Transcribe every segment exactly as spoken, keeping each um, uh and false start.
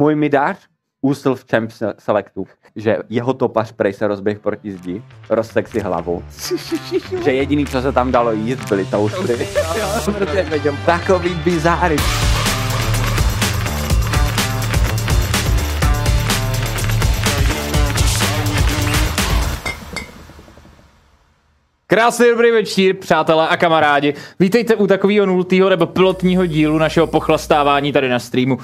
můj mi dáš úsl v Champ Selectu, že jeho topař prej se rozběh proti zdi, rozsek si hlavu, že jediný, co se tam dalo jíst, byly toustry. Takový bizáry. Krásný dobrý večír, přátelé a kamarádi. Vítejte u takového nultýho nebo pilotního dílu našeho pochlastávání tady na streamu.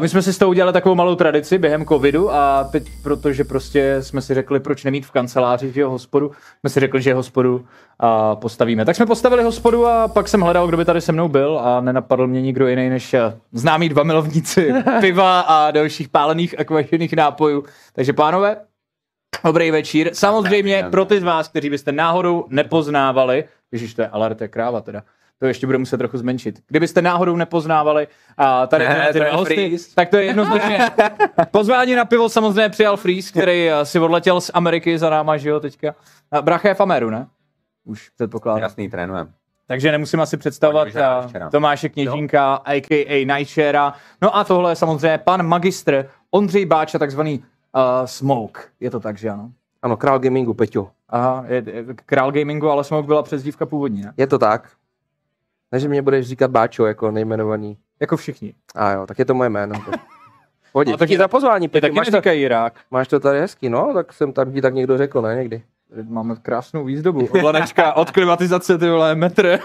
My jsme si s toho udělali takovou malou tradici během covidu a teď, protože prostě jsme si řekli, proč nemít v kanceláři, že jo, hospodu. Jsme si řekli, že hospodu a postavíme. Tak jsme postavili hospodu a pak jsem hledal, kdo by tady se mnou byl a nenapadl mě nikdo jiný než známí dva milovníci piva a dalších pálených a kvašených nápojů. Takže pánové, dobrý večír. Samozřejmě pro ty z vás, kteří byste náhodou nepoznávali, ježiš, to je alert, je kráva teda, to ještě budu muset trochu zmenšit. Kdybyste náhodou nepoznávali a tady ne, ty hosty, tak to je jednoznačně. Pozvání na pivo samozřejmě přijal Freeze, který si odletěl z Ameriky za náma, že jo, teďka. Bracha je v Ameru, ne? Už předpokládám. Jasný, trénujeme. Takže nemusím asi představovat Tomáše Kněžínka, a k a. Nightsharea. No a tohle je samozřejmě pan magistr Ondřej Báča, takzvaný Uh, Smoke, je to tak, že ano? Ano, král gamingu, Peťo. Aha, je, je, král gamingu, ale Smoke byla přezdívka původní, ne? Je to tak. Ne, že mě budeš říkat Báčo jako nejmenovaný. Jako všichni. A jo, tak je to moje jméno. Pojď, no, taky za pozvání, Peťo. Taky máš, neříkají Irák. Máš to tady hezky, no, tak jsem tam ti tak někdo řekl, ne, někdy. Máme krásnou výzdobu. Ovladačka od klimatizace, ty vole, metr.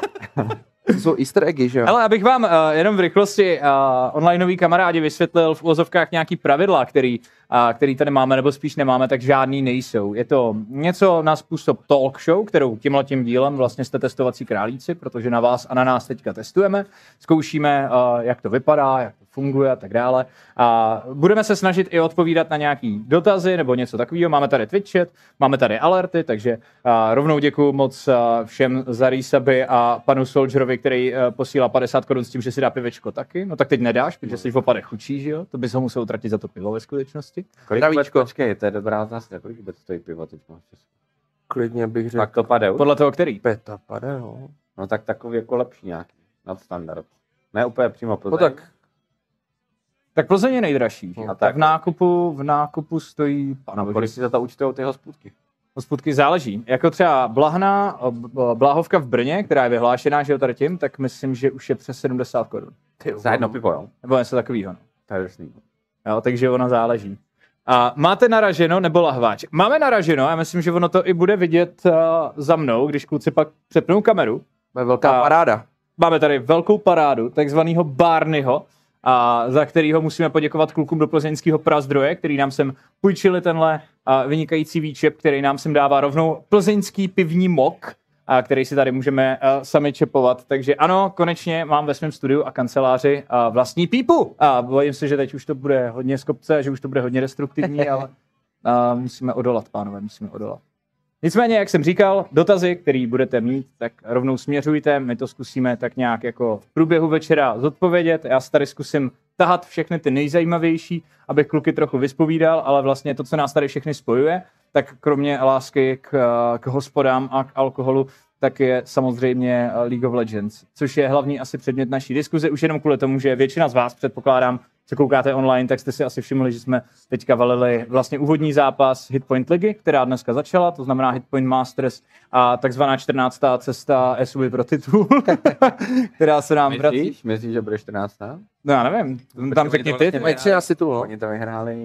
To jsou easter eggy, že jo? Ale abych vám uh, jenom v rychlosti uh, onlineový kamarádi vysvětlil v uvozovkách nějaký pravidla, který, uh, který tady máme, nebo spíš nemáme, tak žádný nejsou. Je to něco na způsob talk show, kterou tímhletím dílem vlastně jste testovací králíci, protože na vás a na nás teďka testujeme. Zkoušíme, uh, jak to vypadá, jak to funguje a tak dále. A budeme se snažit i odpovídat na nějaký dotazy nebo něco takového. Máme tady Twitch chat, máme tady alerty, takže uh, rovnou děkuju moc uh, všem za rýsaby a panu Soldierovi, který uh, posílá padesát korun s tím, že si dá pivečko taky. No tak teď nedáš, protože jsi v opade chučí, že jo? To bys ho musel utratit za to pivo ve skutečnosti. Kolik počkej, to je dobrá otázka, kolik vůbec stojí pivo teď máš českou? Klidně bych řekl. Tak to pade. Podle toho, který? Peta pade, jo. No tak takový jako lepší nějaký, nadstandard. Ne úplně přímo Plzeň. No, tak. Tak Plzeň je nejdražší, že? No, tak v nákupu, v nákupu stojí... No, kolik si za to účtujou ty hospůdky? Hospůdky záleží. Jako třeba Blahna, Bláhovka v Brně, která je vyhlášená, že jo, tady tím, tak myslím, že už je přes sedmdesát korun. Za jedno pivo, jo? Nebo něco takovýho, no. To je jasný. Jo, takže ono záleží. A máte naraženo nebo lahváč? Máme naraženo, já myslím, že ono to i bude vidět uh, za mnou, když kluci pak přepnou kameru. To je velká a paráda. Máme tady velkou parádu, takzvaného Barneyho, a za kterýho musíme poděkovat klukům do plzeňského Prazdroje, který nám sem půjčili tenhle vynikající výčep, který nám sem dává rovnou plzeňský pivní mok, a který si tady můžeme sami čepovat. Takže ano, konečně mám ve svém studiu a kanceláři vlastní pípu. A bojím se, že teď už to bude hodně z kopce, že už to bude hodně destruktivní, ale musíme odolat, pánové, musíme odolat. Nicméně, jak jsem říkal, dotazy, které budete mít, tak rovnou směřujte, my to zkusíme tak nějak jako v průběhu večera zodpovědět. Já se tady zkusím tahat všechny ty nejzajímavější, abych kluky trochu vyspovídal, ale vlastně to, co nás tady všechny spojuje, tak kromě lásky k, k hospodám a k alkoholu, tak je samozřejmě League of Legends, což je hlavní asi předmět naší diskuze, už jenom kvůli tomu, že většina z vás, předpokládám, co koukáte online, tak jste si asi všimli, že jsme teďka valili vlastně úvodní zápas Hitpoint ligy, která dneska začala, to znamená Hitpoint Masters a takzvaná čtrnáctá cesta Esuby pro titul, která se nám vrací. Myslíš, myslíš, že bude čtrnáctá? No já nevím, protože tam řekni ty. Mají třináct titul, no. Oni to vyhráli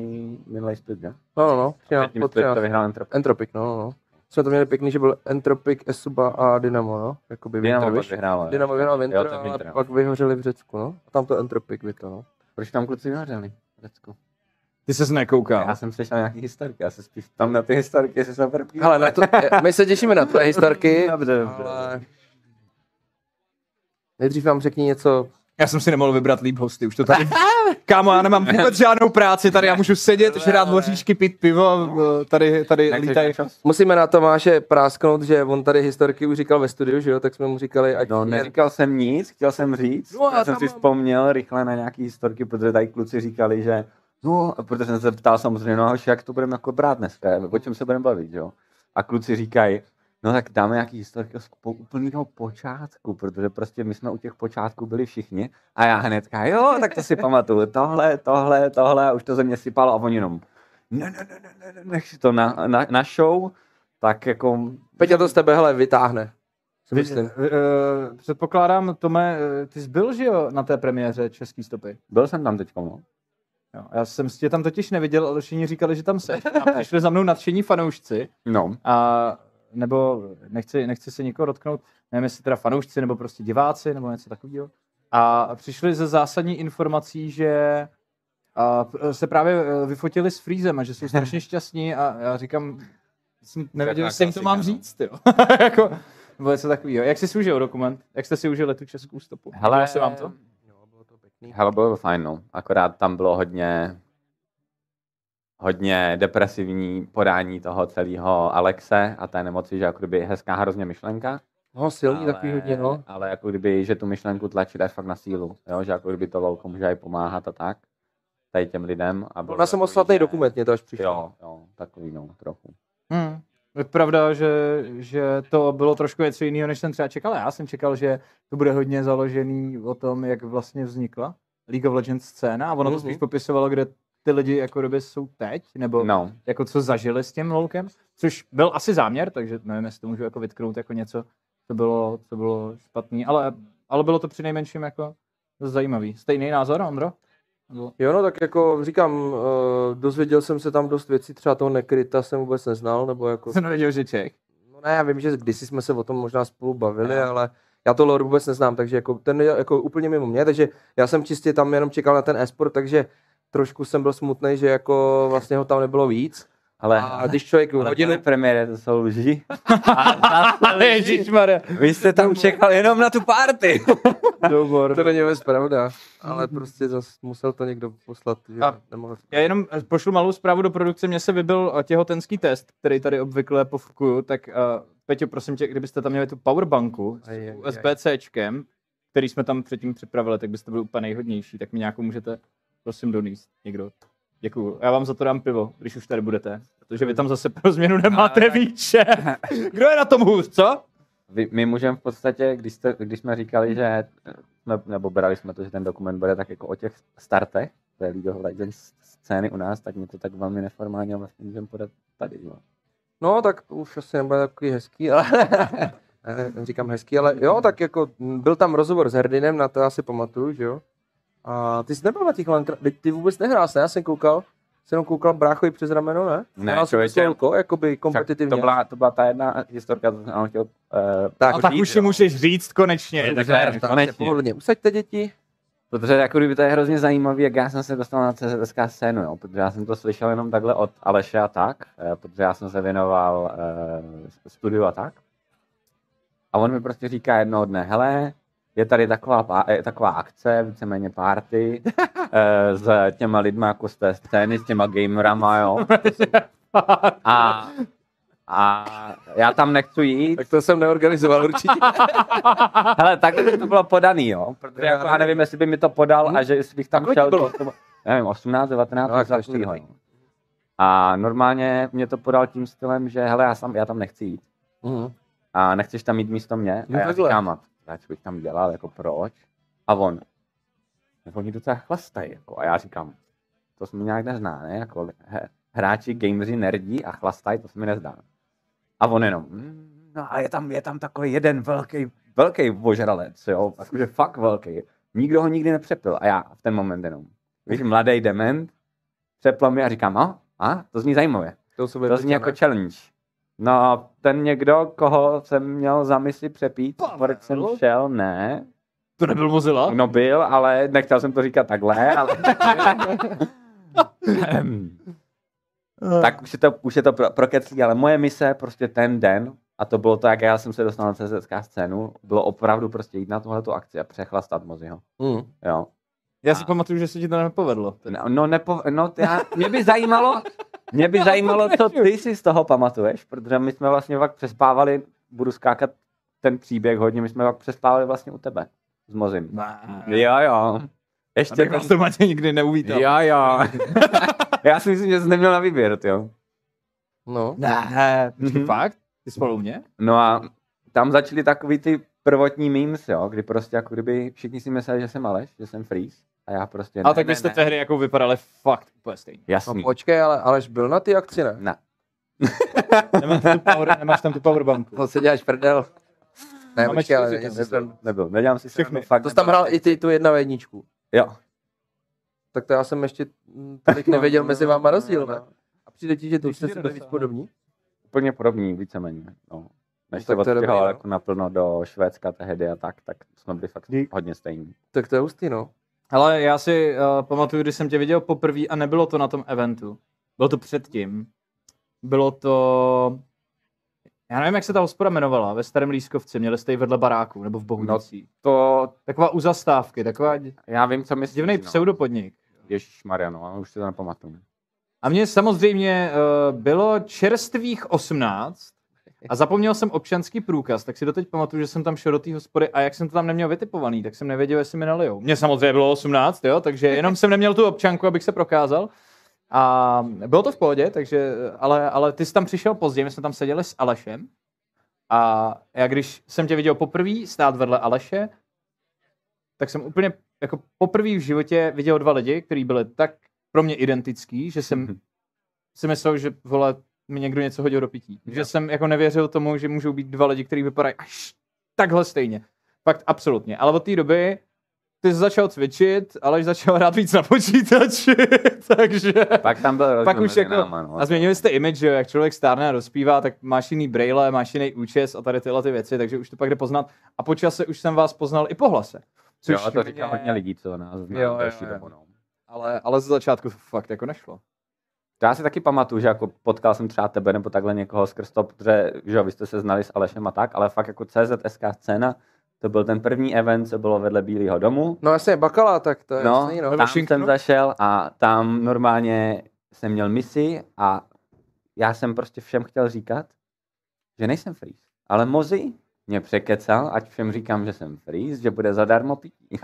minulý split, ne? No, no, no. A předtím split to vyhrál Entropic. Entropic, no, no, no. Jsme to měli pěkný, že byl Entropic, Esuba a Dynamo, no. Jakoby Dynamo pak vyhrálo. Dynamo vyhrál Winter, jo, Winter, ale pak vyhořeli v Řecku, no. A tam to Entropic vyto, no. Proč tam kluci vyhořeli v Řecku? Ty ses nekoukal. Já jsem slyšel nějaký historky, já se spíš tam na ty historky, jestli jsem prpíl. Ale na to, my se těšíme na tvoje historky, ale... Nejdřív vám řekni něco... Já jsem si nemohl vybrat líp hosty, už to tady... Kámo, já nemám vůbec žádnou práci, tady já můžu sedět, žrát voříšky, pít pivo, tady, tady lítají. Musíme na Tomáše prásknout, že on tady historky už říkal ve studiu, že jo, tak jsme mu říkali... Ať no, neříkal jsem nic, chtěl jsem říct, no, já jsem si vzpomněl rychle na nějaký historky, protože tady kluci říkali, že... No, protože jsem se ptal samozřejmě, no, jak to budeme jako brát dneska, o čem se budeme bavit, jo. A kluci říkají, No tak dáme nějaký historiky z úplného počátku, protože prostě my jsme u těch počátků byli všichni a já hnedka, jo, tak to si pamatuju, tohle, tohle, tohle a už to ze mě sypalo a oni jenom, ne, ne, ne, ne, ne, nech si to na, na, na show, tak jako... Peťa to z tebe, hele, vytáhne. Vy, uh, předpokládám, Tome, ty jsi byl, že jo, na té premiéře Český stopy? Byl jsem tam teďko, no. Jo, já jsem tě tam totiž neviděl, ale všichni říkali, že tam seš. A přišli za mnou nadšení fanoušci. No. A nebo nechci, nechci se nikoho dotknout, nevím, jestli teda fanoušci, nebo prostě diváci, nebo něco takového. A přišli ze zásadní informací, že a, se právě vyfotili s Freezem a že jsou strašně šťastní a já říkám, jsem nevěděl, jestli jim to mám říct, jo. Jako, nebo něco takového. Jak jsi si užil dokument? Jak jste si užili tu Českou stopu? Hele, se vám to? Hele, bylo to fajn, no. Akorát tam bylo hodně, hodně depresivní podání toho celého Alexe a té nemoci, že jako kdyby hezká hrozně myšlenka. No, silný ale, takový hodně, no. Ale jako kdyby, že tu myšlenku tlačit až fakt na sílu, jo? Že jako kdyby to lolko může aj pomáhat a tak, tady těm lidem. A byl no, já jsem moc svatý dokument, mě to až přišlo. Jo, jo, takový, no, trochu. Hmm. Je pravda, že, že to bylo trošku něco jiného, než jsem třeba čekal. Já jsem čekal, že to bude hodně založený o tom, jak vlastně vznikla League of Legends scéna a ono mm-hmm. to spíš popisovalo, kde ty lidi jako době jsou teď, nebo no. jako co zažili s tím lolkem, což byl asi záměr, takže nevím, jestli to můžu jako vytknout jako něco, co bylo, co bylo špatný, ale, ale bylo to přinejmenším jako zajímavý. Stejný názor, Ondro? Jo, no tak jako říkám, uh, dozvěděl jsem se tam dost věcí, třeba toho Nekryta jsem vůbec neznal, nebo jako... Jsem nevěděl, že Čech. No ne, já vím, že kdysi jsme se o tom možná spolu bavili, no. ale já to lore vůbec neznám, takže jako ten jako úplně mimo mě, takže já jsem čistě tam jenom čekal na ten e-sport, takže trošku jsem byl smutný, že jako vlastně ho tam nebylo víc. Ale, a když člověk hodinu... premiére, to jsou lži. Ježišmarja. Vy jste tam čekal jenom na tu party. Dobor. To není vůbec pravda, ale prostě zase musel to někdo poslat. Že nemohl... Já jenom pošlu malou zprávu do produkce. Mně se vybil těhotenský test, který tady obvykle povkuju, tak uh, Peťo, prosím tě, kdybyste tam měli tu powerbanku s U S B C čkem, který jsme tam předtím připravili, tak byste byli úplně nejhodnější, tak mi nějakou můžete prosím doníst někdo. Děkuju. Já vám za to dám pivo, když už tady budete. Protože vy tam zase pro změnu nemáte víče. Kdo je na tom hůř, co? Vy, my můžeme v podstatě, když, jste, když jsme říkali, že, nebo brali jsme to, že ten dokument bude tak jako o těch startech, to je League of Legends scény u nás, tak mě to tak velmi neformálně vlastně můžeme podat tady. Jo. No tak už asi nebude takový hezký, ale říkám hezký, ale jo, tak jako byl tam rozhovor s Herdinem, na to já si pamatuju, že jo. A ty jsi nebyl na těch lankách, ty vůbec nehrál, ne? Já jsem koukal, jsem jenom koukal bráchovi přes rameno, ne? Ne, člověče. Jakoby kompetitivně. To byla, to byla ta jedna historka, to jsem ano chtěl uh, tak, a tak říct, už si můžeš říct konečně. Je, dobře, tak, tak, konečně. Pohodlně, usaďte děti. Protože jako kdyby to je hrozně zajímavý, jak já jsem se dostal na C Z S K scénu, jo? Protože já jsem to slyšel jenom takhle od Aleše a tak, eh, protože já jsem se věnoval eh, studiu a tak. A on mi prostě říká jednoho dne, hele, je tady taková, taková akce, víceméně party e, s těma lidma jako z té scény, s těma gamerama, jo. A, a já tam nechci jít. Tak to jsem neorganizoval určitě. Hele, takhle by to bylo podaný, jo. Protože já, jako, já nevím, jestli by mi to podal hmm. a že jestli bych tam chtěl, to, to, nevím, osmnáct, devatenáct, no, za čtyři. A normálně mě to podal tím stylem, že hele, já, sam, já tam nechci jít. Uh-huh. A nechceš tam jít místo mě? No, a já říkám, co bych tam dělal, jako proč? A on, jako oni docela chlastají, jako, a já říkám, to se mi nějak nezná, ne, jako he, hráči, gameři, nerdí a chlastají, to se mi nezdá. A on jenom, mm, no a je tam, je tam takový jeden velký, velký božralec, jo, jakože fakt velký, nikdo ho nikdy nepřepil, a já v ten moment jenom, víš, mladý dement, přepl mi a říkám, a, a, to zní zajímavě, to, to zní tím, jako challenge. No, ten někdo, koho jsem měl za mysli přepít, Pavel. Proč jsem šel, ne. To nebyl Mozilla? No byl, ale nechtěl jsem to říkat takhle, ale... tak už je to, už je to pro, prokeclí, ale moje mise prostě ten den, a to bylo to, jak já jsem se dostal na C Z S K scénu, bylo opravdu prostě jít na tuhletu akci a přechlastat Moziho. Mm. Jo. Já si a... pamatuju, že se ti to nepovedlo. No, no, nepo... no já... mě by zajímalo... Mě by zajímalo, co ty si z toho pamatuješ, protože my jsme vlastně pak přespávali, budu skákat ten příběh hodně, my jsme pak přespávali vlastně u tebe s Mozim. Má. Jo, jo. Ještě vás to máte nikdy neuvítal. Jo, jo. Já si myslím, že jsi neměl na výběr, jo. No. Ne, fakt? Ty spolu mě? No a tam začaly takový ty prvotní memes, jo, kdy prostě jako kdyby všichni si mysleli, že jsem Aleš, že jsem Freeze a já prostě... Ale tak byste ne, ne. tehdy jako vypadali fakt úplně stejně. Jasný. No, počkej, ale Aleš byl na ty akci, ne? Ne. Nemáš, tu power, nemáš tam tu powerbanku. To se děláš prdel. Ne, počkej, ale nebyl, nebyl, nedělám si všechny. To jsi tam hrál i ty tu jedna jedničku. Jo. Tak to já jsem ještě tolik nevěděl mezi váma rozdíl, ne? A přijde ti, že to jste se víc podobní? Úplně podobní, víceméně, no. Než se odtěhal jako naplno do Švédska tehdy a tak, tak jsme byli fakt Dík. hodně stejní. Tak to je hustý, no. Hele, já si uh, pamatuju, když jsem tě viděl poprvé a nebylo to na tom eventu. Bylo to předtím. Bylo to... Já nevím, jak se ta hospoda jmenovala, ve Starém Lískovci, měli jste ji vedle baráku, nebo v Bohunicích. No to... Taková u zastávky, taková... Já vím, co myslíš. Divnej no. pseudopodnik. Ježišmarja, no, už si to nepamatuju. A mně samozřejmě uh, bylo čerstvých osmnáct a zapomněl jsem občanský průkaz, tak si doteď pamatuju, že jsem tam šel do té hospody a jak jsem to tam neměl vytipovaný, tak jsem nevěděl, jestli mi nalijou. Mně samozřejmě bylo osmnáct, jo, takže jenom jsem neměl tu občanku, abych se prokázal. A bylo to v pohodě, takže, ale, ale ty jsi tam přišel později, my jsme tam seděli s Alešem a já když jsem tě viděl poprvé stát vedle Aleše, tak jsem úplně jako poprvé v životě viděl dva lidi, kteří byli tak pro mě identický, že jsem si myslel, že vole, mi někdo něco hodil do pití. Že jsem jako nevěřil tomu, že můžou být dva lidi, kteří vypadají až takhle stejně. Fakt absolutně. Ale od té doby ty jsi začal cvičit, ale začal hrát víc na počítači, takže... Pak tam byl pak už jako, náma, no. A změnili jste image, že jak člověk stárne a dospívá, tak máš jiný brejle, máš jiný účes a tady tyhle ty věci, takže už to pak jde poznat. A po čase už jsem vás poznal i po hlase. Což jo, a to říká mě... hodně lidí, co nás zná. Jo, jo, jo. Dobu, no. Ale, ale ze začátku to fakt jako nešlo. To já si taky pamatuju, že jako potkal jsem třeba tebe nebo takhle někoho skrz to, protože že jo, vy jste se znali s Alešem a tak, ale fakt jako C Z S K scéna, to byl ten první event, co bylo vedle Bílýho domu. No jasně, Bakala, tak to je no, jasný. No, tam jsem zašel a tam normálně jsem měl misi a já jsem prostě všem chtěl říkat, že nejsem Freeze. Ale Mozi mě překecal, ať všem říkám, že jsem Freeze, že bude zadarmo pití.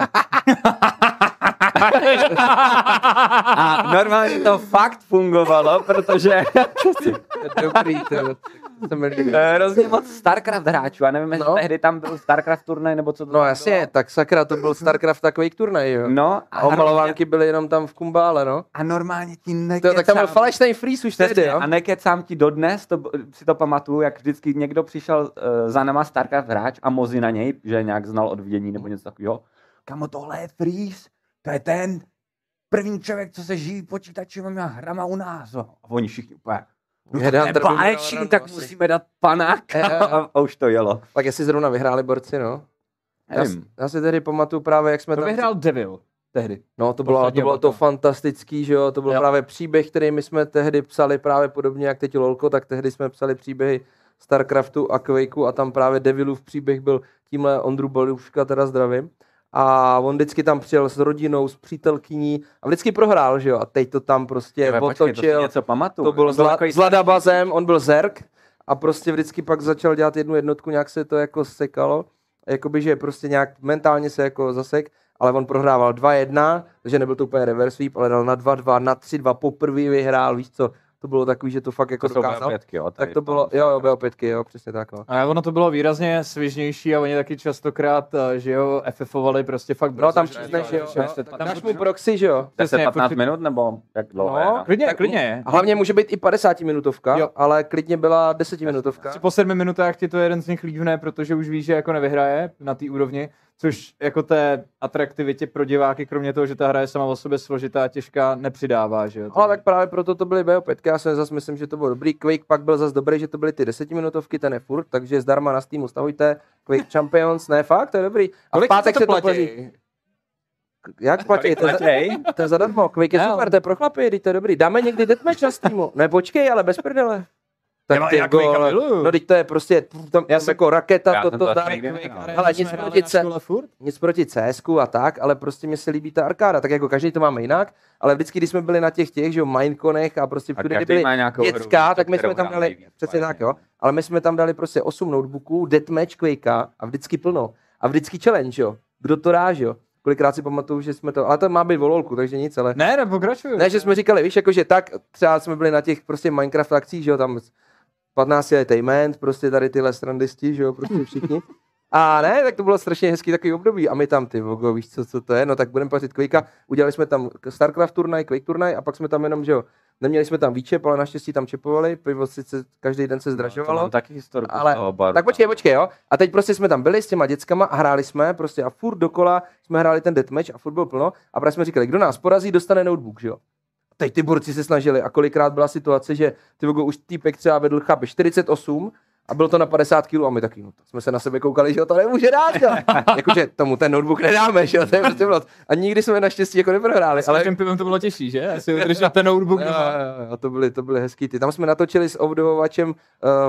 A normálně to fakt fungovalo, protože dobrý, hrozně moc StarCraft hráčů, a nevím, jestli no. tehdy tam byl StarCraft turnaj, nebo co to. No jasně, bylo. Tak sakra, to byl StarCraft takový turnaj, jo. No, a omalovánky byly jenom tam v kumbále, no. A normálně ti nekecám. To, tak tam byl falešný Freeze už tehdy, jo. A nekecám ti dodnes, to, si to pamatuju, jak vždycky někdo přišel uh, za náma StarCraft hráč a Mozi na něj, že nějak znal od vidění nebo něco takového. Kamo, tohle je Freeze. To je ten první člověk, co se živí počítačovými hrama u nás. A oni všichni úplně, no je báječný, tak musíme dát panáka. E, a, a už to jelo. Tak jestli zrovna vyhráli borci, no. Já, já si tehdy pamatuju právě, jak jsme to tam... To vyhrál Devil tehdy. No, to bylo, to bylo to fantastický, že jo. To byl jo. právě příběh, který my jsme tehdy psali právě podobně jak teď Lolko, tak tehdy jsme psali příběhy StarCraftu a Quakeu a tam právě Devilův příběh byl tímhle Ondru Bolůvka, teda zdravím. A on vždycky tam přijel s rodinou, s přítelkyní a vždycky prohrál, že jo? A teď to tam prostě Jebe, otočil. Počkej, to si něco pamatuju. To byl zla, Zladabazem, on byl zerk a prostě vždycky pak začal dělat jednu jednotku, nějak se to jako sekalo. Jakoby, že prostě nějak mentálně se jako zasek, ale on prohrával dva jedna, takže nebyl to úplně reverse sweep, ale dal na dva dva, na tři dva, poprvé vyhrál, víš co? To bylo takový, že to fakt jako to dokázal. Pětky, jo, tak to bylo, jo, jo, bylo pětky, jo, přesně tak. No. A ono to bylo výrazně svižnější a oni taky častokrát, že jo, F F ovali prostě fakt. No tam přizneš, že jo, dáš mu proxy, že jo. deset patnáct minut nebo jak dlouho? No, klidně, klidně. A hlavně může být i padesáti minutovka, ale klidně byla desetiminutovka. Po sedmi minutách ti to jeden z nich líbne, protože už víš, že jako nevyhraje na té úrovni. Což jako té atraktivitě pro diváky, kromě toho, že ta hra je sama o sobě složitá a těžká, nepřidává, že jo? Ale tak právě proto to byly bé ó pět, já si zase myslím, že to bylo dobrý. Quake pak byl zase dobrý, že to byly ty desetiminutovky, ten je furt, takže zdarma na Steamu stahujte Quake Champions, ne fakt, to je dobrý. A v pátek to se to platí. Jak platí? To je, je zadarmo, Quake je no. super, to je pro chlapy, teď to je dobrý. Dáme někdy deathmatch na Steamu, ne počkej, ale bez prdele. Tak ty gole, no teď to je prostě tam, já jsem, jako raketa, toto, to, to, ale nic proti, C, nic proti C S ku a tak, ale prostě mně se líbí ta arkáda, tak jako každý to máme jinak, ale vždycky, když jsme byli na těch těch, že jo, Mineconech a prostě všude, kdy byly dětská, tak my jsme tam dali, nejvíc, přesně tak jo, ale my jsme tam dali prostě osm notebooků, deathmatch, Quakea a vždycky plno a vždycky challenge, jo, kdo to dá, že jo. Kolikrát si pamatuju, že jsme to, ale to má být o LOLku, takže nic, ale. Ne, ne, pokračuju. Ne, že jsme říkali, víš, jakože tak, třeba jsme byli na těch prostě Minecraft akcích, že jo, tam patnáct je Tayment, prostě tady tyhle strandisti, že jo, prostě všichni. A ne, tak to bylo strašně hezký takový období. A my tam, ty vogo, víš co, co to je, no tak budeme pařit Quakea. Udělali jsme tam Starcraft turnaj, Quake turnaj a pak jsme tam jenom, že jo, neměli jsme tam výčep, ale naštěstí tam čepovali, pivo sice každý den se zdražovalo. No, taky historiku ale, z toho baru. Tak počkej, počkej, jo. A teď prostě jsme tam byli s těma děckama a hráli jsme prostě a furt dokola jsme hráli ten deathmatch a furt bylo plno a právě jsme říkali, kdo nás porazí, dostane notebook, že jo. Teď ty borci se snažili a kolikrát byla situace, že ty vogo už týpek třeba vedl chápe čtyřicet osm a bylo to na padesát kilogramů a my taky, no, jsme se na sebe koukali, že to nemůže dát, jo. Jakože tomu ten notebook nedáme, že jo, to je prostě blot. A nikdy jsme naštěstí jako neprohráli. S ale tím pivem to bylo těžší, že? Asi když na ten notebook. Jo, jo, jo, to byly, to byly hezký ty. Tam jsme natočili s obdovovačem uh,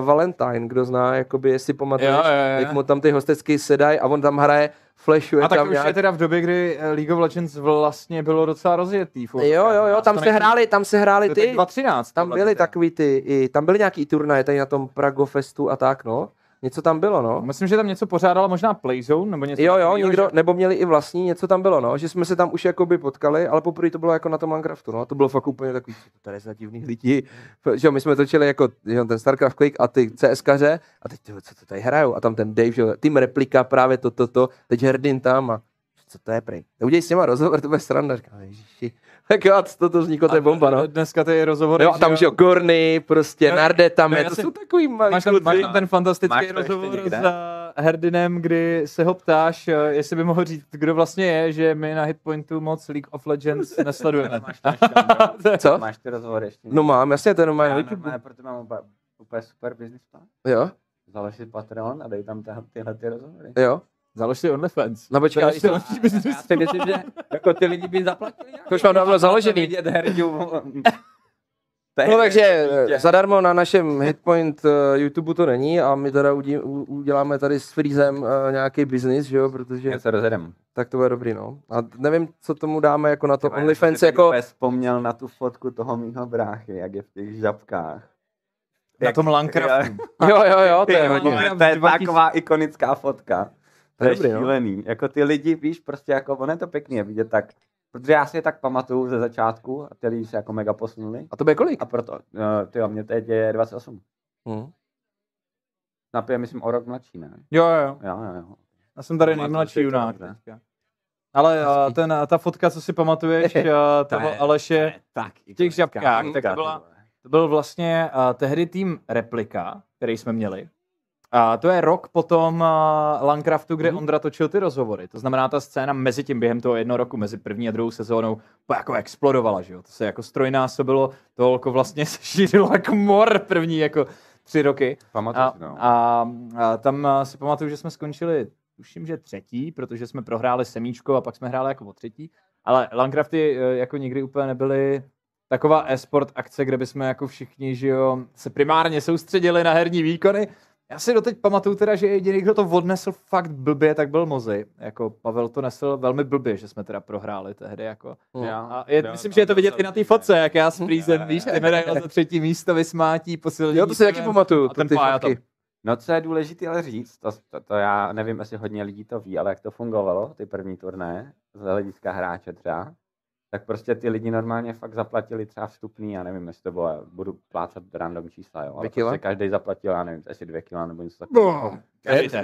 Valentine, kdo zná, jakoby, jestli pamatuješ, jak mu tam ty hostecky sedají a on tam hraje, flashuje a tam. A tak už nějak... je teda v době, kdy League of Legends vlastně bylo docela rozjetý. Furt. Jo, jo, jo, tam se hráli, tam se hráli ty. dvacet třináct Tam byly takový ty, i, tam byly nějaký turnaje tady na tom Prago Festu a tak, no. Něco tam bylo, no. Myslím, že tam něco pořádala možná Playzone, nebo něco. Jo, jo, takovýho, někdo, že... nebo měli i vlastní, něco tam bylo, no. Že jsme se tam už jakoby potkali, ale poprvé to bylo jako na tom Minecraftu, no. To bylo fakt úplně takový, tady za divných lidí. Že my jsme točili jako jo, ten StarCraft Quake a ty CSkaře a teď, co to tady hrajou? A tam ten Dave, že tým Replika, právě to, to, to, teď Herdin tam a co to je prej? Udělej s něma rozhovor, to bude sranda. Říkám, ježiši. Tak jo, to, to vzniklo, to je bomba, no. Dneska to je rozhovor. Jo, a tam, že jo, Gorny, prostě, no, Narde tam no, je, to si... jsou takový malý máš tam, máš tam ten fantastický rozhovor s Herdinem, kdy se ho ptáš, jestli by mohl říct, kdo vlastně je, že my na Hitpointu moc League of Legends nesledujeme. Máš tam, co? Máš ty rozhovor ještě? No mám, jasně, to jenom mají. Proto mám úplně super business plan. Jo. Založ si Patreon a dej tam tyhle ty rozhovory. Jo. Založ si OnlyFans. No počkej, já si myslím, že jako ty lidi by zaplatili. To už mám dávno založený. No takže zadarmo na našem Hitpoint YouTube to není a my teda uděláme tady s Freezem nějaký biznis, že jo, protože... Já se rozjedeme. Tak to bude dobrý, no. A nevím, co tomu dáme jako na to OnlyFans, jako... Já vzpomněl na tu fotku toho mýho bráchy, jak je v těch žabkách. Na tom Landcraftu. Jo, jo, jo, to je hodně. To je taková ikonická fotka. To je dobrý, šílený. No. Jako ty lidi, víš, prostě jako, ono je to pěkný vidět tak, protože já si je tak pamatuju ze začátku a ty lidi se jako mega posunuli. A to bude kolik? A proto, no, tyjo, mě teď je dvacet osm Hmm. Snapy je, myslím, o rok mladší, ne? Jo, jo, jo. jo, jo. Já jsem tady nejmladší junák. Ale uh, ten, ta fotka, co si pamatuješ, uh, toho je, Aleše v těch žabkách, tak to, byla, to byl vlastně uh, tehdy tým Replika, který jsme měli. A to je rok potom uh, Landcraftu, kde mm. Ondra točil ty rozhovory. To znamená, ta scéna mezi tím během toho jednoho roku, mezi první a druhou sezónou, jako explodovala, že jo? To se jako strojnásobilo, to holko vlastně se šířilo jako mor první jako tři roky. Pamatuji, a, no. a, a tam si pamatuju, že jsme skončili, tuším, že třetí, protože jsme prohráli semíčko a pak jsme hráli jako o třetí. Ale Landcrafty jako nikdy úplně nebyly... taková e-sport akce, kde bychom jako všichni, že jo, se primárně soustředili na herní výkony. Já si doteď pamatuju teda, že jediný, kdo to odnesl fakt blbě, tak byl Mozi. Jako Pavel to nesl velmi blbě, že jsme teda prohráli tehdy. Jako. Já, a je, já, myslím, já, že je to vidět já, i na té fotce, jak já s Freezem, víš, ty medaile za třetí místo, vysmátí, posilní. Jo, to si taky pamatuju, ten fotky. No, co je důležité ale říct, to, to, to já nevím, jestli hodně lidí to ví, ale jak to fungovalo, ty první turné, z hlediska hráče třeba, tak prostě ty lidi normálně fakt zaplatili třeba vstupný, já nevím, jestli to bylo, budu plácat random čísla, jo, ale prostě každej zaplatil, já nevím, jestli dvě kila nebo něco takového.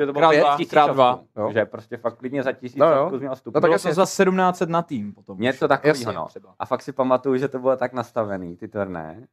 To bylo pět tisícovku, že prostě fakt klidně za tisícovku měl vstupný. No tak asi za sedmnáct set na tým potom. Něco takového, no. A fakt si pamatuju, že to bylo tak nastavený, ty turné,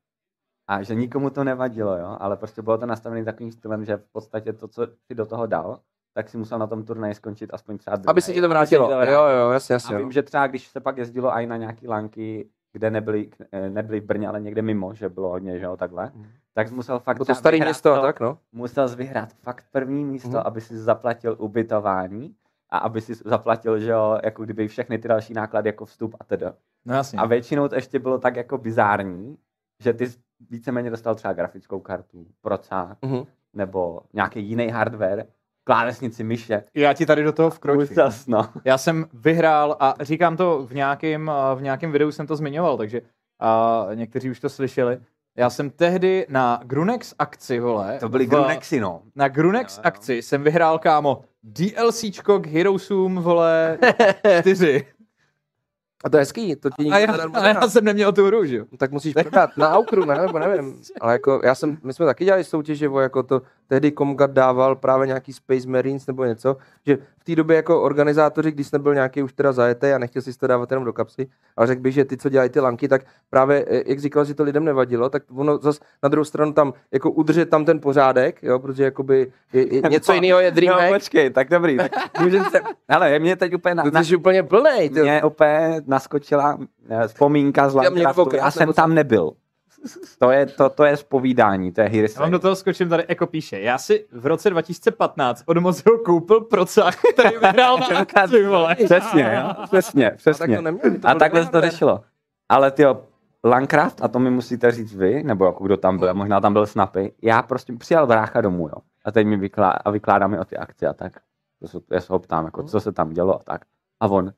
a že nikomu to nevadilo, jo, ale prostě bylo to nastavený takovým stylem, že v podstatě to, co ty do toho dal, tak si musel na tom turnaji skončit aspoň třeba druhý. Aby se ti to vrátilo. Jo, jo, jasně, jasně. A vím, že třeba, když se pak jezdilo i na nějaký lanky, kde nebyli, nebyli v Brně, ale někde mimo, že bylo hodně, že jo, takhle, mm. tak musel fakt to starý město, to, tak, no? Musel vyhrát fakt první místo, mm. aby si zaplatil ubytování a aby si zaplatil, že jo, jako kdyby všechny ty další náklady, jako vstup a teda. No jasně. A většinou to ještě bylo tak jako bizární, že ty víceméně dostal třeba grafickou kartu, procák, mm. nebo nějaký jiný hardware, klávesnici, myše. Já ti tady do toho vkročím. No. Já jsem vyhrál a říkám to v nějakém v nějakém videu jsem to zmiňoval, takže a někteří už to slyšeli. Já jsem tehdy na Grunex akci, vole. To byly v, Grunexy, no. Na Grunex no, no. akci jsem vyhrál, kámo, DLCčko k Heroesům, vole, čtyři A to je hezký, to ti nikdo nedarmo. Ale já jsem neměl tu hru, že jo? Tak musíš prodat na Aukru, ne? Nebo nevím. Ale jako já jsem, my jsme taky dělali soutěže, jako to tehdy Komgat dával právě nějaký Space Marines nebo něco, že v té době jako organizátoři, když nebyl nějaký už teda zajetý a nechtěl si to dávat jenom do kapsy, ale řekl bych, že ty, co dělají ty lanky, tak právě, jak říkal, že to lidem nevadilo, tak ono zas na druhou stranu tam jako udržet tam ten pořádek, jo, protože jakoby je, je něco jiného je Dream Hack. No, počkej, tak dobrý. Tak můžem se... Hele, mě teď úplně na... To jsi úplně plnej. Ty... Mě opět naskočila vzpomínka z Landcraftu. Já jsem tam nebyl. To je, to, to je zpovídání, to je hearsay. Já vám do toho skočím, tady Eko píše. Já si v roce dva tisíce patnáct od Mozilu koupil procák, který vyhrál na akci, vole. Přesně, jo, přesně, přesně. A, tak to a takhle se to řešilo. Ale tyjo, Landcraft, a to mi musíte říct vy, nebo jako kdo tam byl, možná tam byl Snapy, já prostě přijal brácha domů, jo. A teď mi vykládá, a vykládá mi o ty akci a tak. Já se ho ptám, jako, co se tam dělo a tak. A on...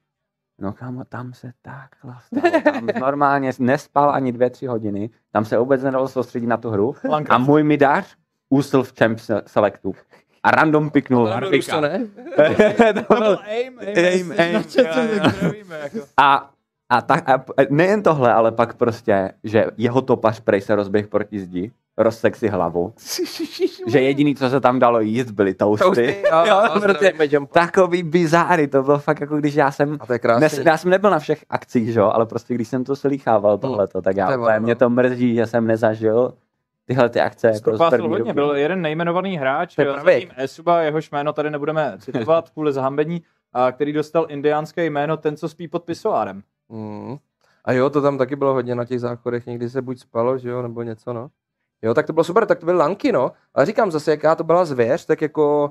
No kámo, tam se tak stalo, tam normálně nespal ani dvě, tři hodiny, tam se vůbec nedalo soustředit na tu hru a můj mi dář úsl v Champ Selectu a random piknul. To to ne? To byl aim, aim, aim. A tak, a nejen tohle, ale pak prostě, že jeho topař prej se rozběh proti zdi, rozsek si hlavu, že jediný, co se tam dalo jíst, byly toasty. Takový bizáry, to bylo fakt jako když já jsem, nes, já jsem nebyl na všech akcích, že? Ale prostě když jsem to slýchával tohleto, tak já, to vám, mě to mrzí, že jsem nezažil tyhle ty akce. Propásl hodně, byl jeden nejmenovaný hráč, zatím Esuba, jehož jméno tady nebudeme citovat kvůli zahambení, a který dostal indiánské jméno, ten, co spí pod pisoárem. Mm. A jo, to tam taky bylo hodně na těch záchodech, někdy se buď spalo, že jo, nebo něco, no. Jo, tak to bylo super, tak to byly lanky, no. Ale říkám zase, jaká to byla zvěř, tak jako,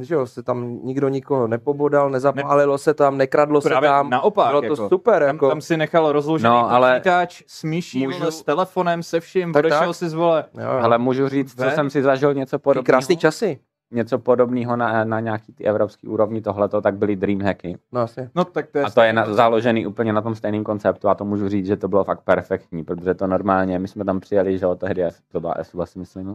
že jo, se tam nikdo nikoho nepobodal, nezapálilo se tam, nekradlo se tam. Naopak, bylo to jako, super, tam, jako. Tam si nechal rozložený no, počítač, smíšil můžu... s telefonem, se vším, podešel si zvole. Ale můžu říct, ve? Co jsem si zažil něco podobného. Krásný časy. Něco podobného na, na nějaký ty evropský úrovni tohleto, tak byly dreamhacky. No asi. No, tak to je a to je na, založený úplně na tom stejném konceptu a to můžu říct, že to bylo fakt perfektní, protože to normálně, my jsme tam přijeli, že tehdy, to byla Esuba si myslím,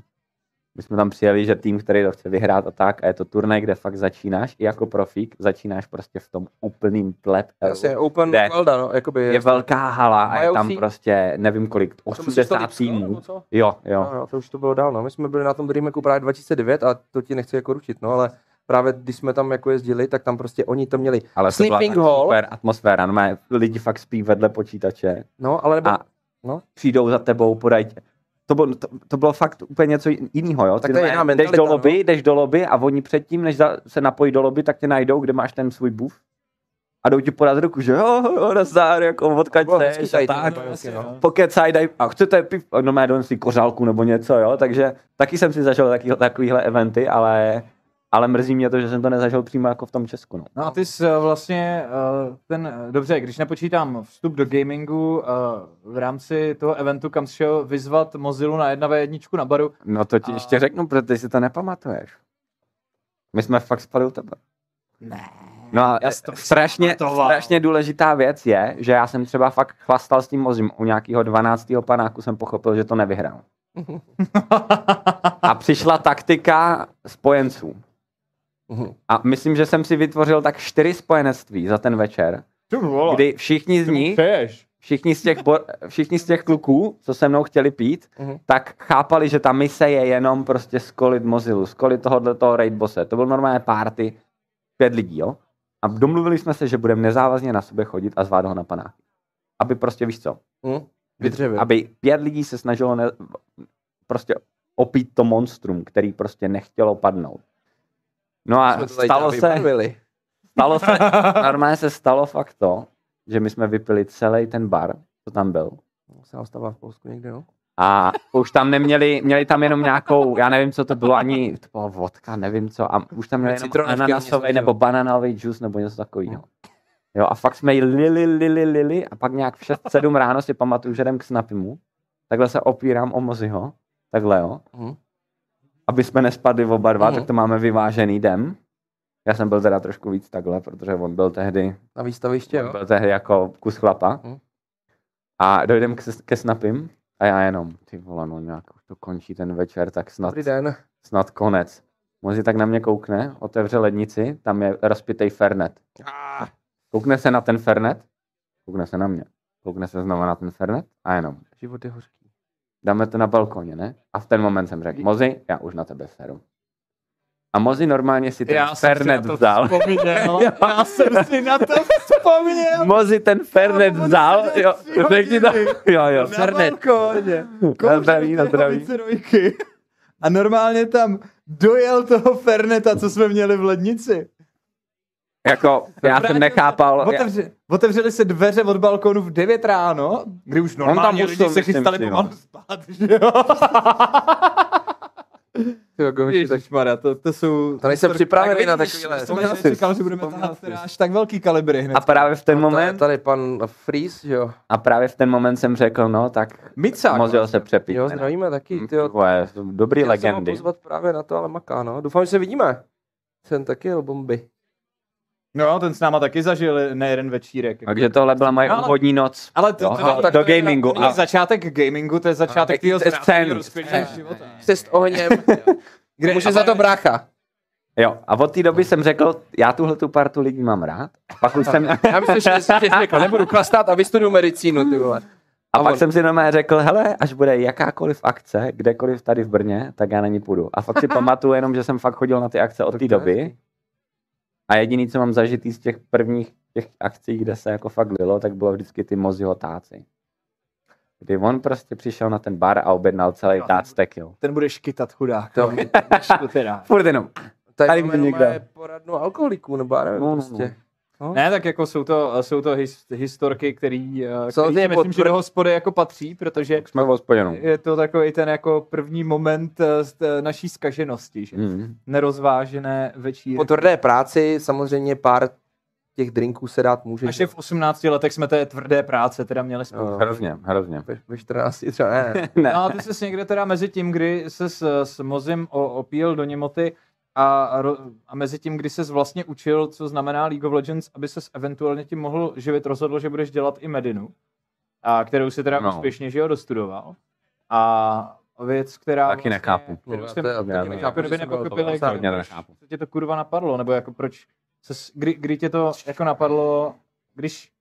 my jsme tam přijeli, že tým, který to chce vyhrát a tak a je to turnaj, kde fakt začínáš i jako profík, začínáš prostě v tom úplným tlep. Jasně, open worlda, no, jakoby. Je velká hala a je tam prostě, nevím kolik, osmdesát týmů. Jo, jo. No, to už to bylo dál, no. My jsme byli na tom Dreamhacku právě dva tisíce devět a to ti nechci jako ručit, no, ale právě když jsme tam jako jezdili, tak tam prostě oni to měli. Ale sleeping to byla hall. Super atmosféra, no, má, lidi fakt spí vedle počítače. No, ale nebo, a no. Přijdou za tebou, podaj tě. To bylo, to, to bylo fakt úplně něco jiného, jo? Tak to je jiná jdeš do lobby, no? Jdeš do lobby a oni předtím, než za, se napojí do lobby, tak tě najdou, kde máš ten svůj buff. A jdou ti podat ruku, že jo, jo, nazdar, jako odkaď chceš a tak. No. Pokecaj, daj, a chcete piv, no má si kořálku nebo něco, jo? Takže taky jsem si zažil taky, takovýhle eventy, ale... Ale mrzí mě to, že jsem to nezažil přímo jako v tom Česku. No, no a ty jsi vlastně ten, dobře, když nepočítám vstup do gamingu v rámci toho eventu, kam jsi šel vyzvat Mozilu na jedna vé jedna na baru. No to ti a... ještě řeknu, protože si to nepamatuješ. My jsme fakt spadli u tebe. Ne. No a strašně, strašně důležitá věc je, že já jsem třeba fakt chlastal s tím Mozim. U nějakého dvanáctého panáku jsem pochopil, že to nevyhrál. A přišla taktika spojenců. Uhum. A myslím, že jsem si vytvořil tak čtyři spojenectví za ten večer, kdy všichni z nich, všichni z, těch por, všichni z těch kluků, co se mnou chtěli pít, uhum. Tak chápali, že ta mise je jenom prostě skolit Mozilu, skolit tohoto raid bosse. To byl normálně party, pět lidí, jo? A domluvili jsme se, že budeme nezávazně na sobě chodit a zvát ho na panáky. Aby prostě, víš co? Vytřebili. Aby pět lidí se snažilo ne, prostě opít to monstrum, který prostě nechtělo padnout. No a stalo se, stalo se, normálně se stalo fakt to, že my jsme vypili celý ten bar, co tam byl. Se ostává v Polsku někde, no? A už tam neměli, měli tam jenom nějakou, já nevím, co to bylo, ani to byla vodka, nevím co, a už tam měli jenom ananasový nebo bananový džus nebo něco takového. Jo, a fakt jsme lili, lili, lili a pak nějak v šest sedm ráno si pamatuju, že jdem k Snapymu, takhle se opírám o Moziho, takhle jo. Hmm. Aby jsme nespadli oba dva, uhum. Tak to máme vyvážený den. Já jsem byl teda trošku víc takhle, protože on byl tehdy... Na výstaviště, jo? Byl tehdy jako kus chlapa. Uhum. A dojdem k, ke Snapym a já jenom, ty vole, no nějak to končí ten večer, tak snad, snad konec. Mozi tak na mě koukne, otevře lednici, tam je rozpitej fernet. Ah. Koukne se na ten fernet, Koukne se na mě. Koukne se znovu na ten fernet a jenom. Život je hořký. Dáme to na balkoně, ne? A v ten moment jsem řekl, Mozi, já už na tebe seru. A Mozi normálně si ten já fernet si vzal. Vzpomněl, já, já jsem si na to vzpomněl. Mozi ten fernet já, vzal. Jo, řekni to. Jo, jo, na fernet. Balkoně. Na zdraví, na zdraví. A normálně tam dojel toho ferneta, co jsme měli v lednici. Jako, já jsem nechápal. Otevři, já... Otevřeli se dveře od balkonu v devět ráno, kdy už normálně lidi se chystali pomalu spát, že jo? Tyjo, komiči, tak šmara, to, to jsou... To nejsem připravený na takovýhle. Já jsem říkal, že budeme tahat až tak velký kalibry hned. A právě v ten moment... Tady pan Freeze, jo. A právě v ten moment jsem řekl, no tak... Micák. Mozil se přepít. Jo, zdravíme taky, tyjo. Dobrý legendy. Já jsem ho pozvat právě na to, ale maká, no. Doufám, že se vidíme. Jsem taky jel bomby. No, ten s náma taky zažil na jeden večírek. Jako. Takže tohle byla moje úvodní noc. Ale to, jo, to, to, to do gamingu. A začátek gamingu, to je začátek týho zprávního rozpětného života. Cest ohněm. Může za to brácha. Jo, a od té doby jsem řekl, já tuhle tu partu lidí mám rád. Pak už jsem... Já myslím, že jsi řekl, nebudu klastát a vystuduju medicínu, ty vole. A, a pak on. Jsem si normálně řekl, hele, až bude jakákoliv akce, kdekoliv tady v Brně, tak já na ní půjdu. A fakt si pamatuju jenom, že jsem fakt chodil na ty akce od té doby. A jediný, co mám zažitý z těch prvních těch akcí, kde se jako fakt lilo, tak bylo vždycky ty Moziho táci. Kdy on prostě přišel na ten bar a objednal celý tác tekil. Ten bude škytat chudák. To bude teda. Furt jenom. Tady bude někde. Poradnou alkoholiků nebo nevím no, prostě. No. Ne, tak jako jsou to, jsou to his, historky, který, který myslím, podpr- že do hospody jako patří, protože jsme je to takový ten jako první moment naší zkaženosti, že mm. nerozvážené večíry. Po tvrdé práci samozřejmě pár těch drinků se dát může. Až je v osmnácti letech jsme té tvrdé práce teda měli spolu. No, hrozně, hrozně. Ve čtrnácti třeba ne. Ne. No a ty jsi někde teda mezi tím, kdy se s, s Mozim opíl do němoty, A, ro, a mezi tím, kdy ses vlastně učil, co znamená League of Legends, aby ses eventuálně tím mohl živit, rozhodl, že budeš dělat i medinu, a kterou si teda no. úspěšně že jo, dostudoval. A věc, která taky vlastně, nechápu. Kterou jsem taky nechápu, kdyby nepokopili, co tě to kurva napadlo, nebo jako proč, ses, kdy, kdy tě to jako napadlo, když,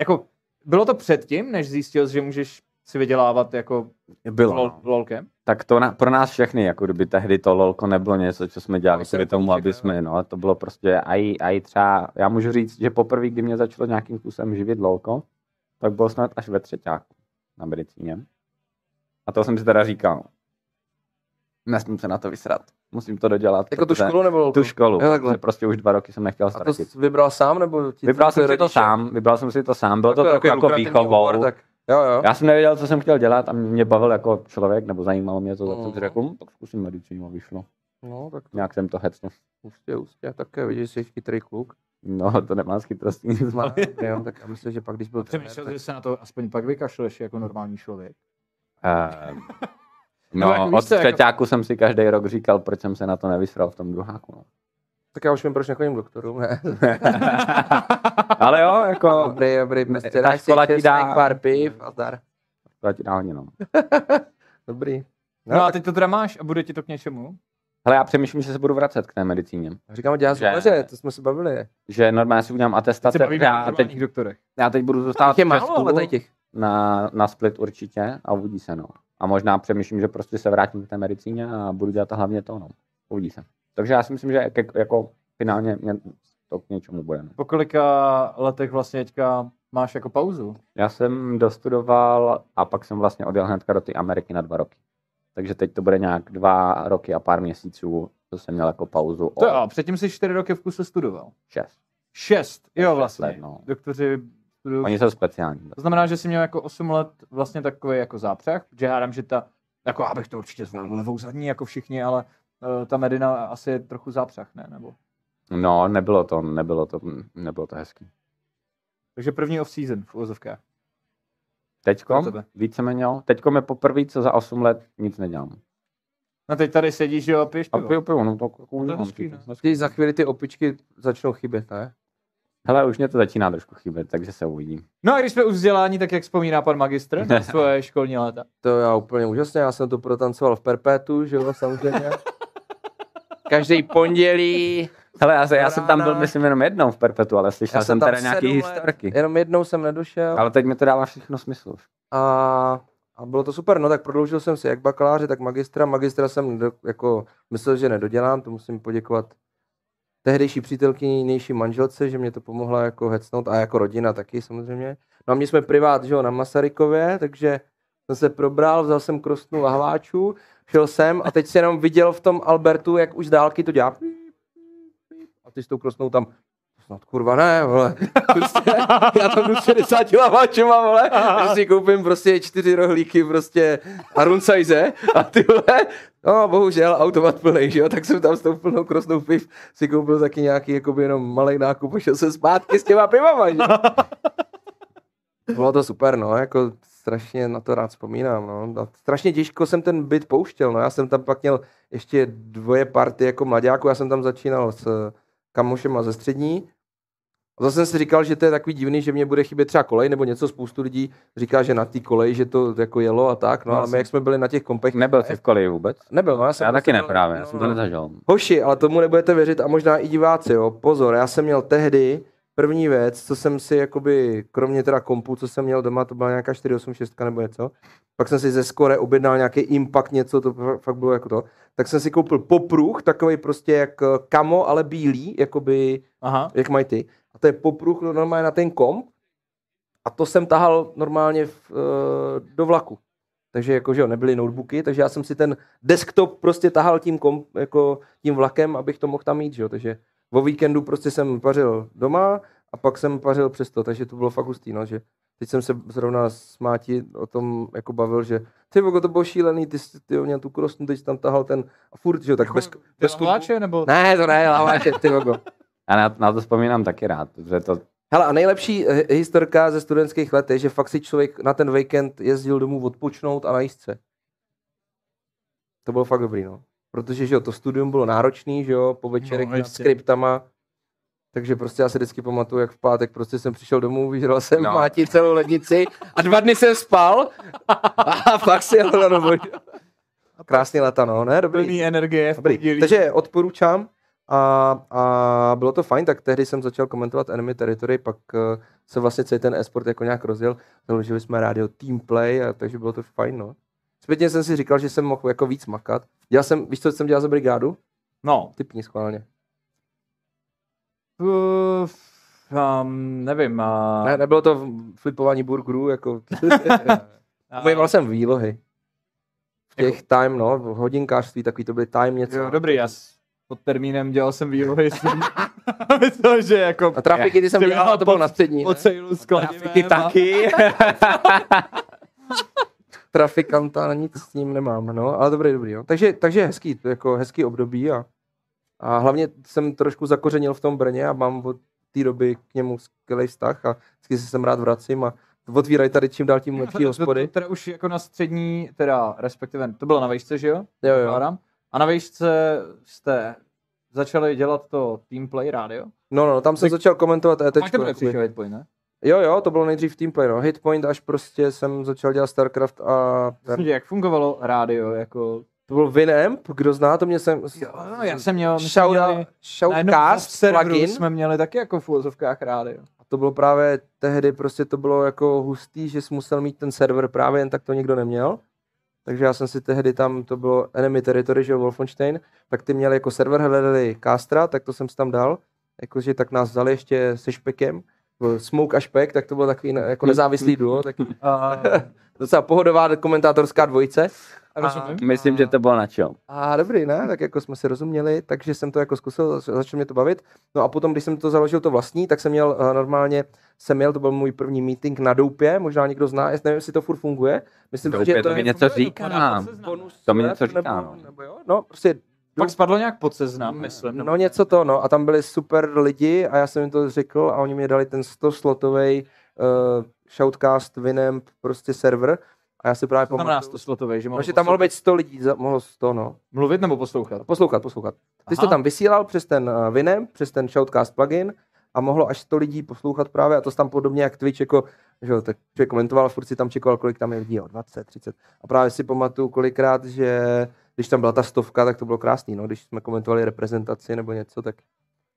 jako bylo to předtím, než zjistil, že můžeš si vydělávat jako bylo. LOLkem? Tak to na, pro nás všechny, jako kdyby tehdy to LOLko nebylo něco, co jsme dělali kvůli tomu, aby jsme, no, to bylo prostě aj, aj třeba, já můžu říct, že poprvé, kdy mě začalo nějakým způsobem živit LOLko, tak bylo snad až ve třeťáku na medicíně. A to jsem si teda říkal, nesmím se na to vysrat, musím to dodělat. Jako tu školu nebo LOLko? Tu školu, jo, prostě už dva roky jsem nechtěl startit. A to jsi vybral sám nebo? Vybral jsem si to sám, vybral jsem si to sám, bylo to trochu jako výchovou. Jo, jo. Já jsem nevěděl, co jsem chtěl dělat a mě bavil jako člověk, nebo zajímalo mě to, tak jsem si řekl, tak zkusím medicínu a vyšlo. No, tak to... Nějak jsem to hecnul. Ústě, ústě, také vidíš, že jsi chytrý kluk. No, to nemá s chytrostí nic malého. No, tak já myslím, že pak, když byl trenér... Přemýšlel, tak... že se na to aspoň pak vykašleš jako normální člověk. Uh, no, no od třeťáku jako... jsem si každý rok říkal, proč jsem se na to nevysral v tom druháku. No. Tak já už vím, proč nechodím doktorům, ne? Ale jo, jako... Dobrý, dobrý, prostě dáš si dá... pár piv a zdar. Škola ti dá hodně, no. Dobrý. No, no a teď to teda máš a bude ti to k něčemu? Hele, já přemýšlím, že se budu vracet k té medicíně. Říkám, dělá zboře, to jsme se bavili. Že normálně si udělám atestace. Teď já, teď, doktorech. Já teď budu zůstávat v Česku na, na split určitě a uvidí se, no. A možná přemýšlím, že prostě se vrátím k té medicíně a budu dělat hlavně to, no. Uvidí se. Takže já si myslím, že jako finálně to k něčemu bude. Po kolika letech vlastně teďka máš jako pauzu? Já jsem dostudoval a pak jsem vlastně odjel hnedka do ty Ameriky na dva roky. Takže teď to bude nějak dva roky a pár měsíců, co jsem měl jako pauzu. To jo, předtím jsi čtyři roky v kuse studoval. Šest. Šest, jo vlastně. Šest let, no. Doktoři studují. Oni jsou speciální. To znamená, že jsi měl jako osm let vlastně takový jako zápřah, že hádám, že ta, jako abych to určitě zvolil levou zadní jako všichni, ale ta medina asi je trochu zápřah, ne? Nebo? No, nebylo to, nebylo to, nebylo to hezký. Takže první off-season v uvozovkách. Teďkom? Víceméně jo. Teďkom je poprvé, co za osm let nic nedělám. No teď tady sedíš, jo, a piješ pivo. A piju, piju, no to už za chvíli ty opičky začnou chybět, ne? Hele, už mě to začíná trošku chybět, takže se uvidím. No a když jsme u vzdělání, tak jak vzpomíná pan magistr na svoje školní léta? To já úplně úžasně, já jsem to protancoval v perpetu, že jo, samozřejmě. Každý pondělí Hele, já, já jsem tam byl, myslím, jenom jednou v Perpetu, ale slyšel jsem teda nějaký historky. Jenom jednou jsem nedošel. Ale teď mi to dává všechno smysl. A, a bylo to super, no tak prodloužil jsem si jak bakaláře, tak magistra. Magistra jsem do, jako myslel, že nedodělám, to musím poděkovat tehdejší přítelkyni, nynější manželce, že mě to pomohla jako hecnout, a jako rodina taky samozřejmě. No a my jsme privát, že jo, na Masarykově, takže jsem se probral, vzal jsem krosnu lahváčů, šel jsem a teď jsem jenom viděl v tom Albertu, jak už z dálky to dělá. A ty s tou krosnou tam, snad kurva ne, vole. Prostě, já tam jdu šedesát lahváčema, vole, a si koupím prostě čtyři rohlíky prostě a runsajze a tyhle. No bohužel automat plnej, že jo, tak jsem tam s tou plnou krosnou piv si koupil taky nějaký jakoby jenom malej nákup a šel jsem zpátky s těma pivama, že? Bylo to super, no, jako strašně na to rád vzpomínám, no. A strašně těžko jsem ten byt pouštěl, no. Já jsem tam pak měl ještě dvoje party jako mlaďáku, já jsem tam začínal s kamošem a ze střední. A zase jsem si říkal, že to je takový divný, že mě bude chybět třeba kolej nebo něco, spoustu lidí říká, že na té koleji, že to jako jelo a tak, no, no ale my jak jsme byli na těch kompech. Nebyl jsi v koleji vůbec? Nebyl, no, já jsem Já taky neprávě, no, já jsem to nezažil. Hoši, ale tomu nebudete věřit a možná i diváci, jo, pozor, já jsem měl tehdy první věc, co jsem si jakoby, kromě teda kompu, co jsem měl doma, to byla nějaká čtyři osm šest nebo něco, pak jsem si ze Skore objednal nějaký Impact něco, to fakt bylo jako to, tak jsem si koupil popruh, takovej prostě jak kamo, ale bílý, jakoby, aha, jak mají ty. A to je popruh normálně na ten komp a to jsem tahal normálně v, do vlaku. Takže jako, že jo, nebyly notebooky, takže já jsem si ten desktop prostě tahal tím, komp, jako, tím vlakem, abych to mohl tam mít, že jo, takže o víkendu prostě jsem pařil doma a pak jsem pařil přes to, takže to bylo fakt hustý, no, že teď jsem se zrovna s Máti o tom jako bavil, že ty voko, to bylo šílený, ty jsi měl tu krosnu, teď tam tahal ten a furt, že jo, tak bez, bez lahváče, nebo? Ne, to ne, lahváče, ty voko. A na, na to vzpomínám taky rád, protože to... Hele, a nejlepší historka ze studentských let je, že fakt si člověk na ten víkend jezdil domů odpočnout a najíst se. To bylo fakt dobrý, no. Protože, že jo, to studium bylo náročný, že jo, po večerech no, nad skriptama, takže prostě já se vždycky pamatuju, jak v pátek prostě jsem přišel domů, vyžral jsem no. Máti celou lednici a dva dny jsem spal a fakt si jel na krásný leta, no, ne, dobrý. Plný energie. Dobrý. Takže odporučám a, a bylo to fajn, tak tehdy jsem začal komentovat Enemy Territory, pak uh, se vlastně celý ten e-sport jako nějak rozjel, založili jsme rádio Team Play, a, takže bylo to fajn, no. Zpětně jsem si říkal, že jsem mohl jako víc makat. Dělal jsem, víš, co jsem dělal za brigádu? No. Typní schválně. Uh, um, nevím. Uh... Ne, nebylo to flipování burgerů, jako... Umýval jsem výlohy. V těch jako... time, no, v hodinkářství, takový to byly time něco. Jo, dobrý, já pod termínem dělal jsem výlohy. Myslím, že jako... A trafiky ty jsem dělal, a to bylo na střední, po cejlu s kladivem. Trafiky taky. Trafikanta, nic s ním nemám, no, ale dobrý, dobrý, jo. Takže, takže hezký, to jako hezký období a, a hlavně jsem trošku zakořenil v tom Brně a mám od té doby k němu skvělej vztah a vždycky se sem rád vracím a otvírají tady čím dál tím lepší hospody. Teda už jako na střední, teda respektive, to bylo na vejšce, že jo? Jo, jo. A na vejšce jste začali dělat to Teamplay rádio? No, no, tam jsem tak... začal komentovat ETčko. A to ne? Jo, jo, to bylo nejdřív Teamplay, no. Hitpoint, až prostě jsem začal dělat StarCraft a... Myslím, že jak fungovalo rádio, jako... To byl Winamp, kdo zná, to mě jsem... Jo, no, já jsem měl... Shoutcast, plugin. Jsme měli taky jako v úvozovkách rádio. A to bylo právě tehdy, prostě to bylo jako hustý, že jsi musel mít ten server právě, jen tak to nikdo neměl. Takže já jsem si tehdy tam, to bylo Enemy Territory, že Wolfenstein, tak ty měli jako server, hledali castra, tak to jsem si tam dal. Jakože tak nás vzali ještě se špekem. Smoke a Špek, tak to bylo takový jako nezávislý duo, tak docela pohodová komentátorská dvojice. A, myslím, že to bylo na čem. A dobrý, ne? Tak jako jsme si rozuměli, takže jsem to jako zkusil, začal mě to bavit. No a potom, když jsem to založil to vlastní, tak jsem měl normálně, jsem měl, to byl můj první meeting na Doupě, možná někdo zná, jestli nevím, jestli to furt funguje. Myslím, Doupě, že to mi něco říká. To mi něco říká, no. Prostě pak spadlo nějak pod seznam, myslím. No něco to, no. A tam byli super lidi a já jsem jim to řekl a oni mi dali ten sto slotovej uh, shoutcast, Winamp, prostě server. A já si právě pamatuju. Tam sto slotovej, že mohlo, no, že tam mohlo být sto lidí, mohlo sto, no. Mluvit nebo poslouchat? Poslouchat, poslouchat. Ty jsi to tam vysílal přes ten uh, Winamp, přes ten shoutcast plugin a mohlo až sto lidí poslouchat právě a to tam podobně jak Twitch, jako, že jo, tak člověk komentoval, furt si tam čekal, kolik tam je lidí, jo, dvacet, třicet. A právě si pamatuju kolikrát, že když tam byla ta stovka, tak to bylo krásný, no, když jsme komentovali reprezentaci nebo něco, tak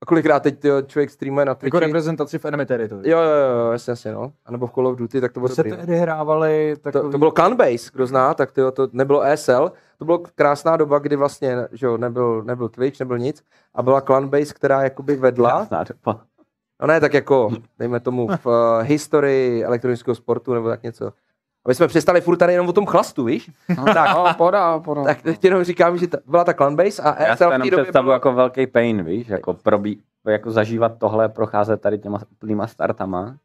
A kolikrát teď tyjo, člověk streamuje na Twitchi. Jako reprezentaci v enemy territory. Jo, jo, jo, jasně, jasně, no. A nebo v Call of Duty, tak to bylo dobrý. To se tehdy hrávali takový... To, to bylo Clanbase, kdo zná, tak tyjo, to nebylo E S L. To byla krásná doba, kdy vlastně, že jo, nebyl, nebyl Twitch, nebyl nic. A byla Clanbase, která jakoby vedla. Krásná doba. No ne, tak jako, dejme tomu, v uh, historii elektronického sportu nebo tak něco. Aby jsme přestali furt tady jenom o tom chlastu, víš? Tak, no, poda, poda. Tak teď jenom říkám, že ta, byla ta Clanbase a E S L v té době... Já si jenom představuji jako velký pain, víš? Jako, probí, jako zažívat tohle, procházet tady těma plnýma startama.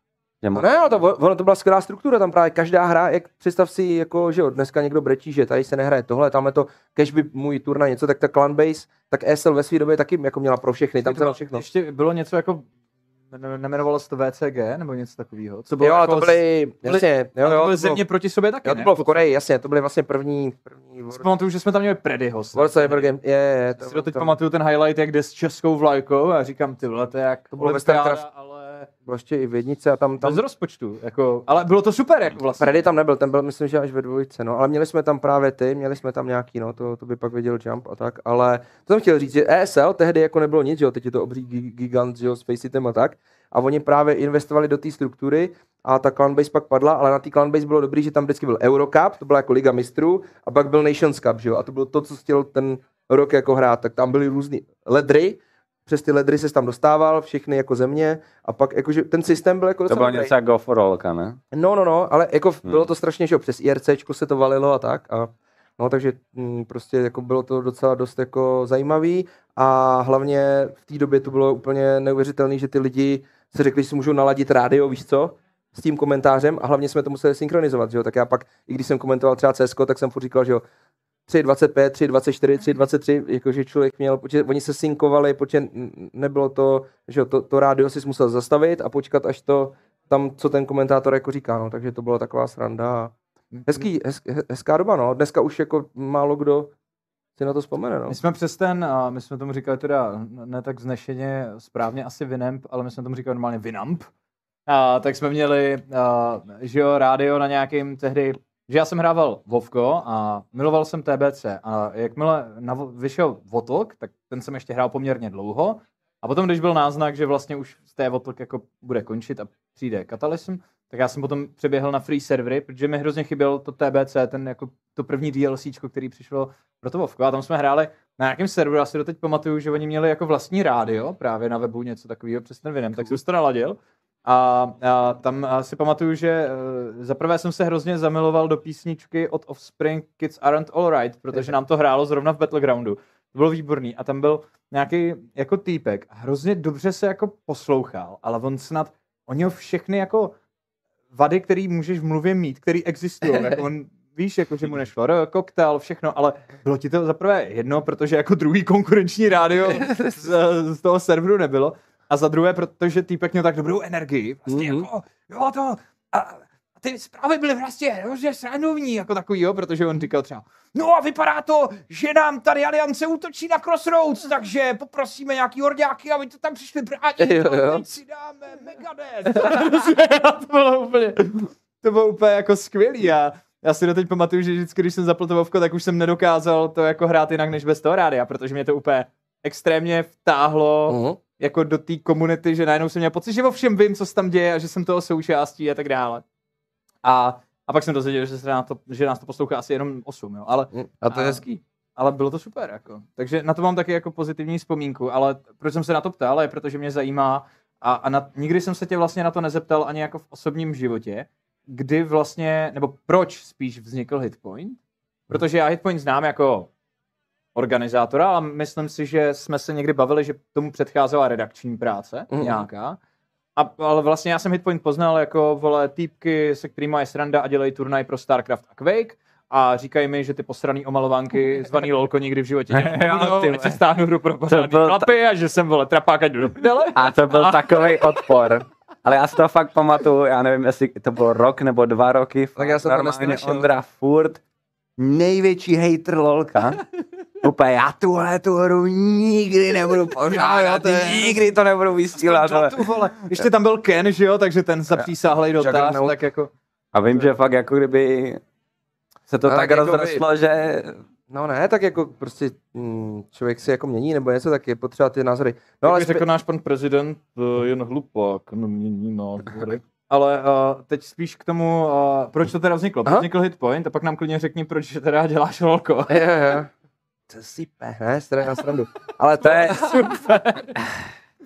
Že mo- no ne, to, ono to byla skvělá struktura, tam právě každá hra, jak představ si, jako, že jo, dneska někdo brečí, že tady se nehraje tohle, tamhle to, kež by můj turnaj něco, tak ta Clanbase, tak E S L ve své době taky jako měla pro všechny, tam bylo všechno. Ještě bylo něco jako... Nemenovalo se to V C G nebo něco takového? Co bylo jo, jako to byly, jasně, jo, to byly země proti sobě taky, jo, to bylo ne? V Koreji, jasně, to byly vlastně první... první pamatuju, že jsme tam měli Predy host. World Cyber Game, je, je. To si doteď pamatuju ten highlight, jak jde s českou vlajkou a říkám, ty vole, to je jak... To bylo Olympiáda, ale... Bylo ještě i v jednice a tam... tam... Bez rozpočtu, jako... Ale bylo to super, jako vlastně. Predy tam nebyl, ten byl, myslím, že až ve dvojice, no, ale měli jsme tam právě ty, měli jsme tam nějaký, no, to, to by pak viděl Jump a tak, ale... To jsem chtěl říct, že E S L tehdy jako nebylo nic, jo, teď je to obří gigant, jo, s Faceitem a tak. A oni právě investovali do té struktury a ta Clanbase pak padla, ale na té Clanbase bylo dobrý, že tam vždycky byl Eurocup, to byla jako Liga mistrů, a pak byl Nations Cup, že jo? A to bylo to, co chtěl ten rok jako hrát, tak tam byly různý ledry, přes ty ledry ses tam dostával, všechny jako země, a pak jakože ten systém byl jako... To bylo něco jako go for allka, ne? No, no, no, ale jako hmm. bylo to strašně, že jo, přes IRCčko se to valilo a tak a... No, takže m, prostě jako bylo to docela dost jako zajímavý a hlavně v té době to bylo úplně neuvěřitelné, že ty lidi si řekli, že si můžou naladit rádio, víš co, s tím komentářem a hlavně jsme to museli synchronizovat, že jo, tak já pak, i když jsem komentoval třeba C S K O, tak jsem furt říkal, že jo, tři dvacet pět, tři dvacet čtyři, tři dvacet tři, jakože člověk měl, protože oni se synkovali, protože nebylo to, že jo, to, to rádio si musel zastavit a počkat, až to tam, co ten komentátor jako říká, no, takže to byla taková sranda. Hezký, hez, hezká doba, no. Dneska už jako málo kdo si na to vzpomene, no. My jsme přes ten, a my jsme tomu říkali teda ne tak vznešeně správně asi Winamp, ale my jsme tomu říkali normálně Winamp. A tak jsme měli, a, že jo, rádio na nějakým tehdy, že já jsem hrával WoWko a miloval jsem T B C a jakmile na, vyšel Votok, tak ten jsem ještě hrál poměrně dlouho a potom, když byl náznak, že vlastně už z té Votok jako bude končit a přijde Catalysm, tak já jsem potom přeběhl na free servery, protože mi hrozně chybělo to T B C, ten jako to první DLCčko, který přišlo pro to WoWko. A tam jsme hráli na nějakém serveru, já si doteď pamatuju, že oni měli jako vlastní rádio, právě na webu něco takového, přes ten Vinem, tak jsem to naladil. A, a tam si pamatuju, že uh, zaprvé jsem se hrozně zamiloval do písničky od Offspring Kids Aren't Alright, protože nám to hrálo zrovna v Battlegroundu. To bylo výborný a tam byl nějaký jako týpek, hrozně dobře se jako poslouchal, ale on snad, on měl všechny jako vady, který můžeš v mluvě mít, který existují. Jako on, víš, jako, že mu nešlo ro, koktel, všechno, ale bylo ti to zaprvé jedno, protože jako druhý konkurenční rádio z, z toho serveru nebylo. A za druhé, protože týpek měl tak dobrou energii. Vlastně mm-hmm. jako, jo to, a ty zprávy byly vlastně hrozně sranovní, jako takový, jo, protože on říkal třeba, no a vypadá to, že nám tady Aliance útočí na Crossroads, takže poprosíme nějaký horďáky, aby to tam přišli bránit, a teď si dáme Megadeth. To bylo úplně, to bylo úplně jako skvělý a já si doteď pamatuju, že vždycky, když jsem zapl to WoWko, tak už jsem nedokázal to jako hrát jinak než bez toho rádia, protože mě to úplně extrémně vtáhlo uh-huh. jako do té komunity, že najednou jsem měl pocit, že o všem vím, co se tam děje a že jsem toho součástí a tak dále. A, a pak jsem dozvěděl, že, se na to, že nás to poslouchá asi jenom osm, jo, ale... A to je hezký. Ale bylo to super, jako. Takže na to mám taky jako pozitivní vzpomínku, ale proč jsem se na to ptal, je protože mě zajímá a, a na, nikdy jsem se tě vlastně na to nezeptal ani jako v osobním životě, kdy vlastně, nebo proč spíš vznikl Hitpoint, protože já Hitpoint znám jako organizátora, ale myslím si, že jsme se někdy bavili, že tomu předcházela redakční práce mm. nějaká. A, ale vlastně já jsem Hitpoint poznal jako, vole, týpky, se kterýma je sranda a dělají turnaj pro StarCraft a Quake a říkají mi, že ty posraný omalovanky zvaný LOLko nikdy v životě nebudu, že stáhnu hru pro pořádný chlapy ta... a že jsem, vole, trapák a jdu do pidele. A to byl a... takovej odpor. Ale já si to fakt pamatuju, já nevím, jestli to byl rok nebo dva roky, tak já jsem normálně Ondra furt největší hater LOLka. Úplně, já tuhle tu hru nikdy nebudu pořádat, nikdy to nebudu vystílat. Ještě tam byl Ken, že jo, takže ten zapřísáhlej dotaz, tak jako... A vím, že fakt jako kdyby se to ale tak jako rozrostlo, by... že No ne, tak jako prostě hm, člověk si jako mění nebo něco, tak je potřeba ty názory. No, ale spí... jako náš pan prezident jen hlupák, no mění názory. Ale uh, teď spíš k tomu, uh, proč to teda vzniklo? Proč vznikl Hitpoint a pak nám klidně řekni, proč teda děláš holko. Jo, jo. To si pehne, strach na srandu. Ale to je... Super.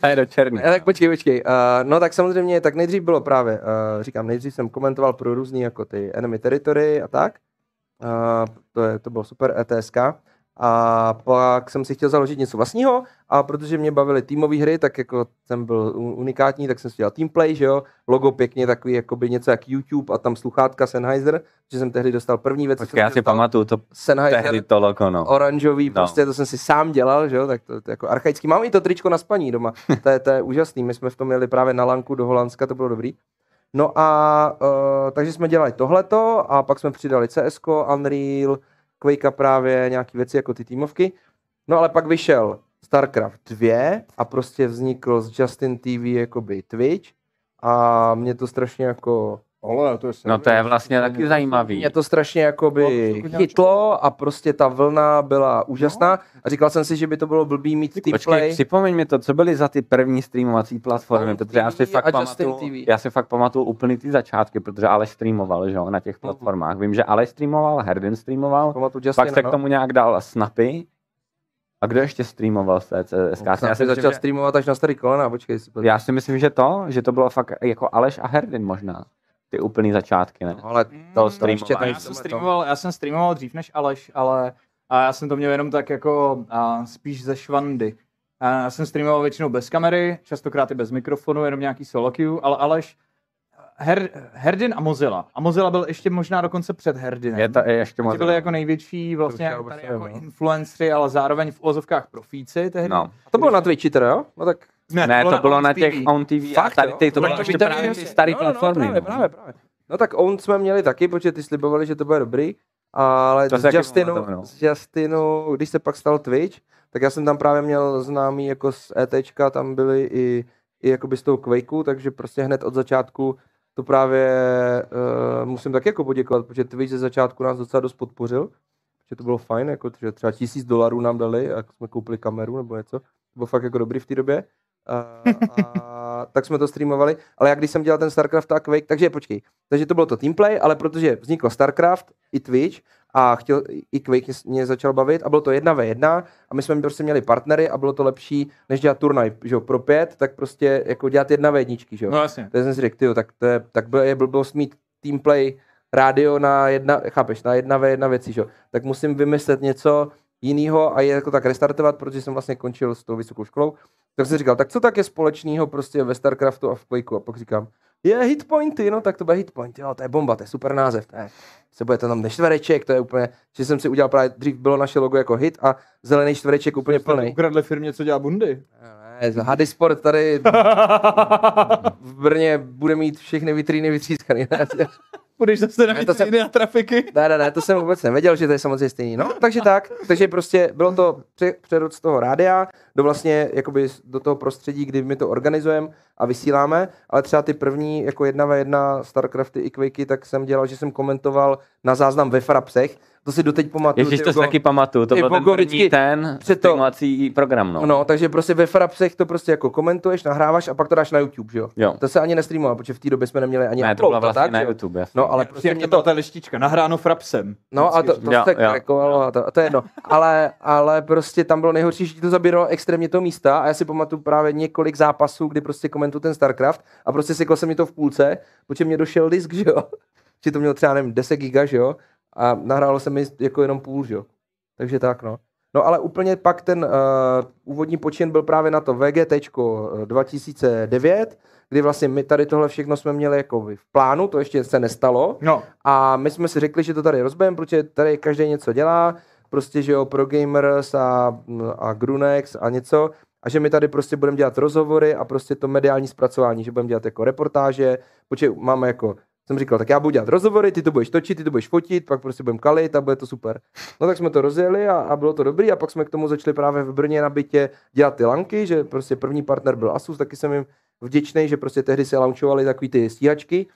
To je do černý. Tak počkej, počkej. Uh, no tak samozřejmě, tak nejdřív bylo právě, uh, říkám, nejdřív jsem komentoval pro různý jako ty enemy territory a tak. Uh, to, je, to bylo super, E T S K. A pak jsem si chtěl založit něco vlastního a protože mě bavily týmové hry, tak jako jsem byl unikátní, tak jsem si dělal teamplay, že jo, logo pěkně takový, jakoby něco jak YouTube a tam sluchátka Sennheiser, že jsem tehdy dostal první věc. Počkej, já si pamatuju, to Sennheiser, tehdy to logo, no. Oranžový, no. Prostě to jsem si sám dělal, že jo, tak to, to jako archaický, mám i to tričko na spaní doma, to je, to je úžasný, my jsme v tom jeli právě na lanku do Holandska, to bylo dobrý. No a uh, takže jsme dělali tohleto a pak jsme přidali C S ko, Unreal, Quakea právě, nějaký věci jako ty týmovky. No ale pak vyšel StarCraft dva a prostě vznikl z Justin T V jakoby Twitch a mě to strašně jako... Ale to je no to je vlastně taky zajímavý. Mě to strašně jakoby chytlo a prostě ta vlna byla úžasná a říkal jsem si, že by to bylo blbý mít teamplay. Počkej, připomeň mi to, co byly za ty první streamovací platformy, protože já si fakt pamatuju, já si fakt pamatuju úplně ty začátky, protože Aleš streamoval, že, na těch platformách. Vím, že Aleš streamoval, Herdin streamoval, Justin, pak se no. K tomu nějak dal Snapy. A kdo ještě streamoval z C S? No, já jsem začal že... streamovat až na starý kolena, počkej. Si já si myslím, že to, že to bylo fakt jako Aleš a Herdin možná. Ty úplný začátky, ne? No, ale to streamování. Já jsem streamoval, já jsem streamoval dřív než Aleš, ale a já jsem to měl jenom tak jako a spíš ze švandy. A já jsem streamoval většinou bez kamery, častokrát i bez mikrofonu, jenom nějaký solo queue, ale Aleš, Her, Herdin a Mozilla. A Mozilla byl ještě možná dokonce před Herdinem. Je to je ještě Mozilla. Ty byly jako největší vlastně jako, tady jako influencery, ale zároveň v ozovkách profíci tehdy. No. A to bylo na Twitchi teda, jo? No tak... Ne, ne, to bylo na těch Own T V. Fakt, tady, tady, to bylo to ještě právě ty staré no, platformy. No, právě, právě, právě. No tak Own jsme měli taky, protože ty slibovali, že to bude dobrý, ale s Justinu, s Justinu, když se pak stal Twitch, tak já jsem tam právě měl známý jako z ETčka, tam byli i, i jakoby s tou Quakeu, takže prostě hned od začátku to právě uh, musím taky jako poděkovat, protože Twitch ze začátku nás docela dost podpořil, že to bylo fajn, jako že třeba tisíc dolarů nám dali, a jsme koupili kameru nebo něco, to bylo fakt jako dobrý v té době. A, a, tak jsme to streamovali, ale já když jsem dělal ten StarCraft a Quake, takže počkej, takže to bylo to teamplay, ale protože vzniklo StarCraft i Twitch a chtěl, i Quake mě začal bavit a bylo to jedna na jednu a my jsme prostě měli partnery a bylo to lepší, než dělat turnaj, že jo, pro pět, tak prostě jako dělat jedna na jednu, že jo. No jasně. To jsem si řekl, tyjo, tak to je, tak byl, je blbost mít teamplay rádio na jedna, chápeš, na jedna na jednu věci, že jo. Tak musím vymyslet něco jinýho a je jako tak restartovat, protože jsem vlastně končil s tou vysokou školou. Tak jsem říkal, tak co tak je společného prostě ve StarCraftu a v Quakeu? A pak říkám, je Hitpointy, no tak to bude Hitpoint, jo, to je bomba, to je super název, to je, se bude to tam nečtvereček, to je úplně, že jsem si udělal právě, dřív bylo naše logo jako hit a zelený čtvereček úplně plný. Ukradli firmě, co dělá bundy. Ne, Hady Sport tady v Brně bude mít všechny vitríny vytřískaný. Budeš zase na vitríny a trafiky. Ne, ne, ne, to jsem vůbec nevěděl, že to je samozřejmě stejný. No, takže tak, takže prostě bylo to přerod z toho rádia do vlastně, jakoby do toho prostředí, kdy my to organizujeme a vysíláme, ale třeba ty první, jako jedna ve jedna StarCrafty i Quakey, tak jsem dělal, že jsem komentoval na záznam ve Frapsech. To si doteď pamatuju. Ježíš, to si taky pamatuju, to byl ten první ten streamovací program, no. No, takže prostě ve Frapsech to prostě jako komentuješ, nahráváš a pak to dáš na YouTube, že jo? Jo. To se ani nestreamovalo, protože v té době jsme neměli ani... Ne, to byla vlastně tak, na YouTube, jasný. No, ale prostě mě to... Ta lištička, nahráno Frapsem. No a to, to jo, se krekovalo a to, a to je jedno. ale, ale prostě tam bylo nejhorší, že ti to zabíralo extrémně to místa a já si pamatuju právě několik zápasů, kdy prostě komentuju ten StarCraft a prostě sekl se mi to v půlce, protože mě došel disk, že jo? Že to mělo třeba, nevím, deset giga, že jo? A nahrálo se mi jako jenom půl, že jo. Takže tak, no. No ale úplně pak ten uh, úvodní počin byl právě na to V G T dva tisíce devět, kdy vlastně my tady tohle všechno jsme měli jako v plánu, to ještě se nestalo. No. A my jsme si řekli, že to tady rozbijeme, protože tady každý něco dělá, prostě, že jo, pro gamers a, a Grunex a něco. A že my tady prostě budeme dělat rozhovory a prostě to mediální zpracování, že budeme dělat jako reportáže, protože máme jako... Jsem říkal, tak já budu dělat rozhovory, ty to budeš točit, ty to budeš fotit, pak prostě budeme kalit a bude to super. No tak jsme to rozjeli a, a bylo to dobrý a pak jsme k tomu začali právě v Brně na bytě dělat ty lanky, že prostě první partner byl Asus, taky jsem jim vděčný, že prostě tehdy se launchovali takový ty stíhačky,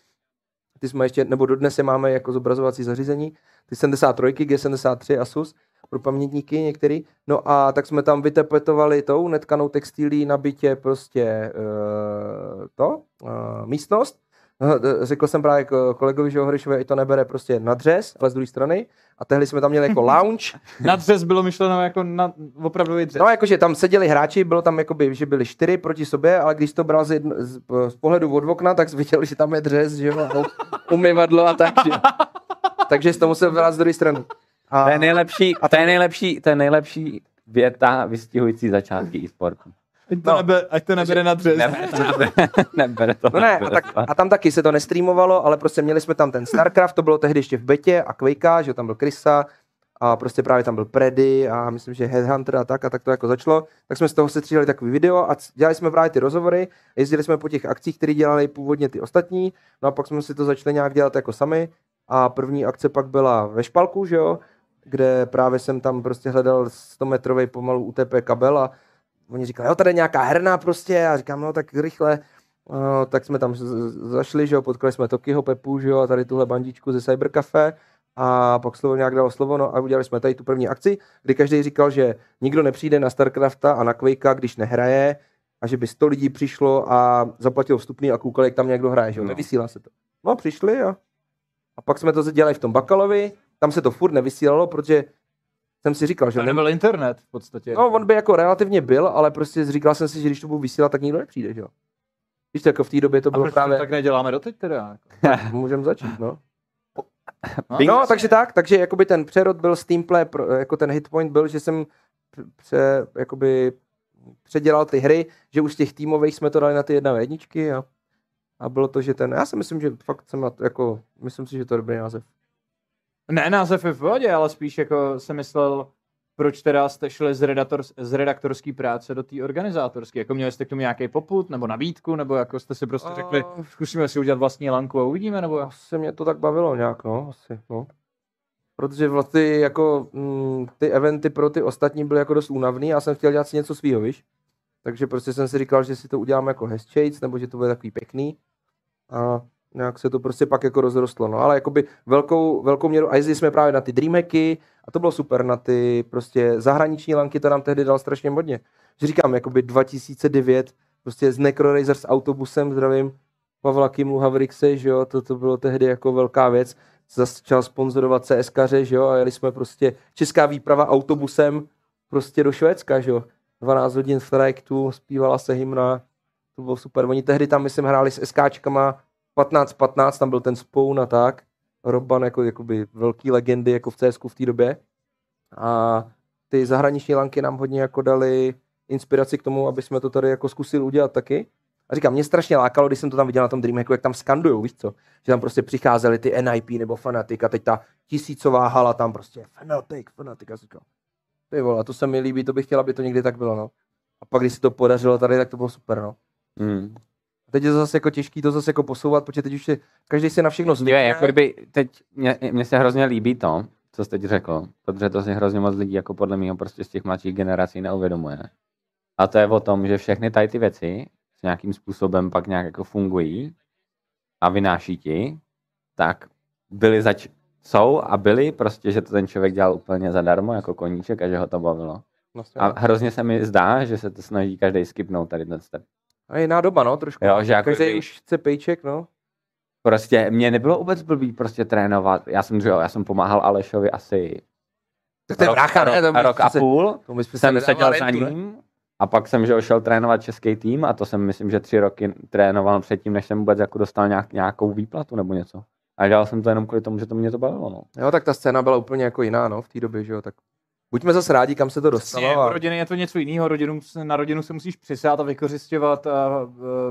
ty jsme ještě, nebo dodnes je máme jako zobrazovací zařízení, ty sedmdesát tři, G sedmdesát tři Asus pro pamětníky některý. No a tak jsme tam vytepetovali tou netkanou textilí na bytě prostě uh, to, uh, místnost. Řekl jsem právě kolegovi, že Ohryšové i to nebere prostě na dřez, ale z druhé strany. A tehdy jsme tam měli jako lounge. Na dřez bylo myšleno jako na opravdový dřez. No, jakože tam seděli hráči, bylo tam jakoby, že byli čtyři proti sobě, ale když to bral z, jedno, z, z pohledu od okna, tak viděli, že tam je dřez, že jo, umyvadlo a tak. Že. Takže to musel brát z druhé strany. A... To je nejlepší, a to je nejlepší, to je nejlepší věta vystihující začátky e-sportu. To no, nebe, ať to nebere na dřez. Nebere, nebere to. No ne, a, tak, a tam taky se to nestreamovalo, ale prostě měli jsme tam ten StarCraft, to bylo tehdy ještě v betě a Quakea, že tam byl Krysa a prostě právě tam byl Predy a myslím, že Headhunter a tak a tak to jako začalo. Tak jsme z toho setříhali takový video a dělali jsme právě ty rozhovory, jezdili jsme po těch akcích, které dělali původně ty ostatní, no a pak jsme si to začali nějak dělat jako sami a první akce pak byla ve Špalku, že jo, kde právě jsem tam prostě hledal sto metrový pomalu U T P kabel a oni říkali, jo, tady je nějaká herna prostě, a říkám, no tak rychle, no, tak jsme tam zašli, že jo, potkali jsme Tokyho, Pepu, že jo, a tady tuhle bandičku ze Cybercafe, a pak slovo nějak dalo slovo, no a udělali jsme tady tu první akci, kdy každý říkal, že nikdo nepřijde na StarCrafta a na Quakea, když nehraje, a že by sto lidí přišlo a zaplatilo vstupný a koukali, jak tam někdo hraje, že jo, nevysílá se to. No, přišli a, a pak jsme to dělali v tom Bakalovi, tam se to furt nevysílalo, protože jsem si říkal, že... To nebyl internet v podstatě. No, on by jako relativně byl, ale prostě říkal jsem si, že když to budu vysílat, tak nikdo nepřijde, že jo. Víš, jako v té době to bylo právě... tak neděláme doteď teda? Jako. Můžeme začít, no. No, no takže tak, takže jakoby ten přerod byl z teamplay, jako ten hitpoint byl, že jsem pře, jakoby předělal ty hry, že už z těch týmových jsme to dali na ty jedna jedničky a, a bylo to, že ten... Já si myslím, že fakt jsem jako... Myslím si, že to je dobrý název. Ne, název je v vodě, ale spíš jako jsem myslel, proč teda jste šli z, redaktor, z redaktorský práce do té organizátorské. Jako měli jste k tomu nějaký popud, nebo nabídku, nebo jako jste si prostě řekli, zkusíme si udělat vlastní lanku a uvidíme, nebo... Asi mě to tak bavilo nějak, no, asi, no. Protože vlastně jako m, ty eventy pro ty ostatní byly jako dost únavný a jsem chtěl dělat si něco svýho, víš? Takže prostě jsem si říkal, že si to uděláme jako hashtags, nebo že to bude takový pěkný. A... nějak se to prostě pak jako rozrostlo, no ale jakoby velkou, velkou měru, a jezdili jsme právě na ty dreamhacky a to bylo super, na ty prostě zahraniční lanky, to nám tehdy dal strašně hodně. Že říkám, jakoby dva tisíce devět, prostě z Necrorazers s autobusem, zdravím Pavla Kimlu Havrixe, že jo, to, to bylo tehdy jako velká věc, začal sponzorovat CSkaře, že jo, a jeli jsme prostě česká výprava autobusem prostě do Švédska, že jo, dvanáct hodin striketu, zpívala se hymna, to bylo super, oni tehdy tam, myslím, hráli s SKčkama, patnáct patnáct, tam byl ten Spoun a tak. Roban jako jakoby velký legendy jako v C S ku v té době. A ty zahraniční lanky nám hodně jako dali inspiraci k tomu, aby jsme to tady jako zkusili udělat taky. A říkám, mě strašně lákalo, když jsem to tam viděl na tom Dreamhacku, jak tam skandujou, víš co? Že tam prostě přicházeli ty N I P nebo Fnatic a teď ta tisícová hala tam prostě Fnatic, Fnatic a říkám. Ty vole, to se mi líbí, to bych chtěl, aby to někdy tak bylo, no. A pak když se to podařilo tady, tak to bylo super, no. Mm. Teď je to zase jako těžký to zase jako posouvat, protože teď už je, každý se na všechno zvykne. Jako kdyby teď mě, mě se hrozně líbí to, co jsi teď řekl, protože to si hrozně moc lidí jako podle mého prostě z těch mladších generací neuvědomuje. A to je o tom, že všechny tady ty věci s nějakým způsobem pak nějak jako fungují a vynáší ti, tak byly zač- jsou a byly prostě, že to ten člověk dělal úplně zadarmo jako koníček a že ho to bavilo. Vlastně. A hrozně se mi zdá, že se to snaží každý skipnout tady ten step. A jiná doba, no, trošku. Jo, že jako každý by... už chce pejček, no. Prostě mě nebylo vůbec blbý prostě trénovat. Já jsem dřel, já jsem pomáhal Alešovi asi to rok, brácha, ne, rok, rok a půl. Se, jsem seděl za ním a pak jsem že šel trénovat český tým a to jsem, myslím, že tři roky trénoval předtím, než jsem vůbec jako dostal nějak, nějakou výplatu nebo něco. A dělal jsem to jenom kvůli tomu, že to mě to bavilo, no. Jo, tak ta scéna byla úplně jako jiná, no, v té době, že jo, tak... Buďme zase rádi, kam se to dostalo. V rodině je to něco jiného, rodinu, na rodinu se musíš přisát a vykořisťovat a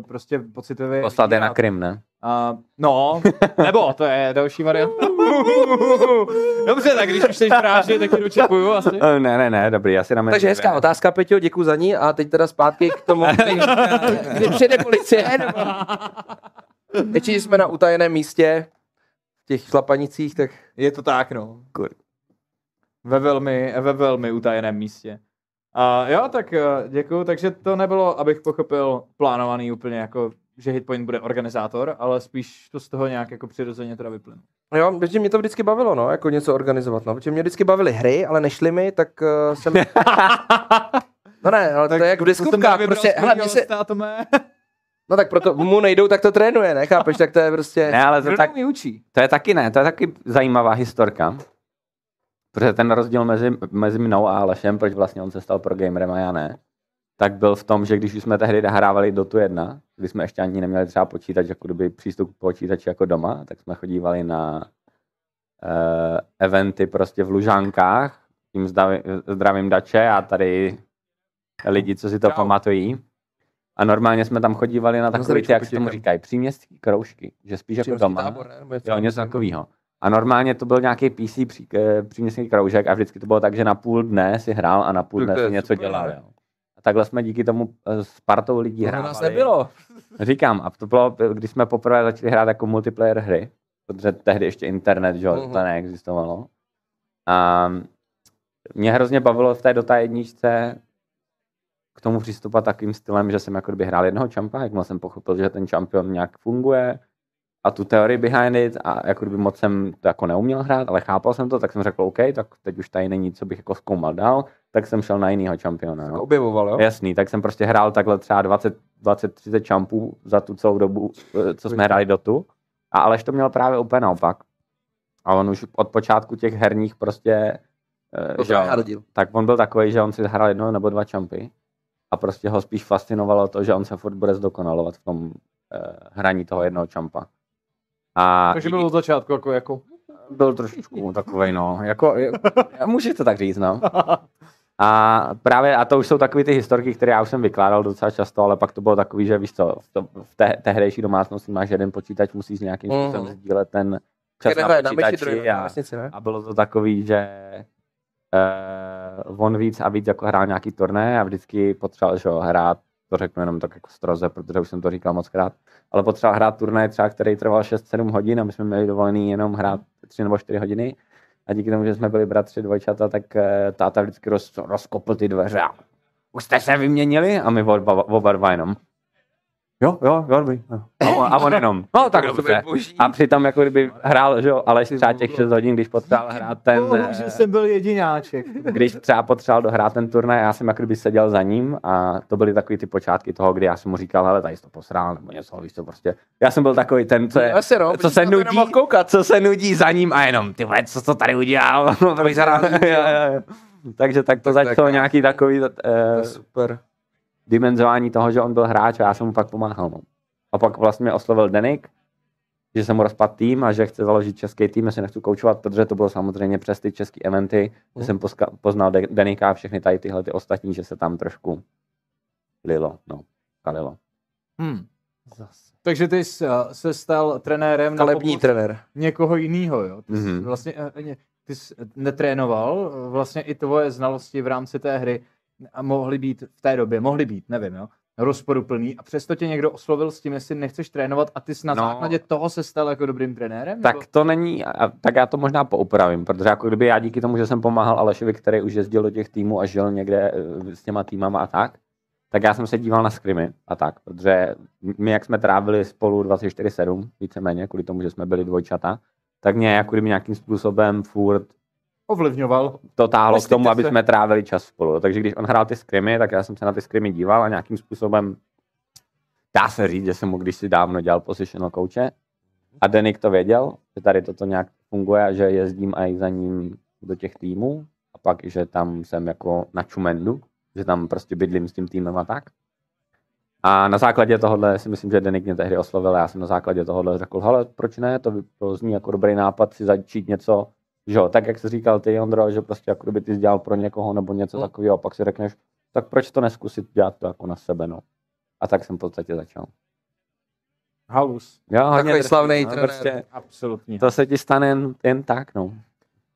prostě pocitově... Poslat je na Krym, ne? A, no, nebo to je další variant. Dobře, tak když už jsi práži, tak ti dočepuju asi. Ne, ne, ne, dobrý, asi na mě... Takže hezká otázka, Peťo, děkuju za ní a teď teda zpátky k tomu, kdy přijde policie. Teď, když jsme na utajeném místě, v těch šlapanicích, tak... Je to tak, no. Kurva. Ve velmi, ve velmi utajeném místě. A jo, tak děkuju. Takže to nebylo, abych pochopil, plánovaný úplně jako že Hitpoint bude organizátor, ale spíš to z toho nějak jako přirozeně teda vyplynu. Jo, protože mě to vždycky bavilo, no, jako něco organizovat, no, protože mě vždycky bavily hry, ale nešly mi, tak uh, jsem... No ne, ale tak to je jak v diskovkách, prostě, hele, mě se... No tak proto mu nejdou, tak to trénuje, ne, chápeš, tak to je prostě... Ne, ale to tak... mi učí. To je taky ne, to je taky zajímavá historka. Protože ten rozdíl mezi, mezi mnou a Alešem, proč vlastně on se stal pro gamerem a já ne, tak byl v tom, že když už jsme tehdy nahrávali Dotu jedna, když jsme ještě ani neměli třeba počítač, jako kdyby přístup k počítači jako doma, tak jsme chodívali na uh, eventy prostě v Lužánkách, tím zdravím Dače a tady lidi, co si to Čau. pamatují. A normálně jsme tam chodívali na takový, jak se tomu říkají, příměstský kroužky, že spíš příměstský jako doma, tábor, jo, něco takového. A normálně to byl nějaký P C pří, příměstský kroužek a vždycky to bylo tak, že na půl dne si hrál a na půl dne si něco dělal. Jo. A takhle jsme díky tomu s partou lidí hrávali. To nás nebylo. Říkám, a to bylo, když jsme poprvé začali hrát jako multiplayer hry, protože tehdy ještě internet, že mm-hmm. to neexistovalo. A mě hrozně bavilo v té Dota jedničce k tomu přistupovat takým stylem, že jsem jako kdyby hrál jednoho čampa, jakmile jsem pochopil, že ten čampion nějak funguje a tu teorii behind it a jako kdyby moc jsem to jako neuměl hrát, ale chápal jsem to, tak jsem řekl OK, tak teď už tady není, co bych jako zkoumal dál, tak jsem šel na jinýho čampiona. No. Objevoval, jo? Jasný, tak jsem prostě hrál takhle třeba dvacet třicet čampů za tu celou dobu, co jsme hráli Dotu, a Aleš to měl právě úplně naopak. A on už od počátku těch herních prostě, že, tak on byl takový, že on si hrál jedno nebo dva čampy. A prostě ho spíš fascinovalo to, že on se furt bude zdokonalovat v tom eh, hraní toho jednoho čampa. A takže byl od začátku jako... jako... Byl trošičku takovej, no. Jako, můžeš to tak říct, no. A právě, a to už jsou takové ty historky, které já už jsem vykládal docela často, ale pak to bylo takový, že víš co, v té tehdejší domácnosti máš jeden počítač, musíš nějakým způsobem mm. sdílet ten čas na počítači. A, a bylo to takový, že... Uh, on víc a víc jako hrál nějaký turné a vždycky potřeboval, že ho hrát, to řeknu jenom tak jako stroze, protože už jsem to říkal moc krát, ale potřeboval hrát turné třeba, který trval šest sedm hodin a my jsme měli dovolený jenom hrát tři nebo čtyři hodiny a díky tomu, že jsme byli bratři dvojčata, tak uh, táta vždycky roz, rozkopl ty dveře a už jste se vyměnili a my oba dva jenom. Jo, jo, jo, jo. A on jenom, no tak dobře. A přitom jako kdyby hrál, že jo, Aleš třeba těch šest hodin, když potřeboval hrát ten... že jsem byl jedináček. Když třeba potřeboval dohrát ten turnaj, já jsem jako kdyby seděl za ním a to byly takový ty počátky toho, kdy já jsem mu říkal, hele, tady jsi to posrál, nebo něco, víš co, prostě. Já jsem byl takový ten, co, je, no, co se nudí, co se nudí za ním a jenom, ty vole, co to tady udělal? To bych zahrál. Takže tak to začalo nějaký takový... super. Dimenzování toho, že on byl hráč a já jsem mu pak pomáhal. No. A pak vlastně mě oslovil Deník, že jsem mu rozpadl tým a že chce založit český tým, já se nechci koučovat, protože to bylo samozřejmě přes ty české eventy, že jsem poznal Deníka a všechny tady tyhle ty ostatní, že se tam trošku lilo, no, kalilo. Hmm. Zase. Takže ty jsi se stal trenérem na trenér. někoho jinýho, jo? Ty jsi mm-hmm. vlastně ty jsi netrénoval, vlastně i tvoje znalosti v rámci té hry a mohly být v té době, mohly být, nevím, jo, rozporuplný a přesto tě někdo oslovil s tím, jestli nechceš trénovat a ty jsi na no, základě toho se stal jako dobrým trenérem? Tak nebo? To není, tak já to možná poupravím, protože jako kdyby já díky tomu, že jsem pomáhal Alešovi, který už jezdil do těch týmů a žil někde s těma týmama a tak, tak já jsem se díval na skrimy a tak, protože my, jak jsme trávili spolu dvacet čtyři sedm, víceméně, kvůli tomu, že jsme byli dvojčata, tak mě jako kdyby nějakým způsobem furt ovlivňoval. To táhlo Myslíte k tomu, aby se. jsme trávili čas spolu. Takže když on hrál ty skrimy, tak já jsem se na ty skrimy díval a nějakým způsobem dá se říct, že jsem mu když si dávno dělal positional coache a Deník to věděl, že tady toto nějak funguje a že jezdím a i za ním do těch týmů a pak, že tam jsem jako na čumendu, že tam prostě bydlím s tím týmem a tak. A na základě tohohle si myslím, že Deník mě tehdy oslovil a já jsem na základě tohohle řekl, hele, proč ne, to, to zní jako dobrý nápad si začít něco. Že jo, tak jak jsi říkal ty, Ondro, že prostě jako kdyby ty jsi dělal pro někoho nebo něco no. takového, pak si řekneš, tak proč to neskusit dělat to jako na sebe, no. A tak jsem v podstatě začal. Halus. Jo, takový slavný trenér. Prostě, absolutně. To se ti stane jen, jen tak, no.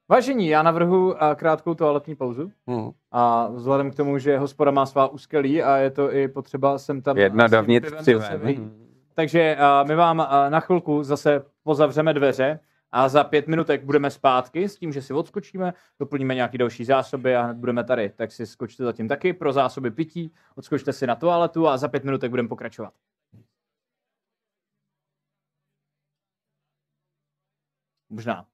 Vážení, já navrhu krátkou toaletní pauzu. Hmm. A vzhledem k tomu, že hospoda má svá úskalí a je to i potřeba sem tam... Jedna dovnitř přiven. Takže my vám na chvilku zase pozavřeme dveře. A za pět minutek budeme zpátky s tím, že si odskočíme, doplníme nějaké další zásoby a hned budeme tady. Tak si skočte zatím taky pro zásoby pití, odskočte si na toaletu a za pět minutek budeme pokračovat. Možná.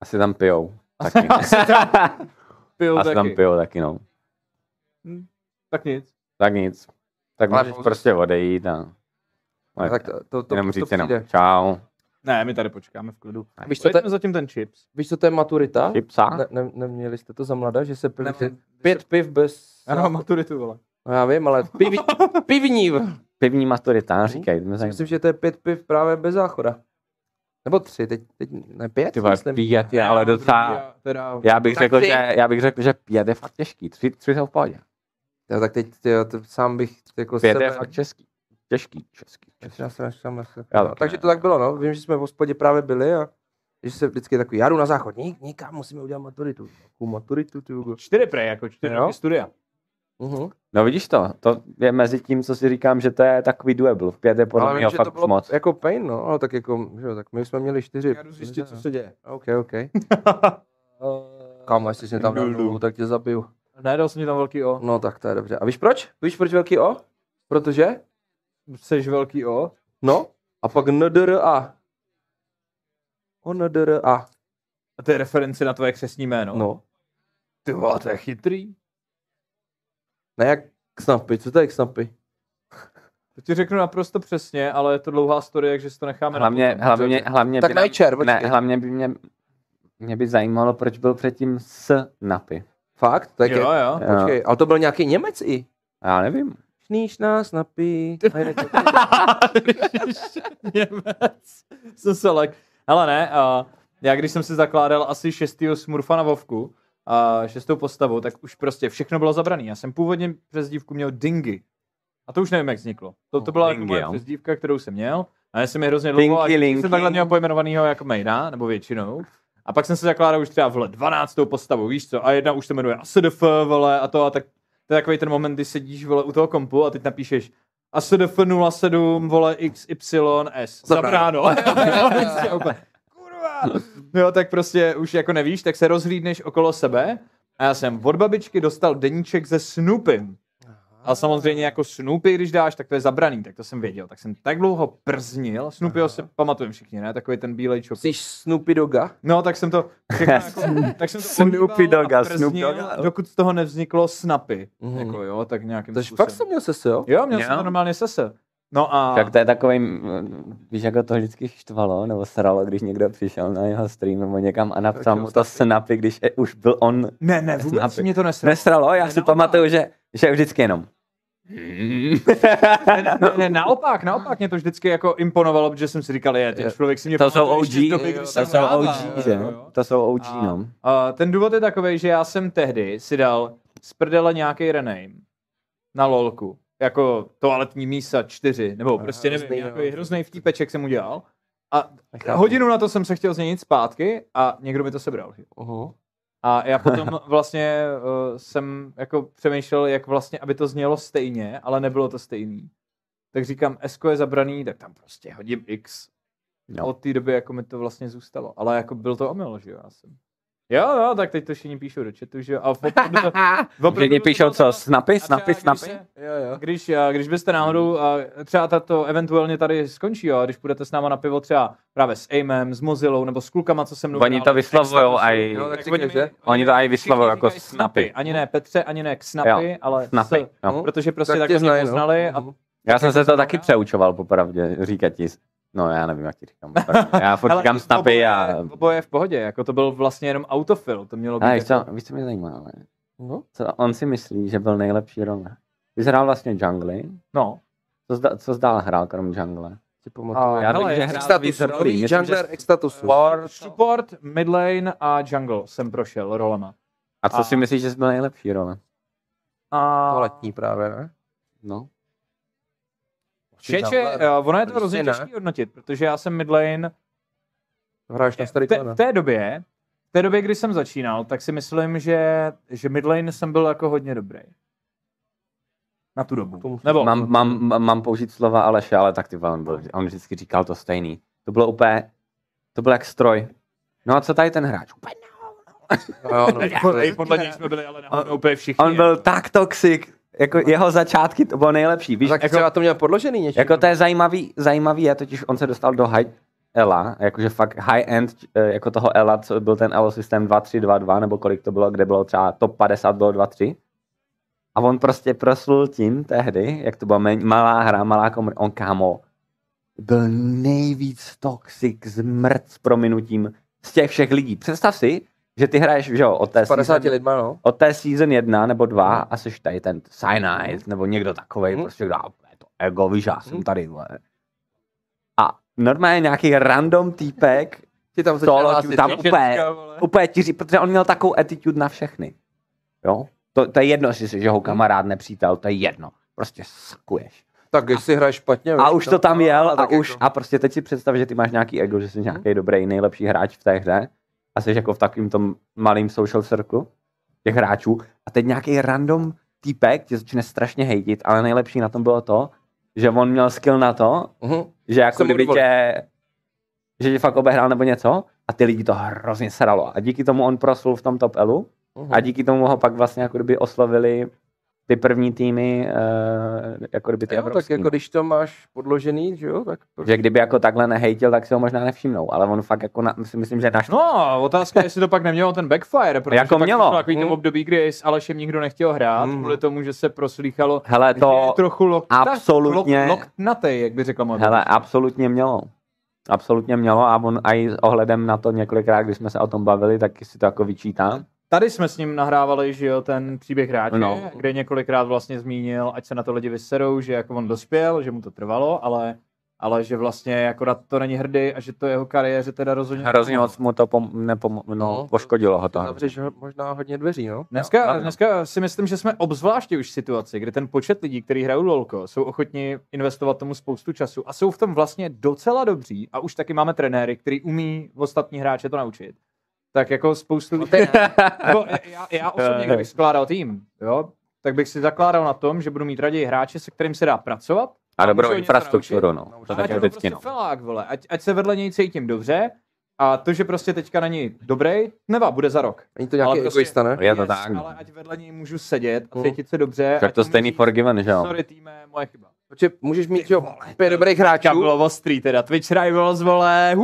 Asi tam pijou. Taky. Asi tam pijou Asi taky. tam pijou taky, no. Hm, tak nic. Tak nic. Tak ale můžeš prostě odejít a... No, tak to, to, to, jenom říct to jenom čau. Ne, my tady počkáme v klidu. Víš co, te... zatím ten chips. Víš co, to je maturita? Chipsa? Ne, ne, neměli jste to za mlada, že se pili ty... pět piv bez... Ano, maturitu, vole. No já vím, ale piv... pivní. Pivní maturita, říkají. Myslím, Myslím, že to je pět piv právě bez záchoda. Nebo tři, teď, teď ne, pět? Ty vole, pět je, ale docela... Teda... Já, bych řekl, že, já bych řekl, že pět je fakt těžký, tři, tři jsou v pohodě. Já, tak teď tyjo, to sám bych... Jako pět sebe... je fakt český. Těžký, český. český. Já se, já se, já se. Já tak takže ne. To tak bylo, no. Vím, že jsme v hospodě právě byli a že se vždycky takový, já jdu na záchod, nikam, musíme udělat maturitu. Jakou maturitu, ty Hugo? Čtyři prej, jako čtyři no. studia. Uhum. No vidíš to, to je mezi tím, co si říkám, že to je takový duebl. V pět je podle mě fakt bylo moc. Jako pain, no, ale tak jako, že, tak my jsme měli čtyři. Já jdu zjistit, co se děje. Ok, ok. Kámo, jestli jsi tam dal, tak tě zabiju. Nedal jsem tam velký O. No tak to je dobře. A víš proč? Víš proč velký O? Protože? Jseš velký O. No, a pak N D R A. O N D R A. A to je reference na tvoje křestní jméno. No. Ty vole, to je chytrý. Ne, jak Snapy, co to je Snapy? To ti řeknu naprosto přesně, ale je to dlouhá story, takže si to necháme hlavně, na to. Hlavně, hlavně tak Nightshare, počkej. Ne, hlavně by mě, mě by zajímalo, proč byl předtím Snapy. Fakt? Tak jo, je, jo. Počkej, ale to byl nějaký Němec i? Já nevím. Šníš nás napí. Němec. Jsem se lek. Hele ne, uh, já když jsem si zakládal asi šestýho Smurfa na Vovku, uh, šestou postavu, tak už prostě všechno bylo zabrané. Já jsem původně přezdívku měl Dingy. A to už nevím, jak vzniklo. To, to byla Dingy, moje přezdívka, kterou jsem měl. A já jsem je hrozně dlouho, když jsem takhle měl pojmenovanýho jako Mejda, nebo většinou. A pak jsem se zakládal už třeba vle dvanáctou postavu, víš co, a jedna už se jmenuje A S D F, vole, a to a tak. To je takový ten moment, kdy sedíš, vole, u toho kompu a teď napíšeš A S D F nula sedm, vole, X Y S. Zabráno. Kurva. Jo, tak prostě už jako nevíš, tak se rozhlídneš okolo sebe a já jsem od babičky dostal deníček se Snoopym. Ale samozřejmě jako Snoopy, když dáš, tak to je zabraný, tak to jsem věděl. Tak jsem tak dlouho prznil. Snoopyho se pamatujeme všichni, ne? Takový ten bílej čop. Jsi Snoopy Doga? No, tak jsem to jako, tak jsem to Snoopy Doga, Snoopy Doga. Dokud z toho nevzniklo Snapy. Mm. Jako jo, tak nějakým způsobem. Takže fakt jsem měl sese, jo? Jo, měl jo. jsem to normálně sese. No a... Tak to je takový, víš, jako to vždycky štvalo, nebo sralo, když někdo přišel na jeho stream nebo někam a napsal mu to Snapy, když je, už byl on. Ne, ne, vůbec mě to nesralo. Nesralo, já ne, si naopak. pamatuju, že, že vždycky jenom. ne, ne, ne, naopak, naopak mě to vždycky jako imponovalo, protože jsem si říkal, je, ten člověk si mě to jsou O G, době, to, jsou ráda, O G že, no? To jsou O G, a, no. A ten důvod je takovej, že já jsem tehdy si dal z prdele nějakej rename na lolku. Jako toaletní mísa čtyři, nebo prostě nevím, hrozný, nějaký hrozný vtípeček jsem udělal. A hodinu na to jsem se chtěl změnit zpátky a někdo mi to sebral. Oho. A já potom vlastně uh, jsem jako přemýšlel, jak vlastně, aby to znělo stejně, ale nebylo to stejný. Tak říkám, esko je zabraný, tak tam prostě hodím X. No. Od té doby jako mi to vlastně zůstalo. Ale jako byl to omyl, že jo, já jsem. Jo, jo, tak teď to všichni píšou do chatu, že jo. A všichni píšou co, snapy, snapy, snapy? Když, když byste náhodou, třeba tato eventuálně tady skončí, jo, když půjdete s náma na pivo třeba právě s Aimem, s Mozillou, nebo s klukama, co se mnou... Oni to vyslovujou aj... No, tak oni, mi, oni to aj vyslovujou jako snapy. Ani ne Petře, ani ne snapy, jo, ale... Snapy, s, no. Protože prostě tak, tak to mě poznali a... Já jsem se to taky přeučoval, popravdě, říkat ti. No, já nevím, jak ti říkám. Já furt říkám snapy a... Oboje v pohodě, jako to byl vlastně jenom autofil, to mělo být... Ale jako... víš, co mě zajímá, ale... No? Co on si myslí, že byl nejlepší role. Ty jsi hrál vlastně džungly. No. Co zdál, co zdál hrál, krom džungle? Ti pamatuju. Já hele, bych, extatus, nový jungler extatusu. Support, midlane a jungle jsem prošel rolema. A co a... si myslíš, že jsi byl nejlepší role? A... Toaletní právě, ne? No. Čeče, ono je to hrozně těžký hodnotit, protože já jsem midlane hráš na starý v té době, v té době, kdy jsem začínal, tak si myslím, že, že midlane jsem byl jako hodně dobrý. Na tu dobu. Nebo... Mám, mám, mám použít slova Aleše, ale tak ty on, byl, on vždycky říkal to stejný. To bylo úplně, to byl jak stroj. No a co tady ten hráč? Úplně no, no, no, podle něj jsme byli ale nahodnou úplně všichni. On byl jako tak toxic. Jako jeho začátky to bylo nejlepší. Víš, tak jako, třeba to měl podložený něčím. Jako to je zajímavý, zajímavý je totiž, on se dostal do hype Ela, jakože fakt high-end, jako toho Ela, co byl ten Elo systém dva tři dva dva, nebo kolik to bylo, kde bylo třeba top padesát, bylo dva tři. A on prostě proslul tím tehdy, jak to byla malá hra, malá komunita, on kámo, byl nejvíc toxic zmrt s prominutím z těch všech lidí. Představ si, že ty hraješ, že jo, od té season, no. Od té season jedna nebo dva no. A seš tady ten Cyanide, nebo někdo takovej, mm. prostě kdo, to ego, víš, já jsem mm. tady, vole. A normálně nějaký random týpek, ty tam, tohle, tam ty úplně, úplně tiří, protože on měl takovou attitude na všechny, jo. To, to je jedno, jestli jsi jeho kamarád, nepřítel, to je jedno. Prostě sakuješ. Tak když si hraješ špatně. A už to tam jel a, a už jako. A prostě teď si představ, že ty máš nějaký ego, že jsi nějaký hmm. dobrý, nejlepší hráč v té hře a jsi jako v takovým tom malým social circle těch hráčů a teď nějaký random týpek tě začne strašně hejtit, ale nejlepší na tom bylo to, že on měl skill na to, uh-huh. že jako jsem kdyby tě, že tě fakt obehrál nebo něco a ty lidi to hrozně sralo a díky tomu on proslul v tom top elu. Uhum. A díky tomu ho pak vlastně jako kdyby oslovili ty první týmy uh, jako kdyby ty jo, evropský. Tak jako když to máš podložený, že jo? Tak to... Že kdyby jako takhle nehejtil, tak si ho možná nevšimnou, ale on fakt jako na, si myslím, že naš... No, otázka je, jestli to pak nemělo ten backfire, protože jako pak mělo. Takový mm. období, kdy s Alešem nikdo nechtěl hrát, mm. kvůli tomu, že se proslýchalo, hele, to že je trochu lokta, absolutně... loktnatej, jak by řekl moje. Hele, absolutně mělo. Absolutně mělo a on i s ohledem na to několikrát, když jsme se o tom bavili, tak si to jako vyčítám. Tady jsme s ním nahrávali, že jo, ten příběh hráče, no. Kde několikrát vlastně zmínil, ať se na to lidi vyserou, že jako on dospěl, že mu to trvalo, ale, ale že vlastně akorát to není hrdý a že to jeho kariéře teda rozhodně... Hrozně moc mu to pom- nepom- no, no, poškodilo ho to. Zavřeš možná hodně dveří, no. Dneska, no. dneska si myslím, že jsme obzvláště už v situaci, kdy ten počet lidí, kteří hrají lolko, jsou ochotni investovat tomu spoustu času a jsou v tom vlastně docela dobří a už taky máme trenéry, který umí ostatní hráče to naučit. Tak jako spoustu lidí. Jako já, já osobně, kdybych skládal tým, jo, tak bych si zakládal na tom, že budu mít raději hráče, se kterým se dá pracovat. A, a dobrou infrastrukturu, no. To tak je vždycky, prostě no. Felák, vole, ať, ať se vedle něj cítím dobře a to, že prostě teďka není dobrý, neva, bude za rok. Není to nějaký egoista, ne? Je to tak. Ale ať vedle něj můžu sedět a cítit se dobře. Tak to stejný Forgiven, že jo? Sorry, týme, moje chyba. Protože můžeš mít, jo, pět dobrých hráčů. To bylo ostrý teda, Twitch Rivals, vole,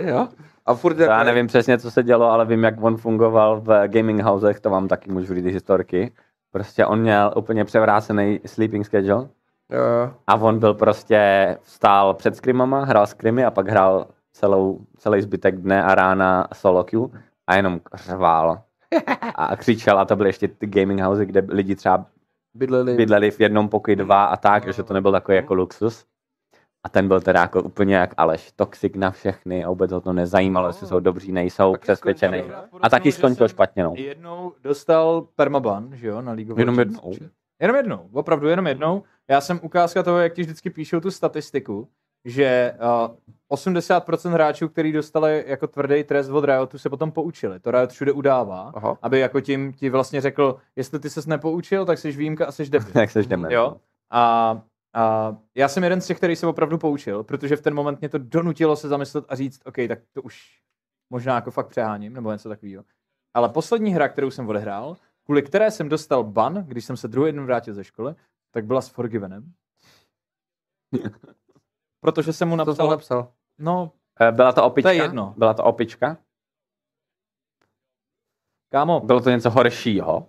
jo. A furt já nevím přesně, co se dělo, ale vím, jak on fungoval v gaming housech, to vám taky můžu říct historky. Prostě on měl úplně převrácený sleeping schedule uh. a on byl prostě, vstál před skrimama, hrál skrimy a pak hrál celou, celý zbytek dne a rána solo queue a jenom řval a křičel a to byly ještě ty gaming housey, kde lidi třeba bydleli, bydleli v jednom pokoji dva a tak, uh. že to nebyl takový jako luxus. A ten byl teda jako úplně jak Aleš, toxic na všechny a vůbec ho to nezajímalo, no, jestli jsou dobří, nejsou, přesvědčený. A taky skončil špatně. No. Jednou dostal permaban, že jo, na ligovou. Jenom jednou. Jenom jednou, opravdu jenom jednou. Já jsem ukázka toho, jak ti vždycky píšou tu statistiku, že uh, osmdesát procent hráčů, kteří dostali jako tvrdý trest od Riotu, se potom poučili. To Riot všude udává, aha. aby jako tím ti vlastně řekl, jestli ty ses nepoučil, tak jsi výjimka a jsi debil. Tak jsi debil. Jo. A A já jsem jeden z těch, který se opravdu poučil, protože v ten moment mě to donutilo se zamyslet a říct, OK, tak to už možná jako fakt přeháním, nebo něco takového. Ale poslední hra, kterou jsem odehrál, kvůli které jsem dostal ban, když jsem se druhý den vrátil ze školy, tak byla s Forgivenem. Protože jsem mu napsal... To jsem napsal. No, byla to opička? To je jedno. Byla to opička? Kámo. Bylo to něco horšího?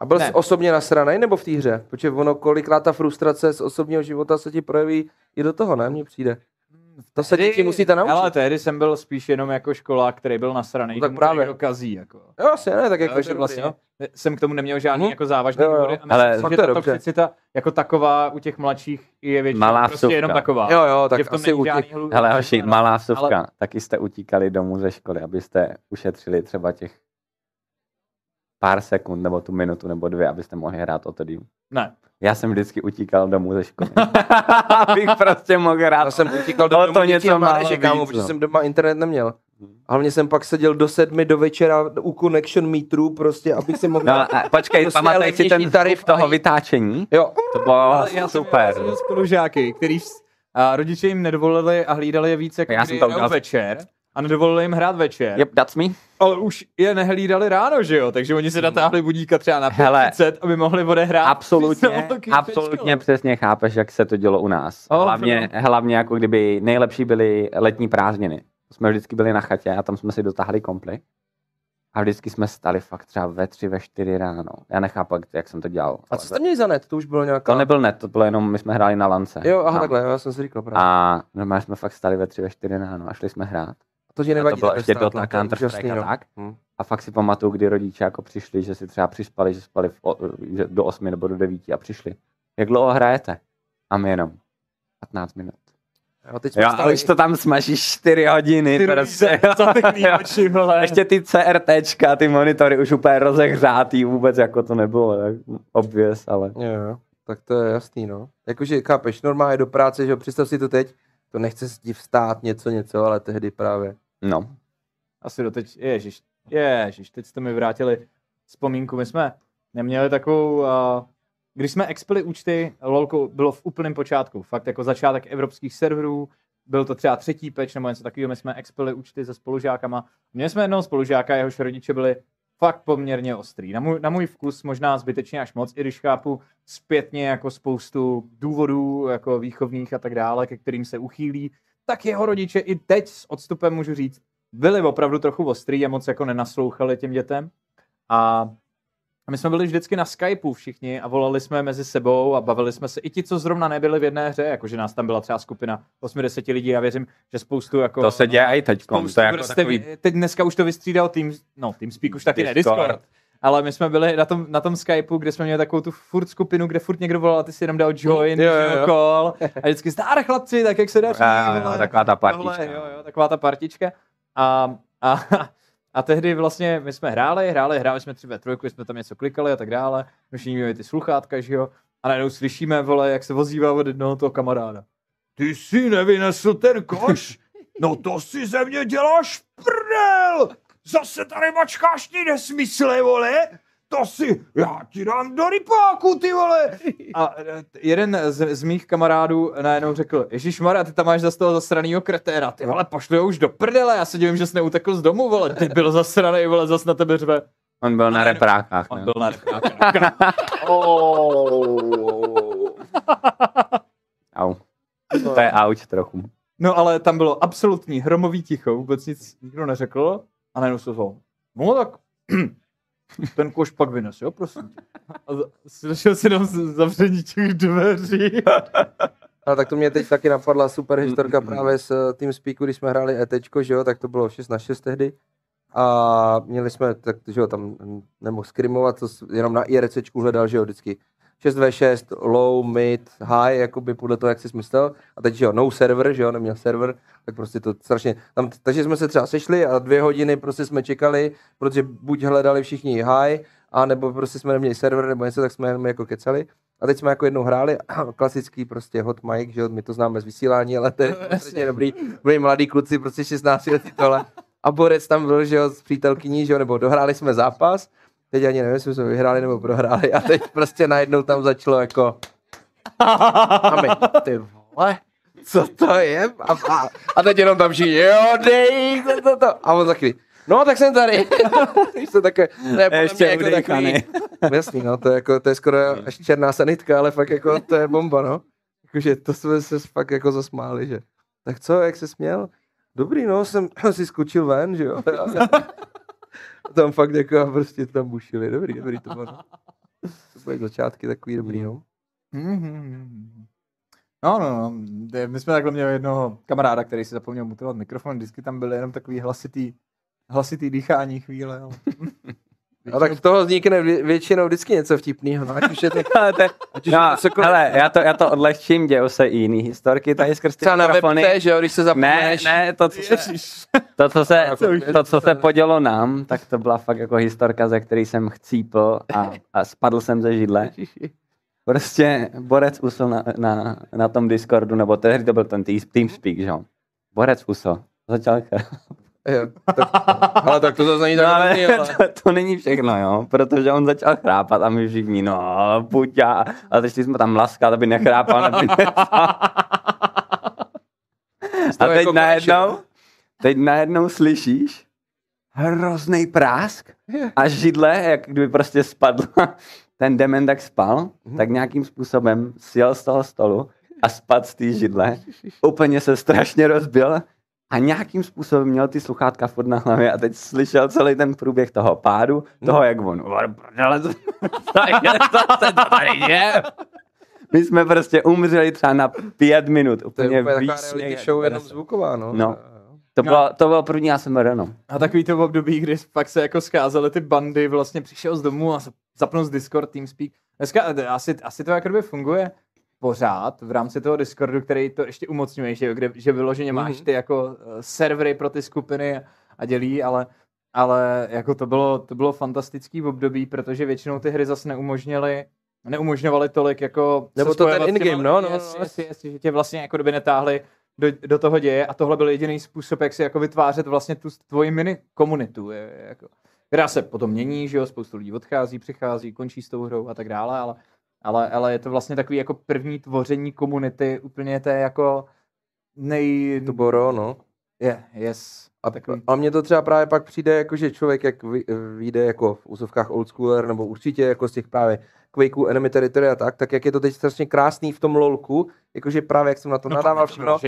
A byl jsi osobně nasranej nebo v té hře? Protože ono kolikrát ta frustrace z osobního života se ti projeví i do toho, ne? Mně přijde. To se ti musíte naučit. Ale tehdy jsem byl spíš jenom jako školák, který byl nasranej. No tak právě. Dokazí, jako. Jo, asi ne, tak jako. No, že vlastně ne? Jsem k tomu neměl žádný hmm. jako závažný důvody. Ale myslím, že ta toxicita jako taková u těch mladších je většinou. Malá vsuvka. Prostě jenom taková. Jo, jo, tak asi utík. Hele, hoši, malá vsuvka. Taky jste utíkali domů ze školy, abyste ušetřili třeba těch pár sekund, nebo tu minutu, nebo dvě, abyste mohli hrát o tedy. Ne. Já jsem vždycky utíkal domů ze školy. Abych prostě mohl hrát. Já jsem utíkal domů, to něco málo víc, kámo, protože jsem doma internet neměl. A hlavně jsem pak seděl do sedmi do večera u connection metrů, prostě, abych si mohl... No, počkej, pamatuješ si ten tarif toho vytáčení? Jo. To bylo super. Já jsem měl spolužáky, který rodiče jim nedovolili a hlídali je více, když je večer. A a nedovolili jim hrát večer. Yep, that's me. Ale už je nehlídali ráno, že jo? Takže oni se natáhli budíka třeba na pět třicet, aby mohli odehrát. Absolutně, absolutně přesně chápeš, jak se to dělo u nás. Oh, hlavně, hlavně jako kdyby nejlepší byly letní prázdniny. Jsme vždycky byli na chatě a tam jsme si dotáhli komply. A vždycky jsme stali fakt třeba ve tři, ve čtyři ráno. Já nechápu, jak jsem to dělal. A co jste měli za net? To už bylo nějaká... To nebyl net, to bylo jenom, my jsme hráli na lance. Jo, aha, takhle, já jsem si říkal právě. A normálně jsme fakt stali ve tři, ve čtyři ráno a šli jsme hrát. A to ti nevadí, tak ještě byl tak Counter-Strike a tak. Hmm. A fakt si pamatuju, kdy rodiče jako přišli, že si třeba přispali, že spali v, že do osmi nebo do devíti a přišli. Jak dlouho hrajete? A my jenom patnáct minut. Jo, teď jo, ale už to tam smažíš čtyři hodiny. Prostě, oči, ještě ty CRTčka, ty monitory už úplně rozehřátý, vůbec jako to nebylo, tak obvěz, ale... Jo, tak to je jasný, no. Jakože, chápeš, normálně do práce, že jo, představ si to teď, to nechce si vstát něco, něco, ale tehdy právě. No. Asi doteď, ježiš, ježiš, teď jste mi vrátili vzpomínku, my jsme neměli takovou... Uh... Když jsme expili účty, LOLko bylo v úplném počátku. Fakt jako začátek evropských serverů, byl to třeba třetí patch nebo něco takového, my jsme expili účty se spolužákama. Měli jsme jednoho spolužáka, jehož rodiče byli fakt poměrně ostrý. Na můj, na můj vkus možná zbytečně až moc, i když chápu zpětně jako spoustu důvodů jako výchovních a tak dále, ke kterým se uchýlí, tak jeho rodiče i teď s odstupem můžu říct, byli opravdu trochu ostrý a moc jako nenaslouchali těm dětem. A A my jsme byli vždycky na Skypeu všichni a volali jsme mezi sebou a bavili jsme se i ti, co zrovna nebyli v jedné hře, jakože nás tam byla třeba skupina osmdesát lidí, já věřím, že spoustu jako... To se děje i teďkom, to je jako takový... Teď dneska už to vystřídal tým, no TeamSpeak už taky Discord. Ne, Discord. Ale my jsme byli na tom, na tom Skypeu, kde jsme měli takovou tu furt skupinu, kde furt někdo volal a ty si jenom dal join, jo, jo, jo. Call a vždycky zdár chlapci, tak jak se daří. Taková ta partička. Jo, jo, taková ta partička. A... a A tehdy vlastně my jsme hráli, hráli, hráli jsme tři vé tři, jsme tam něco klikali a tak dále. Všichni měli ty sluchátka, že jo. A najednou slyšíme, vole, jak se ozývá od jednoho toho kamaráda. Ty si nevynesl ten koš? No to si ze mě děláš prdel! Zase tady mačkáš ty nesmysly, vole! To si, já ti dám do rypáku, ty vole! A jeden z, z mých kamarádů najednou řekl, ježišmarja, ty tam máš zase toho zasranýho kretéra, ty vole, pošli ho už do prdele, já se divím, že jsi neutekl z domu, vole, ty byl zasraný, vole, zas na tebe řve. On byl na reprákách, On ne? byl na reprákách. Au. To je auč trochu. No ale tam bylo absolutní hromový ticho, vůbec nic nikdo neřekl a najednou se zvol. No tak... Ten koš pak vynes, jo, prosím. A slyšel si jenom zavření těch dveří. Ale tak to mě teď taky napadla super historka právě s TeamSpeaku, když jsme hráli ETčko, že jo, tak to bylo šest na šest tehdy. A měli jsme, tak, že jo, tam nemohl skrimovat, jenom na IRCčku hledal, že jo, vždycky. šest vé šest, low, mid, high, jakoby podle toho, jak jsi myslel. A teď, že jo, no server, že jo, neměl server, tak prostě to strašně... Tam, takže jsme se třeba sešli a dvě hodiny prostě jsme čekali, protože buď hledali všichni high, anebo prostě jsme neměli server, nebo něco, tak jsme jenom jako kecali. A teď jsme jako jednou hráli, klasický prostě hot mic, že jo, my to známe z vysílání, ale to je strašně dobrý. Byli mladí kluci, prostě šestnáct letý tohle. A borec tam byl, že jo, s přítelkyní, že jo, nebo dohráli jsme zápas. Teď ani nevím, jestli jsme vyhráli nebo prohráli a teď prostě najednou tam začalo jako a my, ty vole, co to je? A, a, a teď jenom tam všichni, jo, dej, co to to? A on za chvíli, no tak jsem tady. Jsem takové, to je ještě jako takový. Jasný, no, to je, jako, to je skoro až černá sanitka, ale fakt jako to je bomba, no. Jakože to jsme se fakt jako zasmáli, že. Tak co, jak se směl? Dobrý, no, jsem si skočil ven, že jo. Tam fakt jako prostě tam bušili. Dobrý, dobrý to bylo. To byly začátky takový dobrý, no. No, no, no. My jsme takhle měli jednoho kamaráda, který si zapomněl mutovat mikrofon. Vždycky tam byly jenom takový hlasitý, hlasitý dýchání chvíle. No. No tak z toho vznikne většinou vždycky něco vtipného. No, ať už je to... No, hele, já to, já to odlehčím, dějou se i jiný historky tady skrz ty mikrofony. Třeba že jo, když se zapomněš. Ne, ne, to, co se, to, co se, to, co se podělo nám, tak to byla fakt jako historka, ze který jsem chcípl a, a spadl jsem ze židle. Prostě borec usl na, na, na tom Discordu, nebo tehdy to byl ten TeamSpeak, že jo. Borec usl, začal Jo, tak, ale tak to zase není tak no, ale, ale. To, to není všechno, jo, protože on začal chrápat a my všichni, no, buď já, ale teď jsme tam laskat, aby nechrápal, aby nechrápal. A teď najednou, Teď najednou slyšíš hrozný prásk a židle, jak kdyby prostě spadla, ten demen tak spal, tak nějakým způsobem sjel z toho stolu a spadl z té židle. Úplně se strašně rozbil a nějakým způsobem měl ty sluchátka furt na hlavě a teď slyšel celý ten průběh toho pádu, toho jak on. My jsme prostě umřeli třeba na pět minut. Úplně to je úplně taková reality show jenom zvuková, no. no. To bylo, to bylo první, já jsem ráno. A takový to v období, kdy pak se jako scházely ty bandy, vlastně přišel z domu a zapnul z Discord, TeamSpeak. Dneska asi, asi to jakoby funguje pořád v rámci toho Discordu, který to ještě umocňuje, že, kde, že vyloženě máš ty jako servery pro ty skupiny a dělí, ale, ale jako to bylo, to bylo fantastický v období, protože většinou ty hry zase neumožnily neumožňovaly tolik jako... Nebo to ten in-game, no? no, yes, yes, yes, yes, že tě vlastně jako doby netáhli Do, do toho děje a tohle byl jediný způsob, jak si jako vytvářet vlastně tu tvoji mini komunitu, je, jako, která se potom mění, že jo, spoustu lidí odchází, přichází, končí s tou hrou a tak dále, ale, ale, ale je to vlastně takový jako první tvoření komunity, úplně té jako nej... To boro, no. Je, yeah, yes. A, a mně to třeba právě pak přijde, jako, že člověk, jak vyjde jako v úzovkách oldschooler, nebo určitě jako z těch právě Quakeů, Enemy Territory a tak, tak jak je to teď strašně krásný v tom lolku, jakože právě jak jsem na to no, nadával všechno,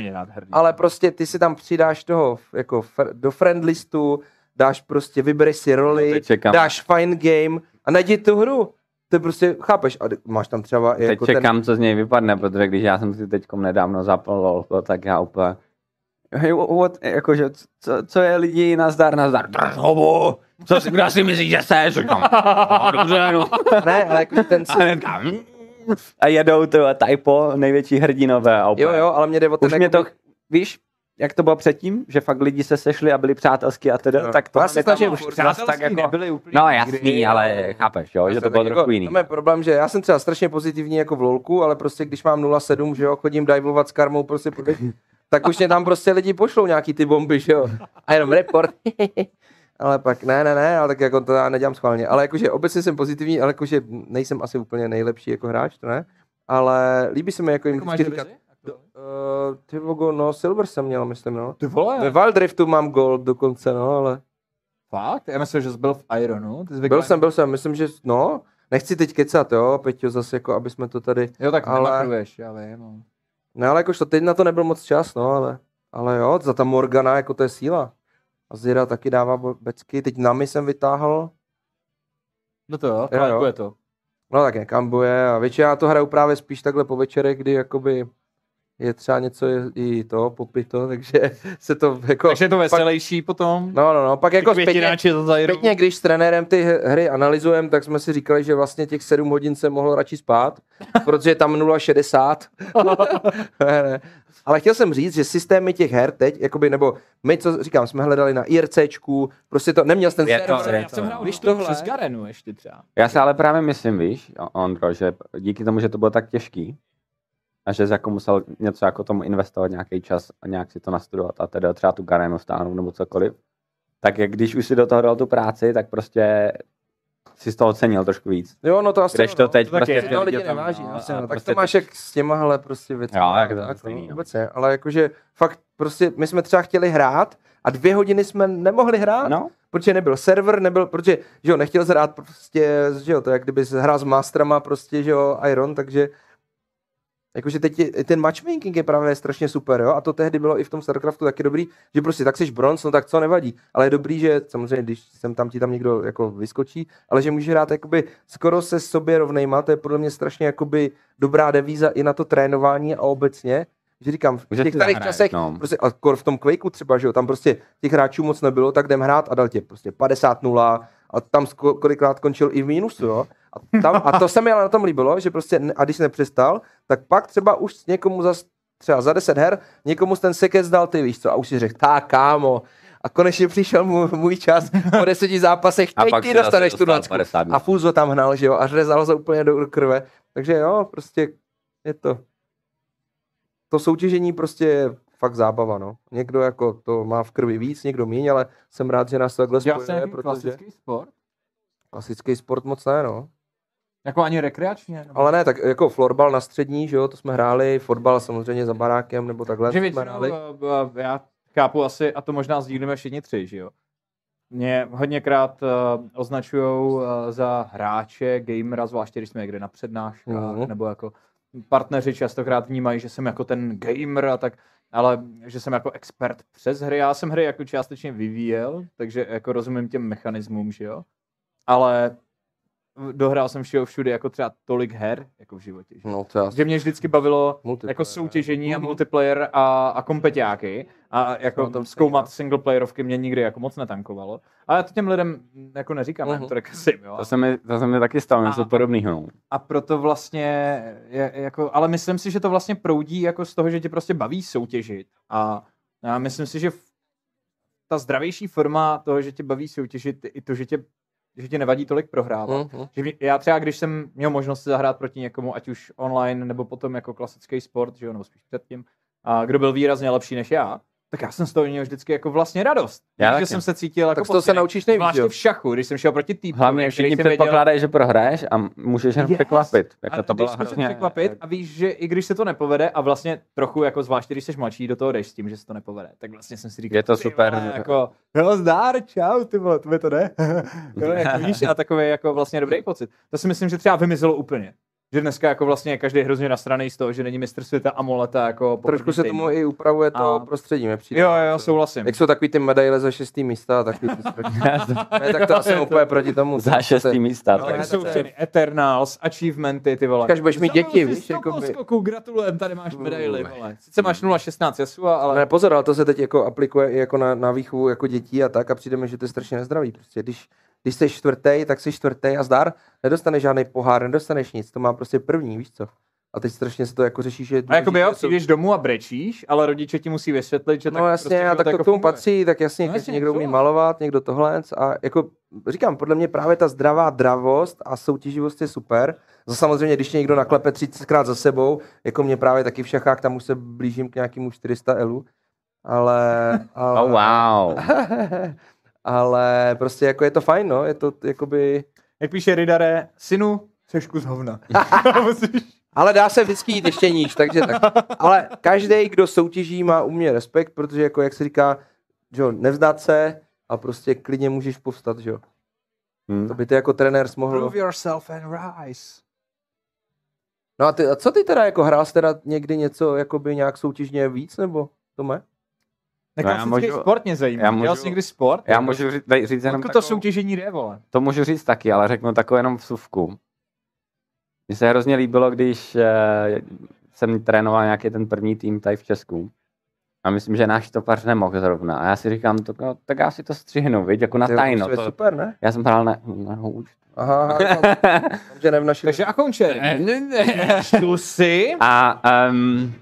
ale prostě ty si tam přidáš toho jako fr- do friend listu, dáš prostě, vybereš si roli, no, dáš fine game a najdi tu hru. To prostě, chápeš, a máš tam třeba... Teď jako čekám, ten... co z něj vypadne, protože když já jsem si teďkom nedávno zapl lolko, tak já úplně... Hey, what, jakože, co, co je lidi, nazdar, nazdar, drž hobu, co si, kdo si myslí, že seš, říkám, no, dobře, no. Ne, ale jakože ten si... A jedou to a typo, největší hrdinové. Opa. Jo, jo, ale mě jde o ten... Už jako... mě to, víš, jak to bylo předtím, že fakt lidi se sešli a byli přátelský a teda, no. tak to... Vlastně to, že už přátelský tak jako... nebyli úplně... No jasný, kdy, ale chápeš, jo, že to bylo trochu jako, jiný. To je problém, že já jsem třeba strašně pozitivní jako v lolku, ale prostě když mám nula sedm, že jo, chodím divovat s karmou, prostě podle... Tak už mě tam prostě lidi pošlou nějaký ty bomby, že jo. A jenom report. Ale pak ne, ne, ne, ale tak jako to já nedělám schválně. Ale jakože obecně jsem pozitivní, ale jakože nejsem asi úplně nejlepší jako hráč, to ne. Ale líbí se mi jako jim vždycky říkat. Uh, ty logo, no silver jsem měl, myslím, no. Ty vole. Ve Wild Riftu mám gold dokonce, no, ale. Fakt? Já myslím, že jsi byl v Ironu. Ty byl byl jsem, byl jsem, myslím, že, no. Nechci teď kecat, jo, Peťo, zase jako, aby jsme to tady. Jo, tak ale... nemakruješ, já vím, no. No ale jakož to teď na to nebyl moc čas, no ale, ale jo, za ta Morgana, jako to je síla. A Zira taky dává becky, teď Nami jsem vytáhl. No to jo, kambuje to. No tak nekambuje a většinou já to hraju právě spíš takhle po večerech, kdy jakoby je třeba něco i to, popito, takže se to jako... Takže je to veselější pak, potom. No, no, no, pak jako zpětně, zpětně, když s trenérem ty hry analyzujeme, tak jsme si říkali, že vlastně těch sedm hodin se mohlo radši spát, protože je tam nula šedesát. ne, ne. Ale chtěl jsem říct, že systémy těch her teď, jakoby, nebo my, co říkám, jsme hledali na IRCčku, prostě to, neměl ten server. To, já jsem hrál přes Garenu ještě třeba. Já se ale právě myslím, víš, Ondro, že díky tomu, že to bylo tak těžký, a že jsi jako musel něco jako tomu investovat nějaký čas a nějak si to nastudovat a teda třeba tu Garenu stáhnout nebo cokoliv, tak když už si do toho dal tu práci, tak prostě si z toho cenil trošku víc. Jo, no to asi Kdež to no, teď to prostě... No, lidi neváží, no, no, tak prostě to máš jak s těmahle prostě věcí. Jo, jak to stejný, no. Vůbec je, ale jakože fakt prostě my jsme třeba chtěli hrát a dvě hodiny jsme nemohli hrát, no. Protože nebyl server, nebyl, protože, že jo, nechtěl jsi hrát prostě, že jo, to jak kdyby hrál s mastrama prostě, že jo, Iron, takže jakože teď je, ten matchmaking je právě strašně super, jo, a to tehdy bylo i v tom StarCraftu taky dobrý, že prostě tak seš bronz, no tak co nevadí, ale je dobrý, že samozřejmě, když sem tam ti tam někdo jako vyskočí, ale že může hrát jakoby skoro se sobě rovnejma, to je podle mě strašně jakoby dobrá devíza i na to trénování a obecně, že říkám, v těch tady časech, no. Prostě, a v tom Quakeu třeba, že jo, tam prostě těch hráčů moc nebylo, tak jdem hrát a dal tě prostě padesát nula a tam kolikrát končil i v mínusu, jo. A, tam, a to se mi ale na tom líbilo, že prostě, a když nepřestal, tak pak třeba už někomu za, třeba za deset her, někomu ten sekec dal, ty víš co, a už si řekl, tak kámo, a konečně přišel mu, můj čas po deseti zápasech, teď ty dostaneš tu dvacku. A Fuzo tam hnal, že jo, a řezal se úplně do krve, takže jo, prostě je to, to soutěžení prostě je fakt zábava, no. Někdo jako to má v krvi víc, někdo míň, ale jsem rád, že nás to takhle spojuje, protože... Klasický sport? Klasický sport moc ne, no. Jako ani rekreačně? Nebo... Ale ne, tak jako florbal na střední, že jo, to jsme hráli, fotbal samozřejmě za barákem, nebo takhle že jsme hráli. Já chápu asi, a to možná sdílíme všichni tři, že jo? Mě hodněkrát uh, označujou uh, za hráče, gamera, zvláště když jsme někde na přednáškách, mm-hmm. nebo jako partneři častokrát vnímají, že jsem jako ten gamer a tak, ale že jsem jako expert přes hry. Já jsem hry jako částečně vyvíjel, takže jako rozumím těm mechanismům, že jo? Ale dohrál jsem všeho všude jako třeba tolik her jako v životě. Že, no, že mě vždycky bavilo jako soutěžení a multiplayer a, a kompeťáky a jako no, zkoumat je. Singleplayerovky mě nikdy jako moc netankovalo. Ale já to těm lidem jako neříkám, uh-huh. to rekasím, jo. To se mi, to se mi taky stalo, něco podobného. A proto vlastně, je, jako, ale myslím si, že to vlastně proudí jako z toho, že tě prostě baví soutěžit. A, a myslím si, že ta zdravější forma toho, že tě baví soutěžit, i to, že tě že ti nevadí tolik prohrávat. Uh-huh. Že mě, já třeba, když jsem měl možnost se zahrát proti někomu, ať už online, nebo potom jako klasický sport, že jo, nebo spíš předtím, a kdo byl výrazně lepší než já, tak já jsem z toho měl vždycky jako vlastně radost. Já že jsem se cítil tak jako to potřeba. Se naučíš nejvíc. Máš to v šachu, když jsem šel proti týmu. Hlavně všichni předpokládají, věděl, že prohraješ a můžeš jen yes. překvapit. Jako to bylo hrozně překvapit a víš, že i když se to nepovede a vlastně trochu jako zvláště, když jsi mladší, do toho jdeš s tím, že se to nepovede. Tak vlastně jsem si říkal, je to super. Vole, jako, no zdár, čau, ty vole, tebe to ne. Jo, jako, víš, a takový jako vlastně dobrý pocit. To si myslím, že třeba vymizelo úplně. Že dneska jako vlastně každý hrozně nasranej z toho, že není mistr světa a moleta jako... Trošku se tomu i upravuje to a... prostředí, mi přijde. Jo, jo, souhlasím. Jak jsou takový ty medaile za šestý místa a takový ty ne, tak to asi úplně proti tomu. Za šestý místa. No, tak ne, jsou všechny Eternals, achievementy, ty vole. Říkáš, budeš mít děti, víš, jakoby... Skoku, gratulujem, tady máš medaily, vole. Sice máš nula šestnáct Jesua, ale... Ne, pozor, ale to se teď jako aplikuje i jako na, na výchovu jako dětí a tak a přijde mi, že to je strašně nezdravý. Prostě, když Když jsi čtvrtý, tak jsi čtvrtý a zdar, nedostaneš žádný pohár, nedostaneš nic, to má prostě první, víš co. A teď strašně se to jako řeší, že... A jakoby jo, přijdeš domů a brečíš, ale rodiče ti musí vysvětlit, že... No tak jasně, prostě, a tak to jako k tomu funguje. Patří, tak jasně, no, jasně někdo umí malovat, někdo tohle a jako říkám, podle mě právě ta zdravá dravost a soutěživost je super. Za samozřejmě, když tě někdo naklepe třicetkrát za sebou, jako mě právě taky v šachách, tam už se blížím k nějakému čtyři sta elů, ale... ale... Oh, wow. Ale prostě jako je to fajn, no, je to jakoby... Jak píše Rydare, synu, seš kus hovna. Ale dá se vždycky jít ještě níž, takže tak. Ale každý, kdo soutěží, má u mě respekt, protože jako jak se říká, že jo, nevzdát se a prostě klidně můžeš povstat, že jo. Hmm. To by ty jako trenér smohl. Prove yourself and rise. No a, ty, a co ty teda jako hrál teda někdy něco, jakoby nějak soutěžně víc, nebo to má? No já můžu, sport mě zajímá. Dělal jsi někdy sport? Já můžu říct, říct jenom takovou, to soutěžení jde, vole. To můžu říct taky, ale řeknu takovou jenom vsuvku. Mně se hrozně líbilo, když uh, jsem trénoval nějaký ten první tým tady v Česku. A myslím, že náš topař nemohl zrovna. A já si říkám, to, no, tak já si to střihnu, viď, jako na tajno. To je super, ne? Já jsem hrál na, na hůč. Aha, takže nevnašil. Takže a končer. Štusy. A... Um,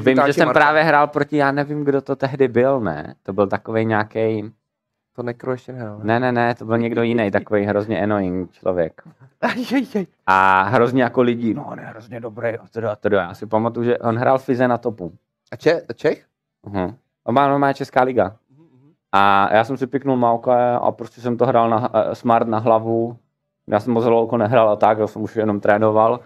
vím, že jsem Marka. Právě hrál proti, já nevím, kdo to tehdy byl, ne? To byl takovej nějaký. To Nekro ještě nehrál. Ne, ne, ne, to byl někdo jiný, takový hrozně annoying člověk. A hrozně jako lidí, no on je hrozně dobrý, a teda, a teda. Já si pamatuju, že on hrál Fize na topu. A Če- Čech? Uh-huh. Obávno má Česká liga. A já jsem si piknul Mauka a prostě jsem to hrál na, uh, smart na hlavu. Já jsem moc hlavou nehrál a tak, já jsem už jenom trénoval.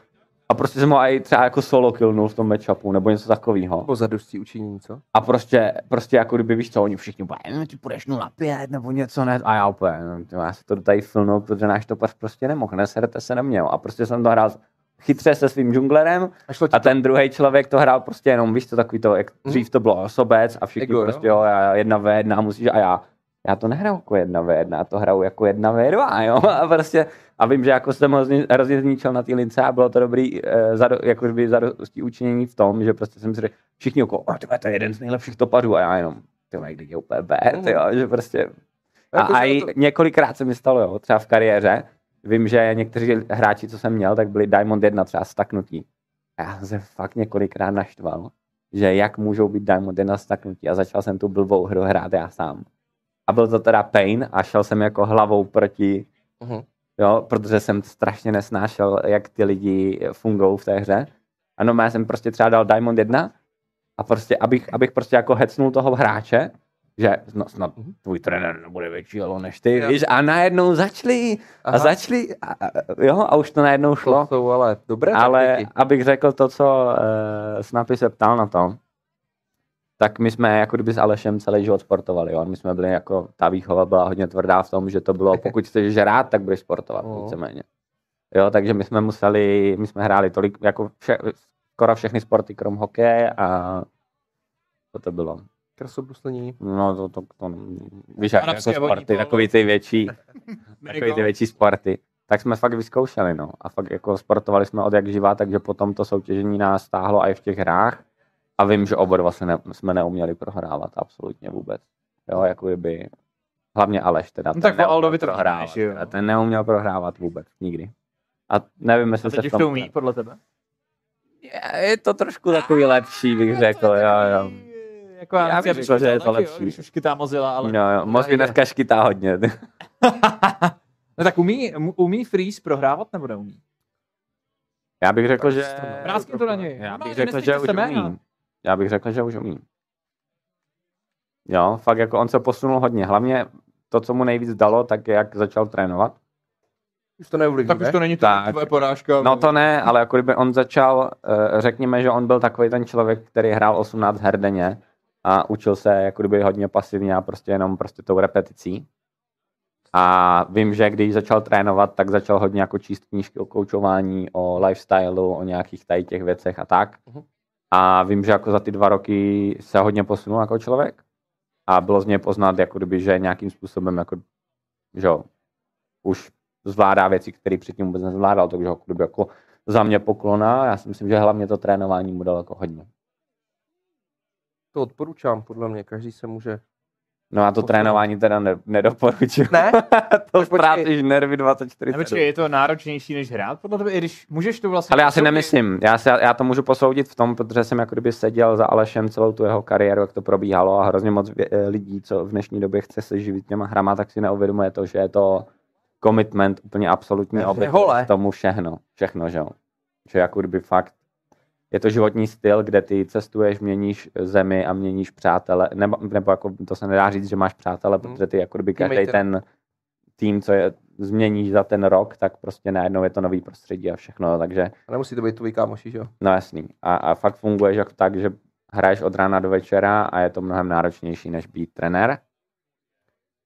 A prostě jsem ho aj třeba jako solo killnul v tom matchupu, nebo něco takového. Pozadostí učiní, co? A prostě, prostě jako kdyby, víš co, oni všichni bude, ty půjdeš nula pět nebo něco, ne? A já úplně, no, já se to tady filmnul, protože náš topař prostě nemohl, neserte se neměl. A prostě jsem to hrál chytře se svým džunglerem a, a ten druhý člověk to hrál prostě jenom, víš co, takový to, jak dřív to bylo sobec a všichni Ego, prostě, jo, jo jedna v jedna musíš a já. Já to nehraju jako jedna vé jedna, já to hraju jako jedna vé dva, jo, a prostě, a vím, že jako jsem hrozně zničil na té lince a bylo to dobrý, e, zado, jako by zadosti učinění v tom, že prostě jsem si řekl, všichni okolo, tyhle, to je jeden z nejlepších topařů, a já jenom, tyhle, když je úplně B, tyjo, že prostě, a, a i několikrát se mi stalo, jo, třeba v kariéře, vím, že někteří hráči, co jsem měl, tak byli Diamond jedna třeba staknutí, a já jsem se fakt několikrát naštval, že jak můžou být Diamond jedna staknutí a začal jsem tu blbou hru hrát já sám. A byl to teda pain a šel jsem jako hlavou proti, uh-huh. jo, protože jsem strašně nesnášel, jak ty lidi fungují v té hře. Ano, já jsem prostě třeba dal Diamond jedna a prostě, abych, abych prostě jako hecnul toho hráče, že no, snad tvůj trenér nebude větší elo než ty, víš, a najednou začali Aha. a začali, a, a, jo, a už to najednou šlo. To jsou ale dobré taktiky. Ale abych řekl to, co uh, Snapy se ptal na to, tak my jsme jako kdyby s Alešem celý život sportovali. Jo? My jsme byli jako, ta výchova byla hodně tvrdá v tom, že to bylo, pokud chceš žrát, tak budeš sportovat, uh-huh. víceméně. Jo, takže my jsme museli, my jsme hráli tolik, jako vše, skoro všechny sporty, krom hokeje a to to bylo. Krasobruslení. No to, to, to víš, jako sporty, takový ty větší, takový ty větší sporty. Tak jsme fakt vyzkoušeli, no. A fakt jako sportovali jsme od jak živá, takže potom to soutěžení nás stáhlo i v těch hrách. A vím, že oba dva se ne, jsme neuměli prohrávat absolutně vůbec. Jo, jako by, hlavně Aleš teda. No tak Aldovi to prohráš, jo. A ten neuměl prohrávat vůbec, nikdy. A nevím, jestli se v tom... umí, podle tebe? Je, je to trošku takový lepší, bych řekl, jo, jo. Jako já, já bych řekl, že je to lepší. Když už škytá Mozilla, ale... Jo, jo, Mozilla dneska škytá hodně. No tak umí, umí Freeze prohrávat, nebo neumí? Já bych řekl, že... Vrázky to na něj. Já bych řekl, že už umí. Já bych řekl, že už umí. Jo, fakt jako on se posunul hodně. Hlavně to, co mu nejvíc dalo, tak jak začal trénovat. Už to neuvlivní, tak ne? Už to není tak. Tvoje porážka. No to ne, ale jako kdyby on začal, řekněme, že on byl takový ten člověk, který hrál osmnáct her denně a učil se jako kdyby hodně pasivně a prostě jenom prostě tou repeticí. A vím, že když začal trénovat, tak začal hodně jako číst knížky o koučování, o lifestylu, o nějakých tady těch věcech a tak. Uh-huh. A vím, že jako za ty dva roky se hodně posunul jako člověk a bylo z něj poznat, jako kdyby, že nějakým způsobem jako, že jo, už zvládá věci, které předtím vůbec nezvládal, takže jako kdyby jako za mě poklona. Já si myslím, že hlavně to trénování mu dalo jako hodně. To odporučám, podle mě, každý se může... No a to Poslou. trénování teda ne, nedoporučuji. Ne? To ztrácíš nervy dvacet čtyři. Ne, počkej, je to náročnější než hrát podle tebe, i když můžeš to vlastně... Ale já si nemyslím, já, se, já to můžu posoudit v tom, protože jsem jako kdyby seděl za Alešem celou tu jeho kariéru, jak to probíhalo a hrozně moc lidí, co v dnešní době chce se živit těma hrama, tak si neuvědomuje to, že je to commitment úplně absolutní obět tomu všechno, všechno, že jo. Že jako kdyby fakt je to životní styl, kde ty cestuješ, měníš zemi a měníš přátele. Nebo, nebo jako to se nedá říct, že máš přátele, protože ty jako kdyby každý ten tým, co je, změníš za ten rok, tak prostě najednou je to nový prostředí a všechno, takže... A nemusí to být tvojí kámoši, že jo? No jasný. A, a fakt funguješ jako tak, že hraješ od rána do večera a je to mnohem náročnější, než být trenér.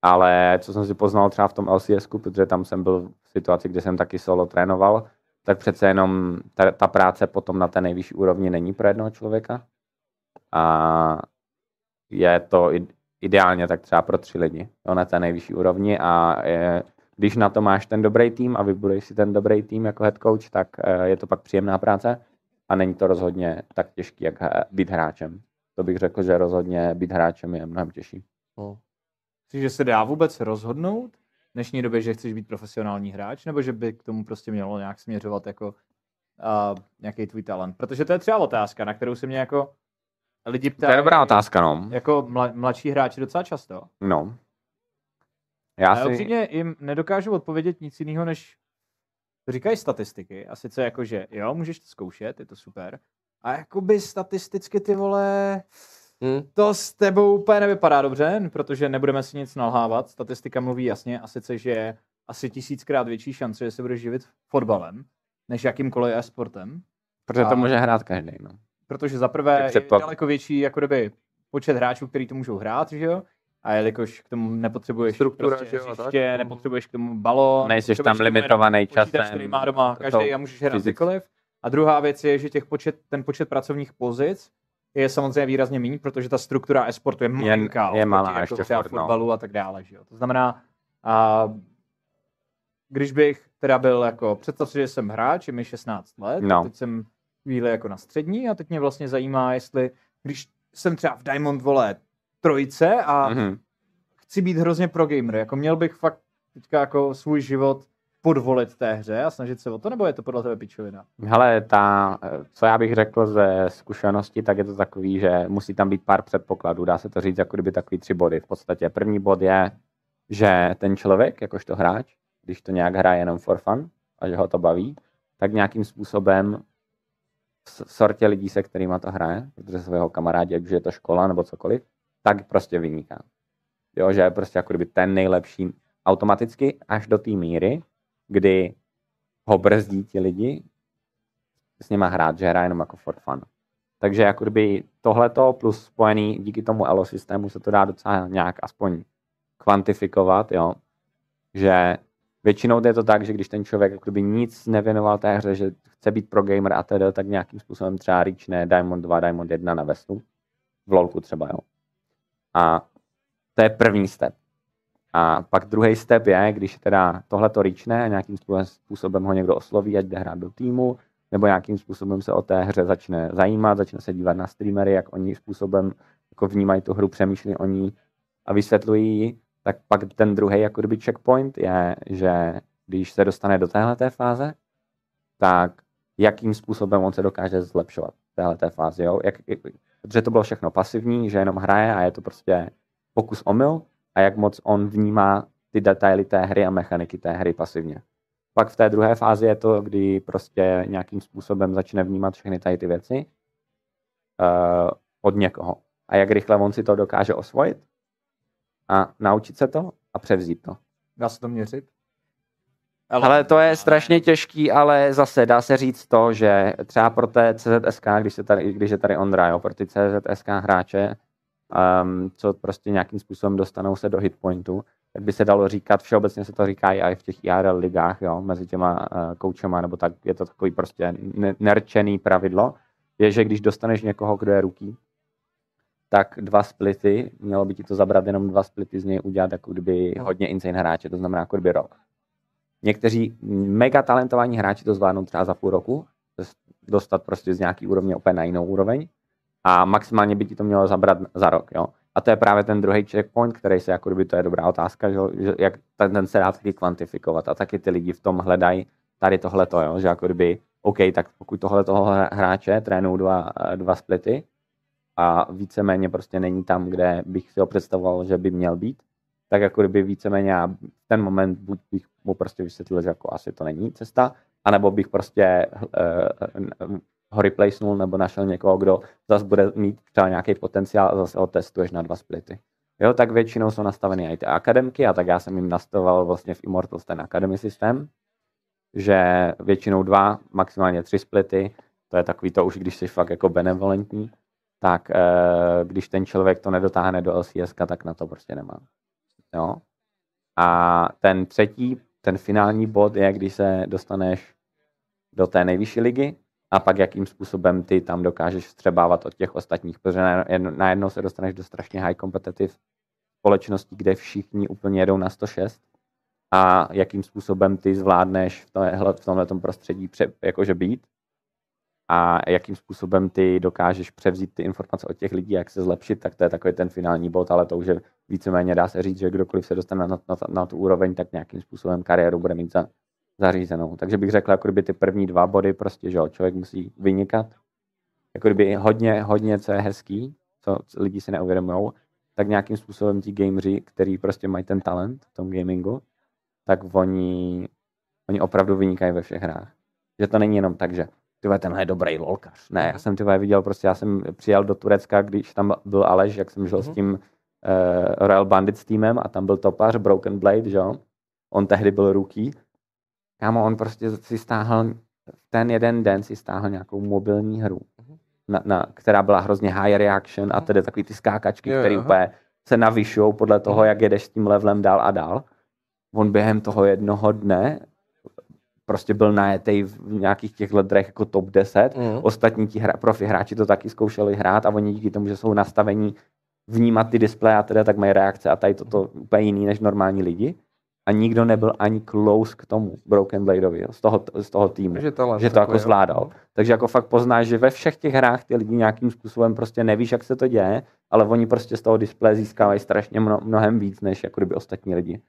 Ale co jsem si poznal třeba v tom L C S ku, protože tam jsem byl v situaci, kde jsem taky solo trénoval, tak přece jenom ta, ta práce potom na té nejvyšší úrovni není pro jednoho člověka. A je to ideálně tak třeba pro tři lidi, jo, na té nejvyšší úrovni. A je, když na to máš ten dobrý tým a vybuduješ si ten dobrý tým jako head coach, tak je to pak příjemná práce a není to rozhodně tak těžký, jak být hráčem. To bych řekl, že rozhodně být hráčem je mnohem těžší. No. Myslíš, že se dá vůbec rozhodnout v dnešní době, že chceš být profesionální hráč, nebo že by k tomu prostě mělo nějak směřovat jako uh, nějaký tvůj talent? Protože to je třeba otázka, na kterou se mě jako lidi ptají. To je dobrá otázka, no. Jako mla, mladší hráči docela často. No. Já si... upřímně jim nedokážu odpovědět nic jiného, než říkají statistiky. A sice jako, že jo, můžeš to zkoušet, je to super. A jakoby statisticky, ty vole... Hmm. To s tebou úplně nevypadá dobře, protože nebudeme si nic nalhávat. Statistika mluví jasně, a sice, že je asi tisíckrát větší šance, že se budeš živit fotbalem, než jakýmkoliv e-sportem. Protože a... to může hrát každý. No. Protože zaprvé je daleko větší jako doby, počet hráčů, kteří to můžou hrát, že jo? A jelikož k tomu nepotřebuješ struktura, prostě, jo, ještě, nepotřebuješ k tomu balón. Nejseš tam limitovaný časem. Počítač, který má doma každý a můžeš hrát kdykoliv. A druhá věc je, že těch počet, ten počet pracovních pozic je samozřejmě výrazně méně, protože ta struktura e-sportu je malinká, je malá, jako ještě třeba fotbalu no. a tak dále. Že jo? To znamená, a když bych teda byl jako, představ si, že jsem hráč, je mi šestnáct let, no. Teď jsem chvíli jako na střední a teď mě vlastně zajímá, jestli, když jsem třeba v Diamond vole trojice a mm-hmm. chci být hrozně pro gamer, jako měl bych fakt teďka jako svůj život podvolit té hře a snažit se o to, nebo je to podle tebe pičovina? Hele, ta, co já bych řekl ze zkušenosti, tak je to takový, že musí tam být pár předpokladů. Dá se to říct jako kdyby takový tři body. V podstatě první bod je, že ten člověk, jakožto hráč, když to nějak hraje jenom for fun a že ho to baví, tak nějakým způsobem v sortě lidí, se kterýma to hraje, protože svého kamarádi, ať už je to škola nebo cokoliv, tak prostě vyniká. Jo, že je prostě jako kdyby ten nejlepší automaticky až do té míry, kdy ho brzdí ti lidi s nima hrát, že hraje jenom jako for fun. Takže jako kdyby tohleto plus spojený díky tomu elo systému se to dá docela nějak aspoň kvantifikovat, jo. Že většinou je to tak, že když ten člověk jako kdyby nic nevěnoval té hře, že chce být pro gamer a tedy, tak nějakým způsobem třeba reachne Diamond dva, Diamond jedna na vesnu, v lolku třeba, jo. A to je první step. A pak druhý step je, když teda tohleto reachne a nějakým způsobem ho někdo osloví, ať jde hrát do týmu, nebo nějakým způsobem se o té hře začne zajímat, začne se dívat na streamery, jak oni způsobem jako vnímají tu hru, přemýšlí o ní a vysvětlují ji, tak pak ten druhý jako kdyby checkpoint je, že když se dostane do téhleté fáze, tak jakým způsobem on se dokáže zlepšovat v téhleté fázi, jo? Jak, jak, protože to bylo všechno pasivní, že jenom hraje a je to prostě pokus omyl a jak moc on vnímá ty detaily té hry a mechaniky té hry pasivně. Pak v té druhé fázi je to, kdy prostě nějakým způsobem začne vnímat všechny tady ty věci uh, od někoho. A jak rychle on si to dokáže osvojit a naučit se to a převzít to. Dá se to měřit? Ale, ale to je strašně těžký, ale zase dá se říct to, že třeba pro té C Z S K, když, se tady, když je tady Ondra, jo, pro ty C Z S K hráče, um, co prostě nějakým způsobem dostanou se do hitpointu, tak by se dalo říkat, všeobecně se to říká i v těch I R L ligách, jo, mezi těma koučema, uh, nebo tak, je to takový prostě nerčený pravidlo, je, že když dostaneš někoho, kdo je rookie, tak dva splity, mělo by ti to zabrat jenom dva splity z něj udělat jako kdyby hodně insane hráče, to znamená jako kdyby rok. Někteří mega talentovaní hráči to zvládnou třeba za půl roku, dostat prostě z nějaký úrovně opět na jinou úroveň a maximálně by ti to mělo zabrat za rok, jo. A to je právě ten druhý checkpoint, který se, jako kdyby, to je dobrá otázka, že, že jak ten se dá taky kvantifikovat a taky ty lidi v tom hledají tady tohleto, jo, že jako kdyby, OK, tak pokud tohle toho hráče trénují dva, dva splity a víceméně prostě není tam, kde bych si ho představoval, že by měl být, tak jako kdyby víceméně já v ten moment buď bych mu prostě vysvětlil, že jako asi to není cesta, anebo bych prostě uh, ho replacenul nebo našel někoho, kdo zase bude mít třeba nějaký potenciál a zase ho testuješ na dva splity. Jo, tak většinou jsou nastaveny i ty akademky a tak já jsem jim nastavoval vlastně v Immortals ten akademy systém, že většinou dva, maximálně tři splity, to je takový to už, když jsi fakt jako benevolentní, tak když ten člověk to nedotáhne do L C S, tak na to prostě nemá. Jo. A ten třetí, ten finální bod je, když se dostaneš do té nejvyšší ligy, a pak jakým způsobem ty tam dokážeš vstřebávat od těch ostatních, protože najednou se dostaneš do strašně high competitive společností, kde všichni úplně jedou na sto šest a jakým způsobem ty zvládneš v tomhletom prostředí pře- jakože být a jakým způsobem ty dokážeš převzít ty informace od těch lidí, jak se zlepšit, tak to je takový ten finální bod, ale to už je víceméně dá se říct, že kdokoliv se dostane na, na, na tu úroveň, tak nějakým způsobem kariéru bude mít za zařízenou. Takže bych řekl, jako kdyby ty první dva body prostě, že jo, člověk musí vynikat. Jako kdyby hodně, hodně, co je hezký, co lidi si neuvědomujou, tak nějakým způsobem ti gameři, který prostě mají ten talent v tom gamingu, tak oni, oni opravdu vynikají ve všech hrách. Že to není jenom tak, že tyhle, tenhle je dobrý lolkař. Ne, já jsem tyhle viděl, prostě já jsem přijel do Turecka, když tam byl Aleš, jak jsem žil mm-hmm. s tím uh, Royal Bandits týmem a tam byl topař Broken Blade, že jo. On tehdy byl rookie. Kámo, on prostě si stáhl, ten jeden den si stáhl nějakou mobilní hru, na, na, která byla hrozně high reaction a tedy takový ty skákačky, které úplně se navyšujou podle toho, jak jedeš s tím levelem dál a dál. On během toho jednoho dne prostě byl najetej v nějakých těch ledrech jako top deset. Jo. Ostatní ti hra, profi hráči to taky zkoušeli hrát a oni díky tomu, že jsou nastavení vnímat ty displeje a tedy tak mají reakce a tady toto úplně jiný než normální lidi. A nikdo nebyl ani close k tomu Broken Bladeovi, z toho, z toho týmu, že to, že to jako zvládal. Jo. Takže jako fakt poznáš, že ve všech těch hrách ty lidi nějakým způsobem prostě nevíš, jak se to děje, ale oni prostě z toho displeje získávají strašně mno, mnohem víc, než jako kdyby ostatní lidi.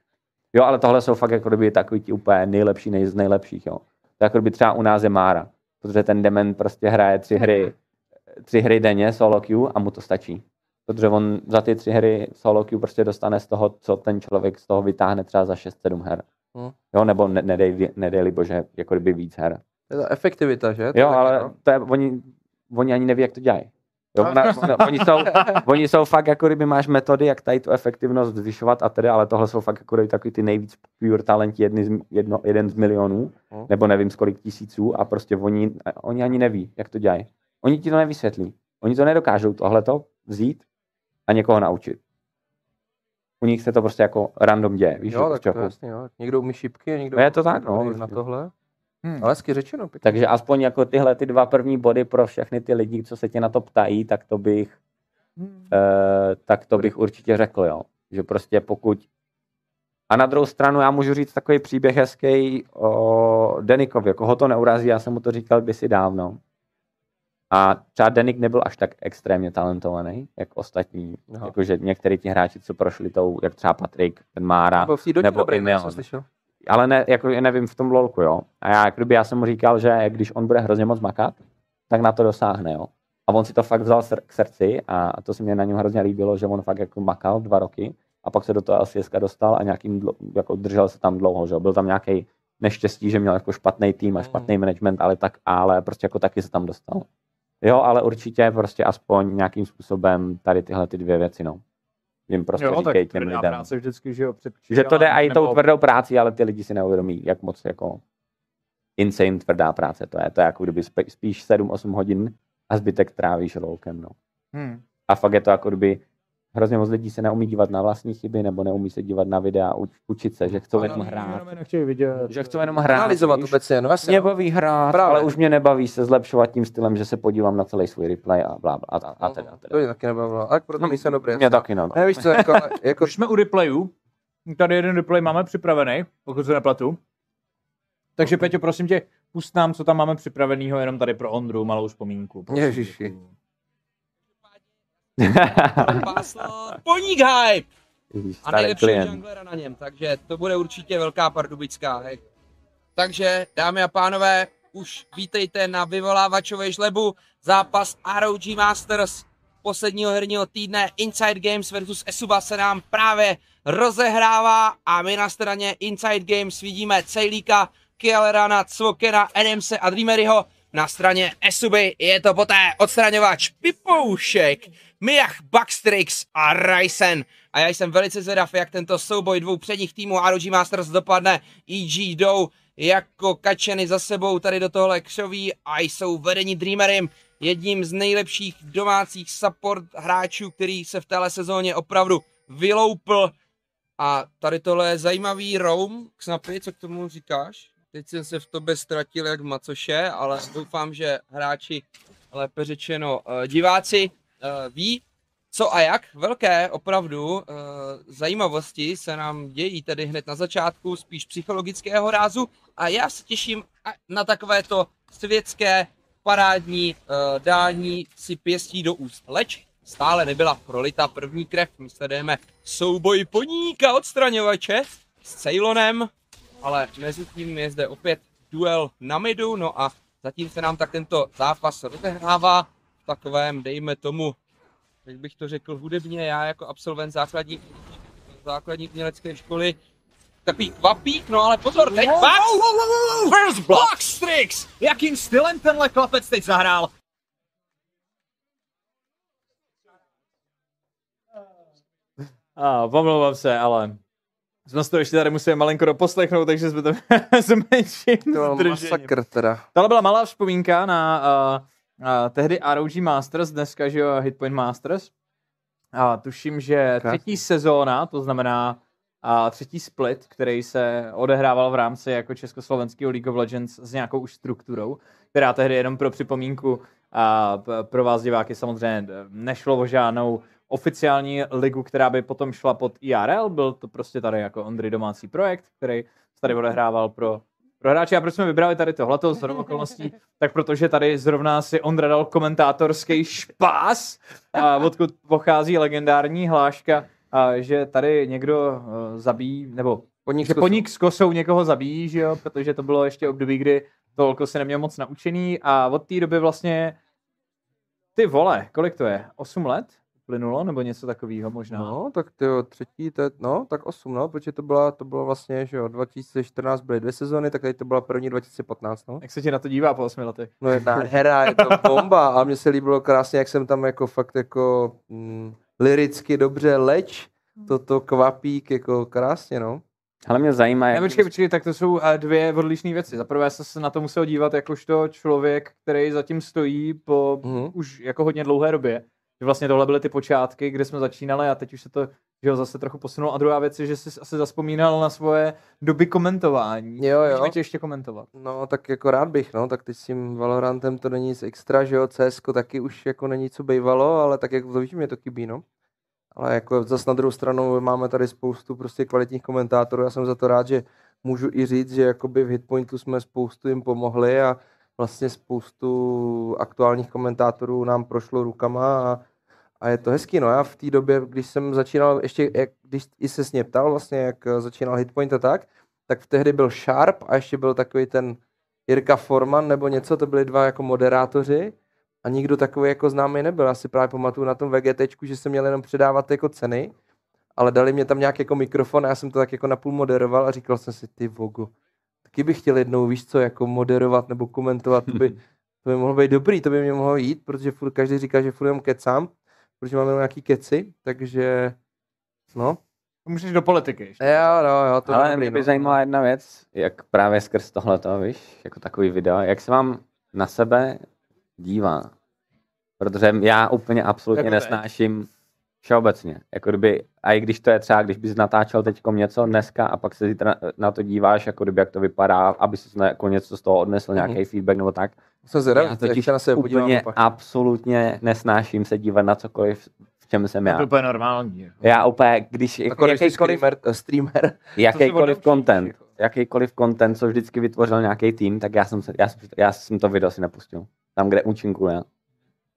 Jo, ale tohle jsou fakt jako kdyby takový ti úplně nejlepší, nej, z nejlepších, jo. To jako kdyby třeba u nás je Mára, protože ten dement prostě hraje tři hry, tři hry denně solo queue a mu to stačí. Protože on za ty tři hry solo queue prostě dostane z toho, co ten člověk z toho vytáhne třeba za šest sedm her. Hmm. Jo, nebo nedej, nedej bože, jako kdyby víc her. To je ta efektivita, že? To jo, ale no. to je, oni, oni ani neví, jak to dělají. Jo, ona, ona, oni, jsou, oni jsou fakt, jako kdyby máš metody, jak tady tu efektivnost zvyšovat a tedy, ale tohle jsou fakt jako kdyby takový ty nejvíc pure talenti, jedny z, jedno, jeden z milionů, hmm. nebo nevím, z kolik tisíců a prostě oni, oni ani neví, jak to dělají. Oni ti to nevysvětlí. Oni to nedokážou tohleto vzít a někoho naučit. U nich se to prostě jako random děje. Víš, jo, tak to jasně, jo. Někdo umí šipky a někdo... No je to tak, no. Na tohle. Hmm. Ale hezky řečeno. Pěkně. Takže aspoň jako tyhle ty dva první body pro všechny ty lidi, co se tě na to ptají, tak to bych, hmm. eh, tak to bych určitě řekl, jo. Že prostě pokud... A na druhou stranu já můžu říct takový příběh hezký o Denikově. Koho to neurazí, já jsem mu to říkal kdysi dávno. A třeba Deník nebyl až tak extrémně talentovaný, jak ostatní. Jakože některý ti hráči, co prošli tou, jak třeba Patrik, ten Mára, nebo Inel. Ale ne, jako nevím, v tom lolku, jo. A já, kdyby já jsem mu říkal, že když on bude hrozně moc makat, tak na to dosáhne, jo. A on si to fakt vzal k srdci a to se mě na něm hrozně líbilo, že on fakt jako makal dva roky a pak se do toho L C S dostal a nějakým dlo, jako držel se tam dlouho, že jo. Byl tam nějaký neštěstí, že měl jako špatný tým a špatný management, ale tak, ale prostě jako taky se tam dostal. Jo, ale určitě prostě aspoň nějakým způsobem tady tyhle ty dvě věci, no. Jim prostě jo, říkej těm lidem. Vždycky, že, jo, že to jde i nebo... tou tvrdou práci, ale ty lidi si neuvědomí, jak moc jako insane tvrdá práce to je. To je jako kdyby spíš sedm osm hodin a zbytek trávíš rolkem, no. Hmm. A fakt je to jako kdyby hrozně moc lidí se neumí dívat na vlastní chyby, nebo neumí se dívat na videa, uč, učit se, že chcou jenom hrát. Vidět, že chcou jenom hrát. Analyzovat vůbec je, no jasně. Mě baví hrát, právě. Ale už mě nebaví se zlepšovat tím stylem, že se podívám na celý svůj replay a blá, a, a teda, teda. To mě taky nebavilo, ale proto no, jsem dobrý. Mě taky ne. Nevíš co, jako, jako... Když jsme u replayů, tady jeden replay máme připravený, pokud se nepletu. Takže Peťo, prosím tě, pust nám, co tam máme připravenýho, jenom tady pro Ondru, malou vzpomínku. Ježiši. Poník hype! A nejlepší junglera na něm, takže to bude určitě velká pardubická. Hej. Takže, dámy a pánové, už vítejte na vyvolávačové žlebu zápas R O G Masters posledního herního týdne. Inside Games versus Esuba se nám právě rozehrává a my na straně Inside Games vidíme Cejlíka, Kielerana, Cvokena, Edemse a Dreameryho. Na straně Esuby je to poté odstraňovač Pipoušek, Miach, Backstrix a Ryzen. A já jsem velice zvědav, jak tento souboj dvou předních týmů R O G Masters dopadne. E G jdou jako kačeny za sebou tady do tohle křoví a jsou vedení Dreamerym, jedním z nejlepších domácích support hráčů, který se v téhle sezóně opravdu vyloupl. A tady tohle je zajímavý roam. Snapy, co k tomu říkáš? Teď jsem se v tobě ztratil jak macoše, ale doufám, že hráči, lépe řečeno diváci, ví, co a jak. Velké opravdu zajímavosti se nám dějí tady hned na začátku, spíš psychologického rázu. A já se těším na takovéto světské parádní dání si pěstí do úst. Leč stále nebyla prolita první krev. My sledujeme souboj Poníka odstraňovače s Ceylonem. Ale mezi tím je zde opět duel na midu, no a zatím se nám tak tento zápas rozehrává v takovém, dejme tomu, jak bych to řekl hudebně, já jako absolvent základní, základní umělecké školy, takový kvapík, no ale pozor, teď First Blockstrix! Jakým stylem tenhle chlapec teď zahrál? A, pomlouvám se, ale... Jsme to ještě tady musíme malinko doposlechnout, takže jsme to zmenšili. To byl masakr teda. Tohle byla malá vzpomínka na uh, uh, tehdy R O G Masters, dneska že jo, Hitpoint Masters. A tuším, že třetí sezóna, to znamená uh, třetí split, který se odehrával v rámci jako československého League of Legends s nějakou už strukturou, která tehdy jenom pro připomínku uh, pro vás diváky samozřejmě nešlo o žádnou oficiální ligu, která by potom šla pod I R L, byl to prostě tady jako Ondry domácí projekt, který tady odehrával pro, pro hráče. A proč jsme vybrali tady tohleto z okolností? Tak protože tady zrovna si Ondra dal komentátorský špás, a odkud pochází legendární hláška, a že tady někdo zabíjí, nebo poník že poník s kosou někoho zabíjí, že jo? Protože to bylo ještě období, kdy to holko se neměl moc naučený a od té doby vlastně ty vole, kolik to je? osm let? Plynulo, nebo něco takového možná? No, tak tyjo, třetí, to je, no, tak osm, no, protože to byla, to bylo vlastně, že jo, dva tisíce čtrnáct byly dvě sezony, tak tady to byla první dva tisíce patnáct, no. Jak se ti na to dívá po osmi letech? No, je nádhera, je to bomba a mně se líbilo krásně, jak jsem tam jako fakt jako mm, liricky dobře leč, toto kvapík, jako krásně, no. Ale mě zajímá... Ne, počkej, počkej, tak to jsou dvě odlišné věci. Za prvé se na to musel dívat jakožto člověk, který zatím stojí po mm-hmm. už jako hodně dlouhé době. Že vlastně tohle byly ty počátky, kde jsme začínali a teď už se to že ho zase trochu posunulo. A druhá věc je, že jsi asi zazpomínal na svoje doby komentování. Jo, jo. Můžeme tě ještě komentovat. No, tak jako rád bych, no. Tak teď s tím Valorantem to není nic extra, že jo. CSko taky už jako není co bejvalo, ale tak jak to víš, mě to chybí, no. Ale jako zase na druhou stranu máme tady spoustu prostě kvalitních komentátorů. Já jsem za to rád, že můžu i říct, že jakoby v Hitpointu jsme spoustu jim pomohli a vlastně spoustu aktuálních komentátorů nám prošlo rukama a, a je to hezký. No já v té době, když jsem začínal, ještě jak, když i se s mě ptal vlastně, jak začínal Hitpoint a tak, tak v tehdy byl Sharp a ještě byl takový ten Jirka Forman nebo něco, to byli dva jako moderátoři. A nikdo takový jako známý nebyl. Já si právě pamatuju na tom VGTčku, že jsem měl jenom předávat jako ceny, ale dali mě tam nějak jako mikrofon a já jsem to tak jako napůl moderoval a říkal jsem si, ty vogo, taky bych chtěl jednou, víš co, jako moderovat nebo komentovat, to by, to by mohlo být dobrý, to by mě mohlo jít, protože furt každý říká, že furt jenom kecám, protože máme nějaký keci, takže no. Můžeš do politiky ještě. Jo, no, jo, to ale mě by no. zajímala jedna věc, jak právě skrz tohleto, víš, jako takový video, jak se vám na sebe dívá. Protože já úplně absolutně jako nesnáším všeobecně. Jako kdyby, a i když to je třeba, když bys natáčel teďkom něco dneska a pak se zítra na to díváš, jako kdyby, jak to vypadá, aby si jako něco z toho odnesl, nějaký mm-hmm. feedback nebo tak. Jsem zvědavý, já totiž na se úplně absolutně nesnáším se dívat na cokoliv, v čem jsem já. To je úplně normální. Jako. Já úplně, když jako jakýkoliv streamer, streamer jakýkoliv content, jako. jakýkoliv content, co vždycky vytvořil nějaký tým, tak já jsem, se, já, já jsem to video si nepustil. Tam, kde účinkuje.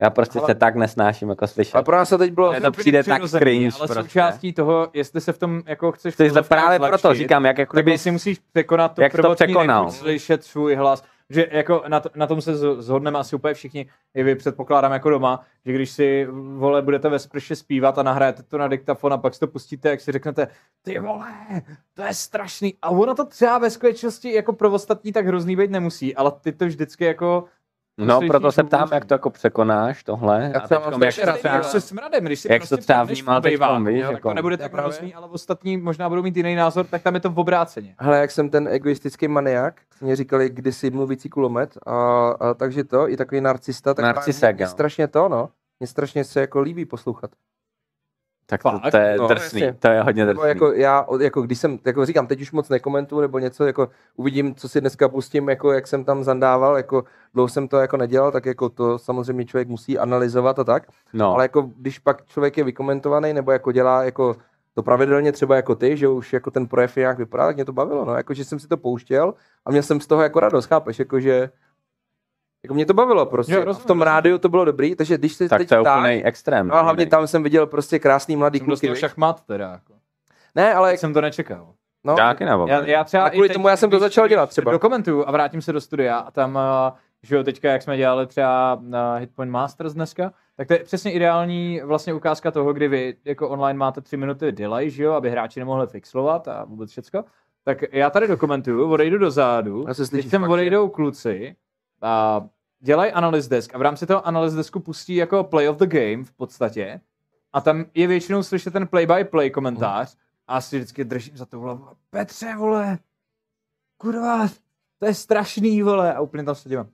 Já prostě ale, se tak nesnáším, jako slyšet. Ale pro nás to teď bylo... Ne, to přijde tak cringe. Ale prostě. Součástí toho, jestli se v tom jako chceš... To právě zlačit, proto říkám, jak... Jako, tak bys, si musíš překonat tu prvotní nechuť slyšet svůj hlas. Že jako na, to, na tom se zhodneme asi úplně všichni, i vy předpokládám jako doma, že když si, vole, budete ve sprše zpívat a nahrajete to na diktafon a pak si to pustíte, jak si řeknete, ty vole, to je strašný. A ono to třeba ve skutečnosti jako pro ostatní tak hrozný být nemusí, ale ty to vždycky jako... No, proto se ptám, jak to jako překonáš tohle. Jak, a teďkom, jak, rád, třeba, jak se smradem, když si jak prostě to třeba vnímal teďkom, víš, jako nebude tak hrozný, ale ostatní možná budou mít jiný názor, tak tam je to v obráceně. Hele, jak jsem ten egoistický maniak, mě říkali kdysi mluvící kulomet, a, a takže to, i takový narcista, tak Narcisek, mě, mě strašně to, no, mě strašně se jako líbí poslouchat. Tak to, to je no, drsný, jasně. To je hodně drsný. Jako já, jako když jsem, jako říkám, teď už moc nekomentuju nebo něco, jako uvidím, co si dneska pustím, jako jak jsem tam zandával, jako dlouho jsem to jako nedělal, tak jako to samozřejmě člověk musí analyzovat a tak, no. Ale jako když pak člověk je vykomentovaný nebo jako dělá jako to pravidelně třeba jako ty, že už jako ten projev nějak vypadá, tak mě to bavilo, no, jako že jsem si to pouštěl a měl jsem z toho jako radost, chápeš, jako že... Jako mě to bavilo prostě, jo, rozumím, v tom rádiu to bylo dobrý, takže když se tak teď to je ptá, úplnej extrém. No a hlavně nej. Tam jsem viděl prostě krásný mladý jsem kluky. Jsem dostal šachmat teda jako. Ne, ale... Jak jsem to nečekal. No, Dáky nebo. Já, já třeba a kvůli teď, tomu já jsem to začal dělat třeba. Dokumentuju a vrátím se do studia a tam, že jo, teďka jak jsme dělali třeba na Hitpoint Masters dneska, tak to je přesně ideální vlastně ukázka toho, kdy vy jako online máte tři minuty delay, že jo, aby hráči nemohli fixlovat a vůbec všecko. Tak já tady dokumentuju, odejdu dozadu, teď sem odejdou kluci a dělají analyst desk a v rámci toho analyst desku pustí jako play of the game v podstatě a tam je většinou slyšet ten play by play komentář a si vždycky držím za tu hlavu. Petře, vole, kurva, to je strašný, vole, a úplně tam se dívám.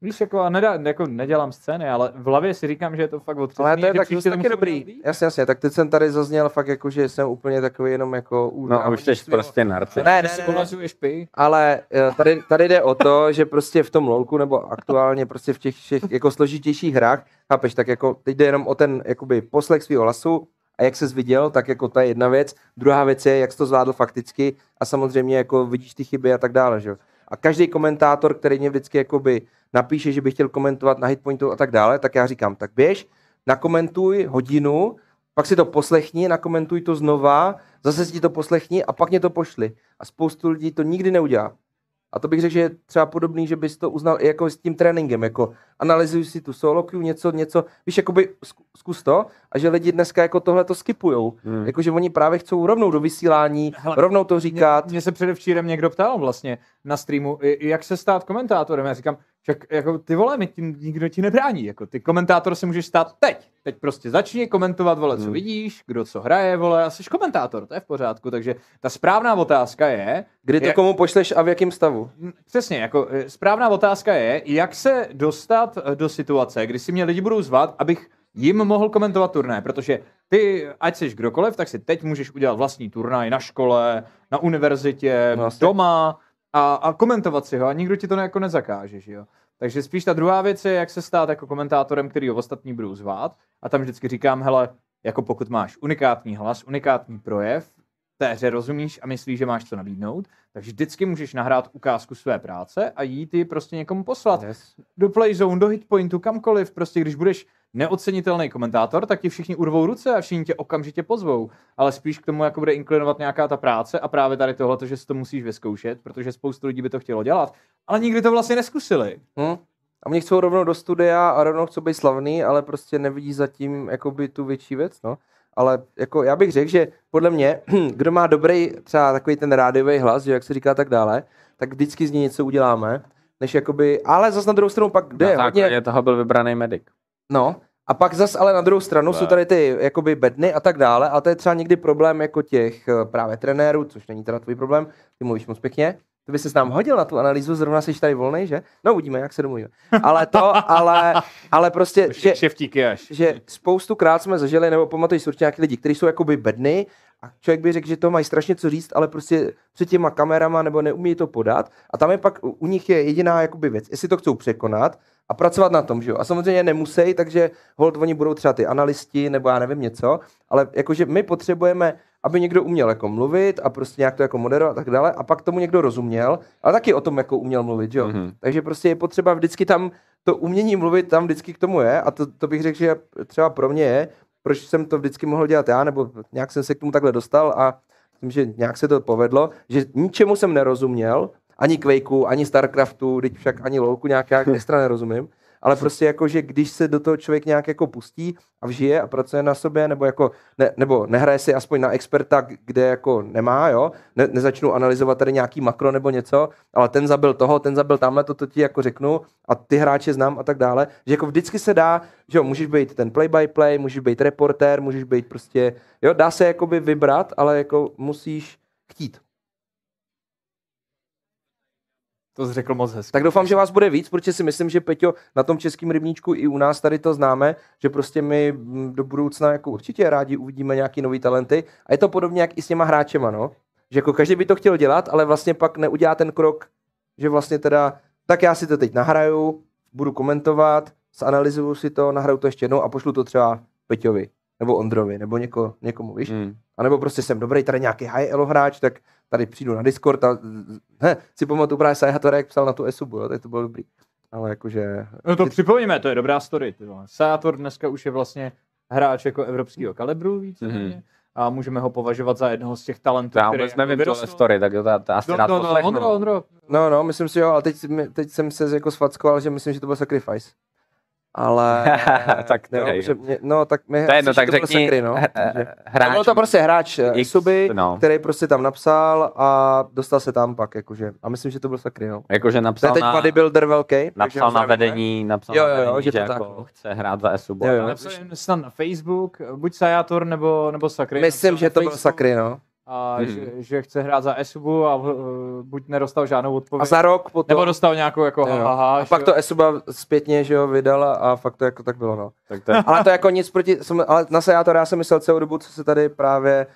Víš, jako, nedá, jako nedělám scény, ale v hlavě si říkám, že je to fakt otřesný. Ale to je tak, to taky dobrý. Jasně, jasně, tak teď jsem tady zazněl fakt jako, že jsem úplně takový jenom jako... No a už jsi prostě narci. Ne, ne, ne, ale tady, tady jde o to, že prostě v tom lolku nebo aktuálně prostě v těch, těch jako složitějších hrách, chápeš, tak jako teď jde jenom o ten jakoby poslech svýho hlasu a jak ses viděl, tak jako ta jedna věc. Druhá věc je, jak jsi to zvládl fakticky a samozřejmě jako vidíš ty chyby a tak dále, že? A každý komentátor, který mě vždycky jakoby napíše, že by chtěl komentovat na Hitpointu a tak dále, tak já říkám, tak běž, nakomentuj hodinu, pak si to poslechni, nakomentuj to znova, zase si to poslechni a pak mě to pošli. A spoustu lidí to nikdy neudělá. A to bych řekl, že je třeba podobný, že bys to uznal i jako s tím tréninkem, jako analyzuj si tu solo queue, něco, něco, víš, jakoby zkus to, a že lidi dneska jako tohle to skipujou, hmm. Jakože oni právě chcou rovnou do vysílání, hele, rovnou to říkat. Mě, mě se předevčírem někdo ptal vlastně na streamu, jak se stát komentátorem, já říkám, Však jako ty vole, mi tím nikdo ti nebrání, jako ty komentátor se můžeš stát teď. Teď prostě začni komentovat, vole, co hmm. vidíš, kdo co hraje, vole, a jsi komentátor, to je v pořádku, takže ta správná otázka je... Kdy to je, komu pošleš a v jakém stavu? Přesně, jako správná otázka je, jak se dostat do situace, kdy si mě lidi budou zvat, abych jim mohl komentovat turnaj, protože ty, ať jsi kdokoliv, tak si teď můžeš udělat vlastní turnaj na škole, na univerzitě, vlastně. Doma... A, a komentovat si ho a nikdo ti to jako nezakáže, že jo. Takže spíš ta druhá věc je, jak se stát jako komentátorem, který ho ostatní budou zvát. A tam vždycky říkám, hele, jako pokud máš unikátní hlas, unikátní projev, té hře rozumíš a myslíš, že máš co nabídnout, takže vždycky můžeš nahrát ukázku své práce a jít ji prostě někomu poslat. Yes. Do Playzone, do Hitpointu, kamkoliv. Prostě když budeš neocenitelný komentátor, tak ti všichni urvou ruce a všichni tě okamžitě pozvou. Ale spíš k tomu jako bude inklinovat nějaká ta práce a právě tady tohleto, že si to musíš vyzkoušet, protože spoustu lidí by to chtělo dělat, ale nikdy to vlastně neskusili. Hmm. A mě chcou rovnou do studia a rovnou chcou být slavný, ale prostě nevidí zatím jakoby tu větší věc, no. Ale jako já bych řekl, že podle mě, kdo má dobrý třeba takový ten rádiový hlas, že jak se říká tak dále, tak vždycky z něj něco uděláme, než jakoby, ale zas na druhou stranu pak jde no, hodně... Tak, je toho byl vybraný medic. No, a pak zas ale na druhou stranu jsou tady ty jakoby bedny a tak dále, a to je třeba někdy problém jako těch právě trenérů, což není teda tvůj problém, ty mluvíš moc pěkně. To by se s nám hodil na tu analýzu, zrovna jsi tady volnej, že? No uvidíme, jak se domluvíme. Ale to, ale, ale prostě, že, že spoustukrát jsme zažili, nebo pamatují si určitě nějaký lidi, kteří jsou jakoby bedny a člověk by řekl, že to mají strašně co říct, ale prostě před těma kamerama nebo neumí to podat a tam je pak, u nich je jediná jakoby věc, jestli to chcou překonat a pracovat na tom, že jo? A samozřejmě nemusí, takže hold, oni budou třeba ty analisti nebo já nevím něco, ale jakože my potřebujeme, aby někdo uměl jako mluvit a prostě nějak to jako moderovat a tak dále a pak tomu někdo rozuměl, ale taky o tom jako uměl mluvit, jo. Mm-hmm. Takže prostě je potřeba vždycky tam to umění mluvit, tam vždycky k tomu je a to, to bych řekl, že třeba pro mě je, proč jsem to vždycky mohl dělat já, nebo nějak jsem se k tomu takhle dostal a tím, že nějak se to povedlo, že ničemu jsem nerozuměl, ani Quakeu, ani Starcraftu, teď však ani LoLku nějak jak extra nerozumím, ale prostě jako, že když se do toho člověk nějak jako pustí a vžije a pracuje na sobě, nebo jako, ne, nebo nehraje si aspoň na experta, kde jako nemá, jo, ne, nezačnu analyzovat tady nějaký makro nebo něco, ale ten zabil toho, ten zabil tamhle, to, to ti jako řeknu a ty hráče znám a tak dále, že jako vždycky se dá, že jo, můžeš být ten play by play, můžeš být reportér, můžeš být prostě, jo, dá se jakoby vybrat, ale jako musíš chtít. To jsi řekl moc hezky. Tak doufám, že vás bude víc, protože si myslím, že Peťo, na tom českém rybníčku i u nás tady to známe, že prostě my do budoucna jako určitě rádi uvidíme nějaký nový talenty a je to podobně jak i s těma hráčema, no. Že jako každý by to chtěl dělat, ale vlastně pak neudělá ten krok, že vlastně teda, tak já si to teď nahraju, budu komentovat, zanalyzuju si to, nahraju to ještě jednou a pošlu to třeba Peťovi, nebo Ondrovi, nebo něko, někomu, víš? Hmm. A nebo prostě jsem dobrý, tady nějaký high elo hráč, tak tady přijdu na Discord a he, si pamatuju právě Sayator, jak psal na tu Esubu, jo, tak to bylo dobrý. Ale jakože... No to ty... připomněme, to je dobrá story. Sayator dneska už je vlastně hráč jako evropského kalibru víc. Mm-hmm. A můžeme ho považovat za jednoho z těch talentů, já vůbec nevím jako tohle story, tak jo, to, to asi no, rád no, poslechnu. Ondro, Ondro. No, no, myslím si, jo, ale teď, teď jsem se jako sfackoval, že myslím, že to byl Sacrifice. Ale tak to je mě, no tak mi no, tak řekni sakry, no. Hráč. Bylo to prostě hráč Esuby, no. Který prostě tam napsal a dostal se tam pak jakože. A myslím, že to byl sakry, no. Jakože napsal teď na teď bodybuilder velký, napsal na vedení, napsal jo, jo, na vedení, jo, jo, že, že to jako tak. Chce hrát za Esubu. Jo, jo. Napsal snad na Facebook, buď Sayator nebo nebo sakry. Myslím, že to byl sakry, no. A hmm. že, že chce hrát za Esubu a uh, buď nedostal žádnou odpověď. A za rok potom. Nebo dostal nějakou jako haha. A pak to Esuba zpětně, že jo, vydala a fakt to jako tak bylo, no. Tak to je... Ale to jako nic proti, jsem, ale na Sayatora já jsem myslel celou dobu, co se tady právě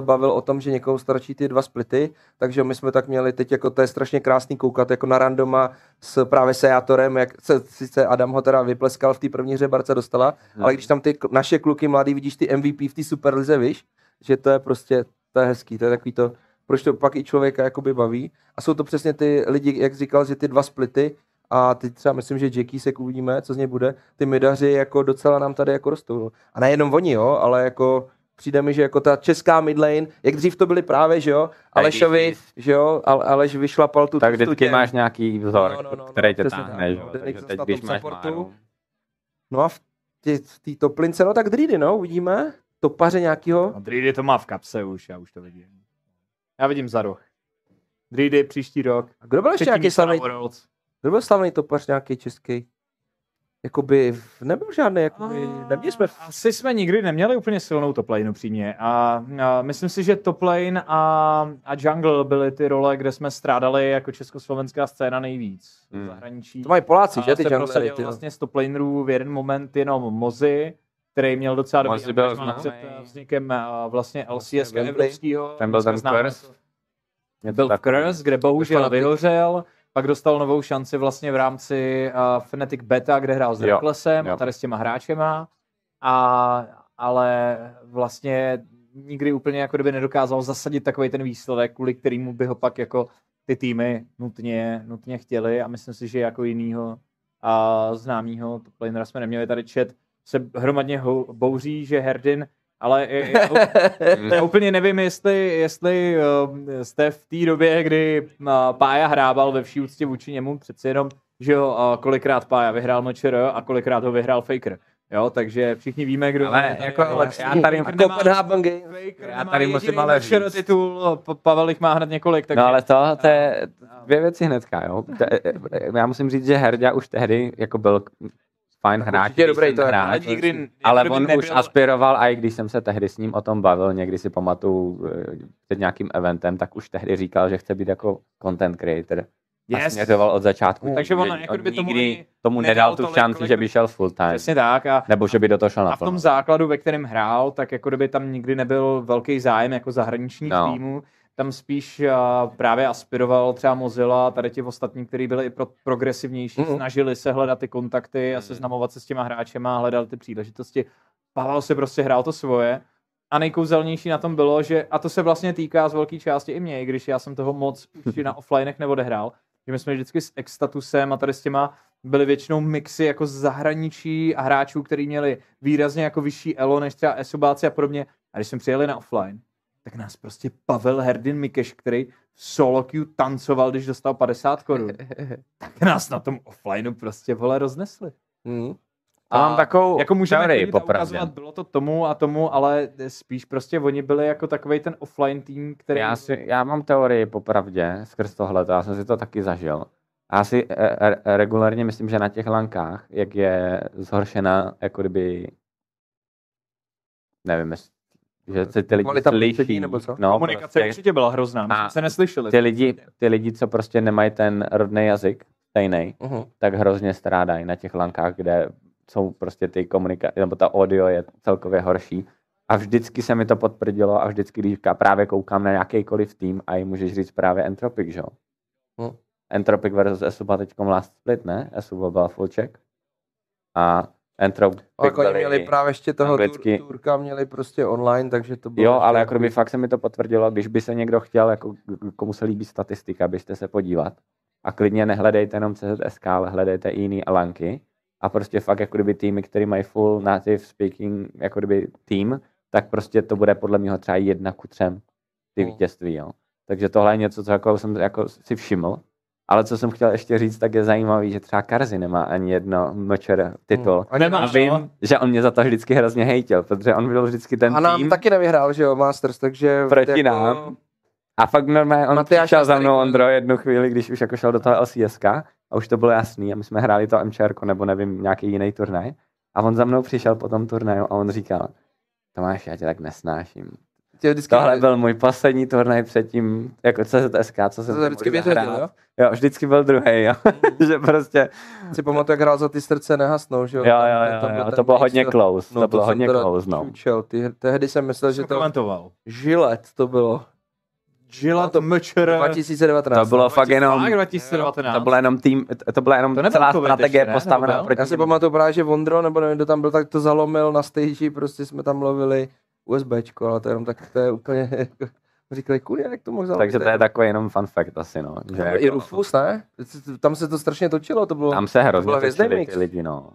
bavil o tom, že někoho starčí ty dva splity, takže my jsme tak měli teď, jako to je strašně krásný koukat jako na randoma s právě Sayatorem, jak se sice Adam ho teda vypleskal v té první hře, Barca dostala, hmm. ale když tam ty naše kluky mladý vidíš ty M V P v té Superlize, víš, že to je prostě to je hezký, to je takový to, proč to pak i člověka jakoby baví. A jsou to přesně ty lidi, jak říkal, že ty dva splity a ty třeba myslím, že Jackie se uvidíme, co z něj bude, ty midaři jako docela nám tady jako rostou. A nejenom oni, jo, ale jako přijde mi, že jako ta česká midlane, jak dřív to byly právě, že jo, Alešovi, že jo, Aleš vyšlapal tu... Tak vždycky máš nějaký vzor, no, no, no, který tě táhne, že jo, takže teď když máš Máru. No a v té toplince, no tak Dreedy, no, uvidíme. Topaře nějakýho? A Dreedy to má v kapse už, já už to vidím. Já vidím za roh. Dreedy příští rok. A kdo byl ještě nějaký slavný? Kdo byl slavný topař nějaký český? Jakoby nebyl žádný, jakoby, neměli jsme... Asi jsme nikdy neměli úplně silnou toplane upřímně a, a myslím si, že toplane a, a jungle byly ty role, kde jsme strádali jako československá scéna nejvíc v zahraničí. To mají Poláci, a že ty junglery? Prosadil ty, vlastně z toplanerů v jeden moment jenom Mozi, který měl docela dobrý angažmá před vznikem vlastně L C S evropského. Ten byl ten Curse. Byl Curse, kde bohužel vyhořel. Pak dostal novou šanci vlastně v rámci uh, Fnatic Beta, kde hrál s Recklessem a tady s těma hráčema, a, ale vlastně nikdy úplně jako kdyby nedokázal zasadit takový ten výsledek, kvůli kterému by ho pak jako ty týmy nutně, nutně chtěli, a myslím si, že jako jinýho uh, známýho toplanera jsme neměli. Tady chat se hromadně ho, bouří, že Herdin, ale je, je, je, úplně nevím, jestli, jestli uh, jste v té době, kdy uh, Pája hrával ve vší úctě vůči němu, přeci jenom, že ho uh, kolikrát Pája vyhrál Nightshare a kolikrát ho vyhrál Faker. Jo, takže všichni víme, kdo... Ale jako lepší. Já tady Copenhagen Game. Já tady musím ale říct. Titul, Pavel jich má hned několik. Takže... No ale to, to je dvě věci hnedka, jo. Já musím říct, že Herda už tehdy jako byl... fajn hráč, dobrý to hráč, nikdy, ale on nebyl... už aspiroval, a i když jsem se tehdy s ním o tom bavil, někdy si pamatuju před nějakým eventem, tak už tehdy říkal, že chce být jako content creator. Yes. A směřoval od začátku. Takže on, jako on nikdy tomu nedal tu šanci, že by šel full time. Přesně tak. A, nebo že by do toho šel na plno. A v tom základu, ve kterém hrál, tak jako kdyby tam nikdy nebyl velký zájem jako zahraničních no. týmů. Tam spíš uh, právě aspiroval třeba Mozilla, tady ti ostatní, kteří byli i pro, progresivnější, mm. snažili se hledat ty kontakty a seznamovat se s těma hráčema, hledali ty příležitosti. Pavel se prostě hrál to svoje. A nejkouzelnější na tom bylo, že, a to se vlastně týká z velké části i mě, i když já jsem toho moc na offlinech neodehrál, že my jsme vždycky s extatusem a tady s těma byly většinou mixy jako zahraničí a hráčů, kteří měli výrazně jako vyšší elo než třeba esubáci a podobně. A když jsme přijeli na offline, tak nás prostě Pavel Herdin Mikeš, který solo queue tancoval, když dostal padesát korun, tak nás na tom offlineu prostě, vole, roznesli. Mm. A, a mám takovou jako teorii, popravdě. Bylo to tomu a tomu, ale spíš prostě oni byli jako takovej ten offline tým, který... Já, si, já mám teorii, popravdě, skrz tohleto, já jsem si to taky zažil. Já si e, e, regulárně myslím, že na těch lankách, jak je zhoršena, jako kdyby... Nevím, jestli... že se ty lidi slyší. No, komunikace prostě určitě byla hrozná, my jsme se neslyšeli. Ty lidi, ty lidi, co prostě nemají ten rodný jazyk, stejnej, uh-huh. tak hrozně strádají na těch lankách, kde jsou prostě ty komunikace, nebo ta audio je celkově horší. A vždycky se mi to potvrdilo a vždycky, když právě koukám na jakýkoliv tým a jim můžeš říct právě Entropic, že jo? Uh-huh. Entropic versus Esuba teďkom last split, ne? Esuba byla full check. A Entropic jako oni měli právě ještě toho anglicky. Turka měli prostě online, takže to bylo... Jo, ale jako by fakt se mi to potvrdilo, když by se někdo chtěl, jako komu se líbí statistika, běžte se podívat a klidně nehledejte jenom C Z S K, ale hledejte i jiný alanky a prostě fakt jako kdyby týmy, který mají full native speaking jako kdyby tým, tak prostě to bude podle mého třeba jedna ku třem ty hmm. vítězství, jo. Takže tohle je něco, co jako jsem jako si všiml. Ale co jsem chtěl ještě říct, tak je zajímavý, že třeba Karzy nemá ani jedno Nightshare titul. Hmm. Nemá, a vím, no. že on mě za to vždycky hrozně hejtil, protože on byl vždycky ten tým. A nám tým, taky nevyhrál, že jo, Masters, takže... Proti jako... nám. A fakt normálně, on Matyáš přišel za mnou, Ondro, jednu chvíli, když už jako šel do toho L C S a už to bylo jasný a my jsme hráli to MČRko nebo nevím, nějaký jiný turnaj. A on za mnou přišel po tom turnaju a on říkal, Tomáš, já tě tak nesnáším. Tohle byl můj poslední turnaj předtím, jako C Z S K, co jsem to vždycky vyřadil, jo? Jo, vždycky byl druhej, jo, že prostě... Si pamatuju, jak hrál za ty srdce nehasnou, že jo? Jo, jo, jo, jo, to bylo hodně close, to bylo hodně close, no. Tehdy jsem myslel, že to... Žilet to bylo. Žila to mčr dva tisíce devatenáct. To bylo fakt jenom dva tisíce devatenáct. To bylo jenom tým, to byla jenom to celá strategie ještě, postavená proti. Já si pamatuju právě, že Vondro, nebo nevím, kdo tam byl, tak to zalomil na stage, prostě jsme tam lovili USBčko, ale to jenom tak, to je úplně, jako, říkali, kudy, jak to mohl zalomit. Takže to je takový jenom fun fact asi, no. Že jako, i Rufus, ne? Tam se to strašně točilo, to bylo. Tam se hrozně to točili ty lidi, no.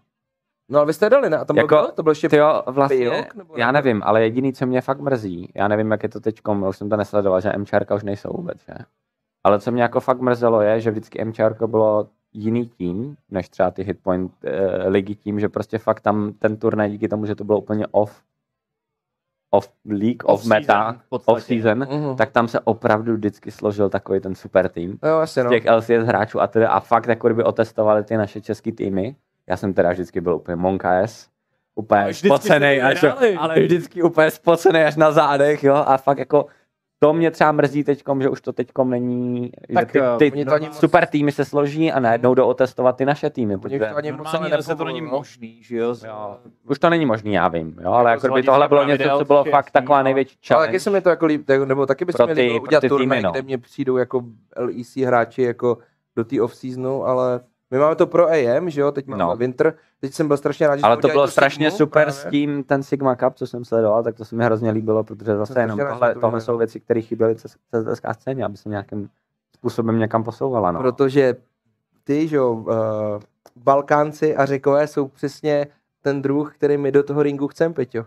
No ale vy jste dali, ne? A tam jako, bylo, to byl ještě tyjo, vlastně, pijok, nebo já nevím, ale jediný, co mě fakt mrzí, já nevím, jak je to teďkom, už jsem to nesledoval, že MČRka už nejsou vůbec, že? Ale co mě jako fakt mrzelo je, že vždycky MČRko bylo jiný tím, než třeba ty Hitpoint eh, ligy tím, že prostě fakt tam ten turnaj díky tomu, že to bylo úplně off, of league, of, of meta, season, of season, uhum. tak tam se opravdu vždycky složil takový ten super tým jo, jasně, z těch no. L C S hráčů a tedy a fakt jako kdyby otestovali ty naše český týmy. Já jsem teda vždycky byl úplně monkáes, úplně spocenej, až, ale vždycky úplně spocenej až na zádech, jo, a fakt jako to mě třeba mrzí teďkom, že už to teďkom není, tak, ty, ty to super moc... týmy se složí a najednou jdou otestovat ty naše týmy. Protože to ani normálně se to není možný, že jo? jo? Už to není možný, já vím, jo, ale jako by tohle bylo něco, co bylo fakt taková největší challenge. Ale taky se mi to jako líb, nebo taky bychom měli ty, udělat turnaj, no. kde mě přijdou jako L E C hráči jako do té off-seasonu, ale... My máme to pro A M, že jo, teď máme no. Winter, teď jsem byl strašně rád, že ale to bylo to strašně Sigmu, super právě. S tím, ten Sigma Cup, co jsem sledoval, tak to se mi hrozně líbilo, protože zase to jenom tohle, to tohle jsou věci, které chyběly C S K scéně, aby se nějakým způsobem někam posouvala. No. Protože ty, že jo, uh, Balkánci a Řekové jsou přesně ten druh, který my do toho ringu chceme, Peťo.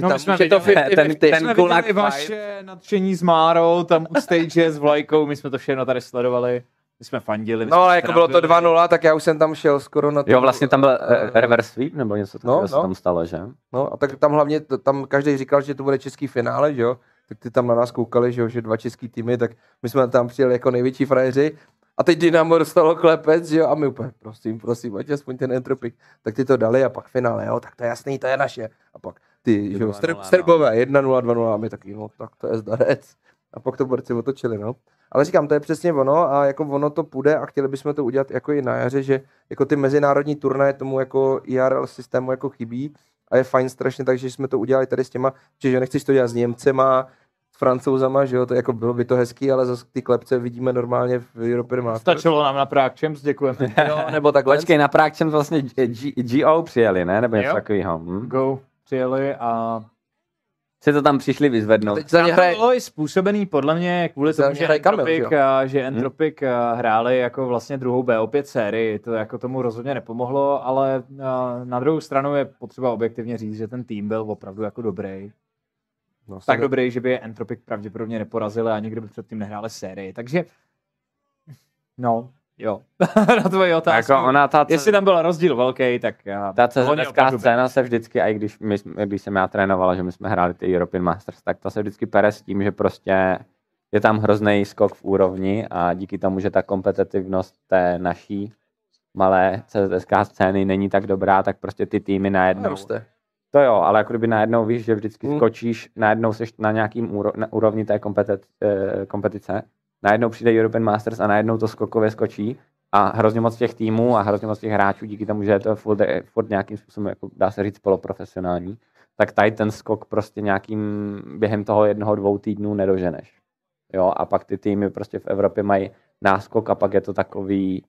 No, tam my jsme viděli, ten, ten, ten jsme viděli vaše nadšení s Márou, tam u stage s vlajkou, my jsme to všechno tady sledovali. My jsme fandili. My no, ale jako bylo to dva nula, tak já už jsem tam šel skoro na to. Jo, vlastně tam byl uh, reverse sweep, nebo něco takového no, se no. tam stalo, že? No, a tak tam hlavně, tam každý říkal, že to bude český finále, že jo? Tak ty tam na nás koukali, že jo, že dva český týmy, tak my jsme tam přijeli jako největší frajeři. A teď Dynamo dostalo klepec, že jo? A my úplně, prosím, prosím, ať aspoň ten Entropic. Tak ty to dali a pak finále, jo? Tak to je jasný, to je naše. A pak ty, že jo, Srbové, jedna nula, dva nula, a my taky, no, tak to je zdarec. A pak to borci otočili, no. Ale říkám, to je přesně ono a jako ono to půjde a chtěli bychom to udělat jako i na jaře, že jako ty mezinárodní turnaje tomu jako I R L systému jako chybí a je fajn strašně, takže jsme to udělali tady s těma, že nechceš to dělat s Němcema, s Francouzama, že jo, to jako bylo by to hezký, ale zase ty klepce vidíme normálně v European Masters. Stačilo nám na Prague Champs, děkujeme. Jo, nebo takhle. Počkej, na Prague Champs vlastně G O přijeli, ne? Nebo něco takového. Hm? Go přijeli a... se to tam přišli vyzvednout. Teď to hraje... bylo i způsobený podle mě kvůli tomu, že Entropic, Kamil, že Entropic hmm? hráli jako vlastně druhou B O pět sérii. To jako tomu rozhodně nepomohlo, ale na druhou stranu je potřeba objektivně říct, že ten tým byl opravdu jako dobrý. No, tak to... dobrý, že by Entropic pravděpodobně neporazili a nikdy by předtím nehráli sérii. Takže no, jo. Na tvoji otázku. Jako ona, ta, jestli tam byl rozdíl velký, tak... Ta česká scéna se vždycky, a i když, my, když jsem já trénovala, že my jsme hráli ty European Masters, tak ta se vždycky pere s tím, že prostě je tam hrozný skok v úrovni a díky tomu, že ta kompetitivnost té naší malé C S K scény není tak dobrá, tak prostě ty týmy najednou... To jo, ale jako kdyby najednou víš, že vždycky hmm. skočíš, najednou seš na nějakým úro, na úrovni té kompetit, kompetice, najednou přijde European Masters a najednou to skokově skočí a hrozně moc těch týmů a hrozně moc těch hráčů díky tomu, že je to furt, furt nějakým způsobem, jako dá se říct, poloprofesionální, tak tady ten skok prostě nějakým během toho jednoho, dvou týdnů nedoženeš. Jo, a pak ty týmy prostě v Evropě mají náskok a pak je to takový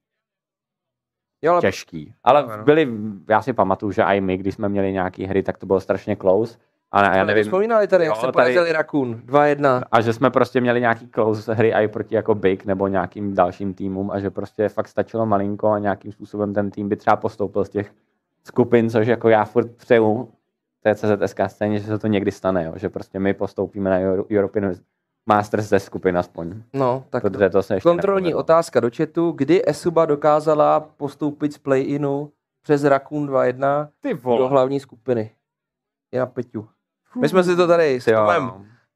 jo, ale... těžký. Ale byli, já si pamatuju, že i my, když jsme měli nějaké hry, tak to bylo strašně close. A já nevím, vzpomínali tady, jak jo, se porazili Rakun dva jedna. A že jsme prostě měli nějaký close hry i proti jako Big nebo nějakým dalším týmům a že prostě fakt stačilo malinko a nějakým způsobem ten tým by třeba postoupil z těch skupin, což jako já furt přeju té C Z S K scéně, že se to někdy stane, jo? Že prostě my postoupíme na Euro- European Masters ze skupin aspoň. No, tak to, to se ještě kontrolní nepovedlo. Otázka do chatu, kdy Esuba dokázala postoupit z play-inu přes Rakun dva jedna do hlavní skupiny? Je na Peťu. My jsme si to tady s Tomem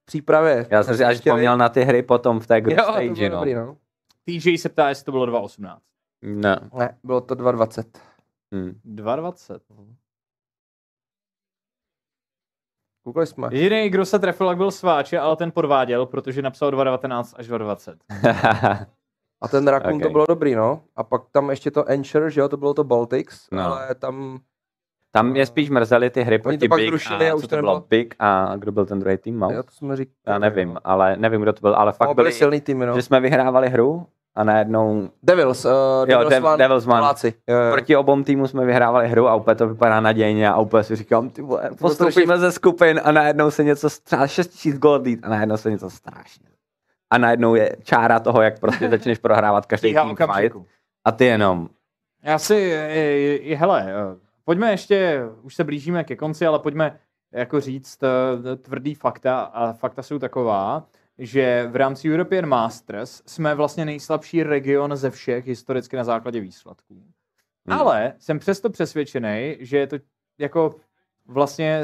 v přípravě. Já jsem si až vzpomněl na ty hry potom v té group stage, no. no. T J se ptá, jestli to bylo dva osmnáct. Ne. Ne, bylo to dva dvacet. Hmm. dva dvacet. Koukali jsme. Jediný, kdo se trefil, jak byl Sváče, ale ten podváděl, protože napsal dva devatenáct až dva dvacet. A ten Rakun okay. to bylo dobrý, no. A pak tam ještě to Ensure, že jo, to bylo to Baltics, no. ale tam... Tam je spíš mrzely ty hry proti Big zrušili, a, a už to, to bylo Big a kdo byl ten druhý tým? Já, to jsme říkali, já nevím, no. ale nevím, kdo to byl, ale fakt no, byli silný týmy, no. Že jsme vyhrávali hru a najednou... Devils, uh, Devils, jo, Dev, Devils Man. Yeah. Proti obou týmu jsme vyhrávali hru a úplně to vypadá nadějně a úplně si říkám, ty vole, postoupíme ze skupin a najednou se něco strašně, šest šest gold lead a najednou se něco strašně. A najednou je čára toho, jak prostě začneš prohrávat každý tým fight a ty jenom... Já si, je, je, hele... Pojďme ještě, už se blížíme ke konci, ale pojďme jako říct tvrdý fakta a fakta jsou taková, že v rámci European Masters jsme vlastně nejslabší region ze všech historicky na základě výsledků. Hmm. Ale jsem přesto přesvědčený, že je to jako vlastně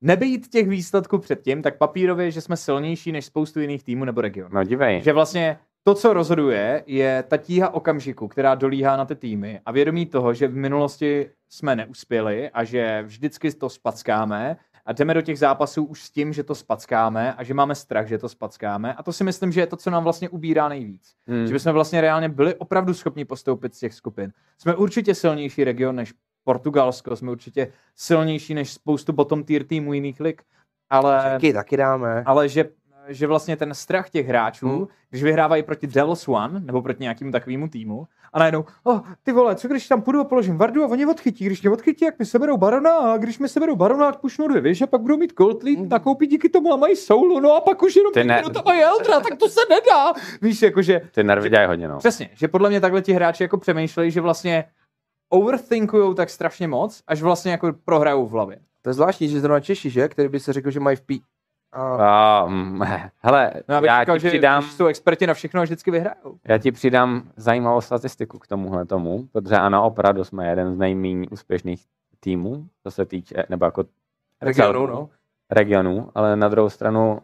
nebejít těch výsledků předtím, tak papírově, že jsme silnější než spoustu jiných týmů nebo regionů. No dívej. Že vlastně to, co rozhoduje, je ta tíha okamžiku, která dolíhá na ty týmy a vědomí toho, že v minulosti jsme neuspěli a že vždycky to spackáme a jdeme do těch zápasů už s tím, že to spackáme a že máme strach, že to spackáme a to si myslím, že je to, co nám vlastně ubírá nejvíc. Hmm. Že bychom vlastně reálně byli opravdu schopni postoupit z těch skupin. Jsme určitě silnější region než Portugalsko, jsme určitě silnější než spoustu bottom tier týmů jiných lig, ale taky, taky dáme. Ale že že vlastně ten strach těch hráčů, hmm. když vyhrávají proti Devils One, nebo proti nějakému takovému týmu, a najednou, oh, ty vole, co když tam půjdu a položím vardu a oni odchytí, když mě odchytí, jak mi seberou barona, a když mi seberou barona, tak pušnou dvě věže, pak budou mít gold lead, hmm. nakoupí díky tomu a mají soulu, no a pak už jenom ne... no to mají Eldra, tak to se nedá. Víš, jakože... Ty nervy dělají hodně, no. Přesně, že podle mě takhle ti hráči jako přemýšlejí, že vlastně overthinkujou tak strašně moc, až vlastně jako prohrajou v hlavě. To je zvláštní, že zrovna Češi, že, který by se řekl, že mají v pí... A... Um, hele, no, já, já říkal, ti přidám... Jsou experti na všechno a vždycky vyhrajou. Já ti přidám zajímavou statistiku k tomuhle tomu, protože ano, opravdu jsme jeden z nejméně úspěšných týmů, co se týče, nebo jako regionů, no. regionů, ale na druhou stranu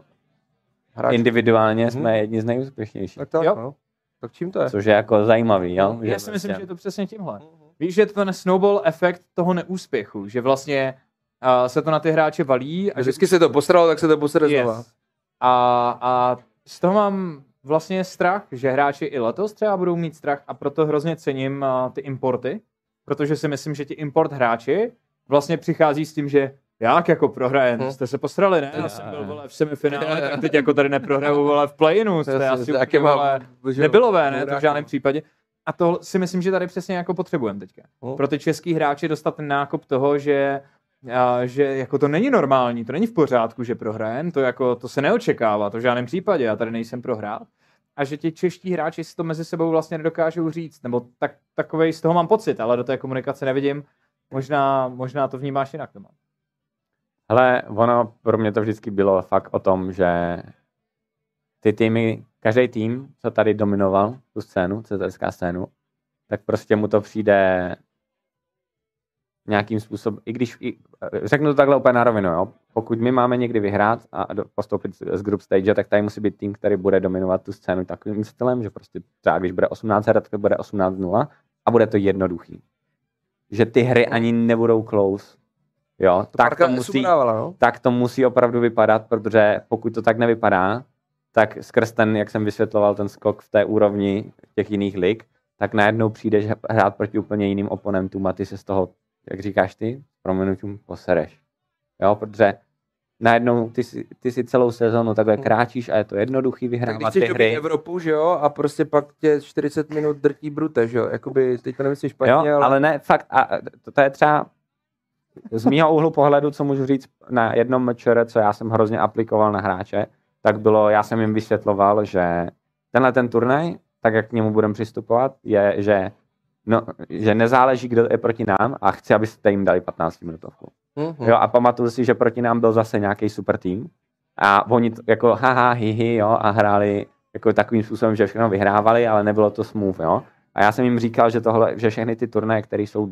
Hráči. individuálně mm-hmm. jsme jedni z nejúspěšnějších. Tak, tak, no. tak čím to je? Což je jako zajímavý, jo? Já si myslím, že je to přesně tímhle. Mm-hmm. Víš, že to ten snowball efekt toho neúspěchu, že vlastně a se to na ty hráče valí. A vždycky že... se to postralo, tak se to posere yes. znova. A, a z toho mám vlastně strach, že hráči i letos třeba budou mít strach a proto hrozně cením ty importy, protože si myslím, že ti import hráči vlastně přichází s tím, že jak jako prohraje, hmm. jste se posrali, ne? Já jsem byl vole v semifinále, tak teď jako tady neprohraju vole v play-inu, jste asi úplně vole nebylové, ne? To v žádném případě. A to si myslím, že tady přesně jako potřebujeme teďka. Hmm. Pro ty český hráči dostat ten nákup toho, že A že jako to není normální, to není v pořádku, že prohrajem, to, jako, to se neočekává, to v žádném případě, já tady nejsem prohrál. A že ti čeští hráči si to mezi sebou vlastně nedokážou říct, nebo tak, takovej z toho mám pocit, ale do té komunikace nevidím, možná, možná to vnímáš jinak, Tomáš. Hele, ono pro mě to vždycky bylo fakt o tom, že ty týmy, každý tým, co tady dominoval tu scénu, cé cé eská scénu, tak prostě mu to přijde... nějakým způsobem, i když, i, řeknu to takhle úplně na rovinu, jo? Pokud my máme někdy vyhrát a postoupit z group stage, tak tady musí být tým, který bude dominovat tu scénu takovým stylem, že prostě třeba když bude osmnáct her, tak bude osmnáct nula a bude to jednoduchý. Že ty hry ani nebudou close. Jo? To tak, to musí, dávala, tak to musí opravdu vypadat, protože pokud to tak nevypadá, tak skrz ten, jak jsem vysvětloval, ten skok v té úrovni těch jiných lig, tak najednou přijdeš hrát proti úplně jiným oponentům a ty se z toho, jak říkáš ty, proměnutím posereš. Jo, protože najednou ty si, ty si celou sezonu takhle kráčíš a je to jednoduchý vyhrávat ty hry. Když Evropu, že jo, a prostě pak tě čtyřicet minut drtí brute, že jo, jakoby teď to nemyslíš špatně, jo, ale... ale ne, fakt, a to, to je třeba z mýho úhlu pohledu, co můžu říct na jednom mečere, co já jsem hrozně aplikoval na hráče, tak bylo, já jsem jim vysvětloval, že tenhle ten turnaj, tak jak k němu budeme přistupovat, je, že No, že nezáleží, kdo je proti nám a chci, abyste jim dali patnáctiminutovku. Mm-hmm. Jo, a pamatuju si, že proti nám byl zase nějaký super tým a oni to, jako haha, hihi, jo, a hráli jako takovým způsobem, že všechno vyhrávali, ale nebylo to smooth, jo. A já jsem jim říkal, že tohle, že všechny ty turnaje, které jsou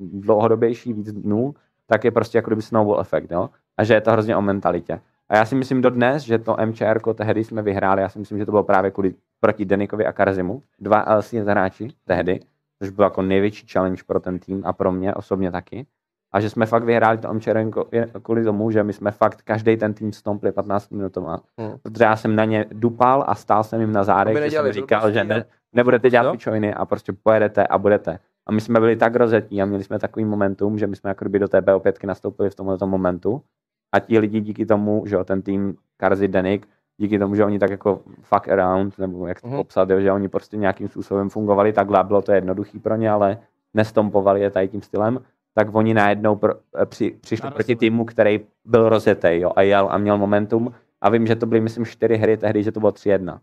dlouhodobější, víc dnů, tak je prostě jako kdyby snowball efekt, jo. A že je to hrozně o mentalitě. A já si myslím dodnes, že to em čé erko tehdy jsme vyhráli, já si myslím, že to bylo právě kvůli proti Denikovi a Karzimu, dva el cé hráči tehdy, což byl jako největší challenge pro ten tým a pro mě osobně taky. A že jsme fakt vyhráli to omčerenko kvůli tomu, že my jsme fakt každý ten tým stompli patnácti minutama. Hmm. Protože já jsem na ně dupal a stál jsem jim na zádech, že jsem říkal, prostě, že ne, nebudete dělat pičoviny a prostě pojedete a budete. A my jsme byli tak rozetní a měli jsme takový momentum, že my jsme jako kdyby do té bé ó pět nastoupili v tomto momentu. A ti lidi díky tomu, že jo, ten tým Karzy Denik, díky tomu, že oni tak jako fuck around, nebo jak to mm-hmm. popsat, jo, že oni prostě nějakým způsobem fungovali takhle, bylo to jednoduchý pro ně, ale nestompovali je tady tím stylem, tak oni najednou pro, při, přišli Narosli. proti týmu, který byl rozjetej, jo, a jel a měl momentum a vím, že to byly, myslím, čtyři hry tehdy, že to bylo tři jedna,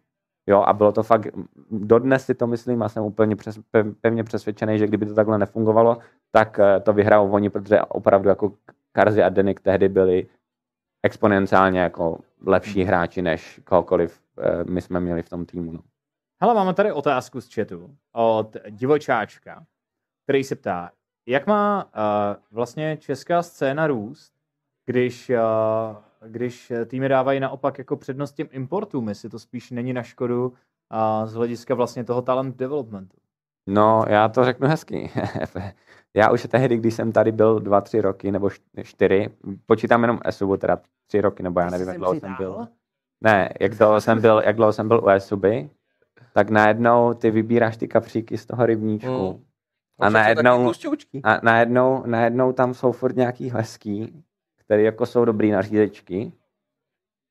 jo, a bylo to fakt, dodnes si to myslím a jsem úplně přes, pevně přesvědčený, že kdyby to takhle nefungovalo, tak to vyhrajou oni, protože opravdu jako Karzy a Denik tehdy byli exponenciálně jako lepší hráči, než kohokoliv my jsme měli v tom týmu. No. Hele, máme tady otázku z chatu od divočáčka, který se ptá, jak má uh, vlastně česká scéna růst, když, když týmy dávají naopak jako přednost těm importům, jestli to spíš není na škodu z hlediska vlastně toho talent developmentu. No, já to řeknu hezky. Já už tehdy, když jsem tady byl dva, tři roky, nebo čtyři, počítám jenom Esubu, teda tři roky, nebo já nevím, jak dlouho jsem byl. Ne, jak dlouho jsem byl, jak dlouho jsem byl u Esuby, tak najednou ty vybíráš ty kapříky z toho rybníčku. Hmm. A najednou, a najednou, najednou tam jsou furt nějaký hezký, které jako jsou dobrý nařízečky.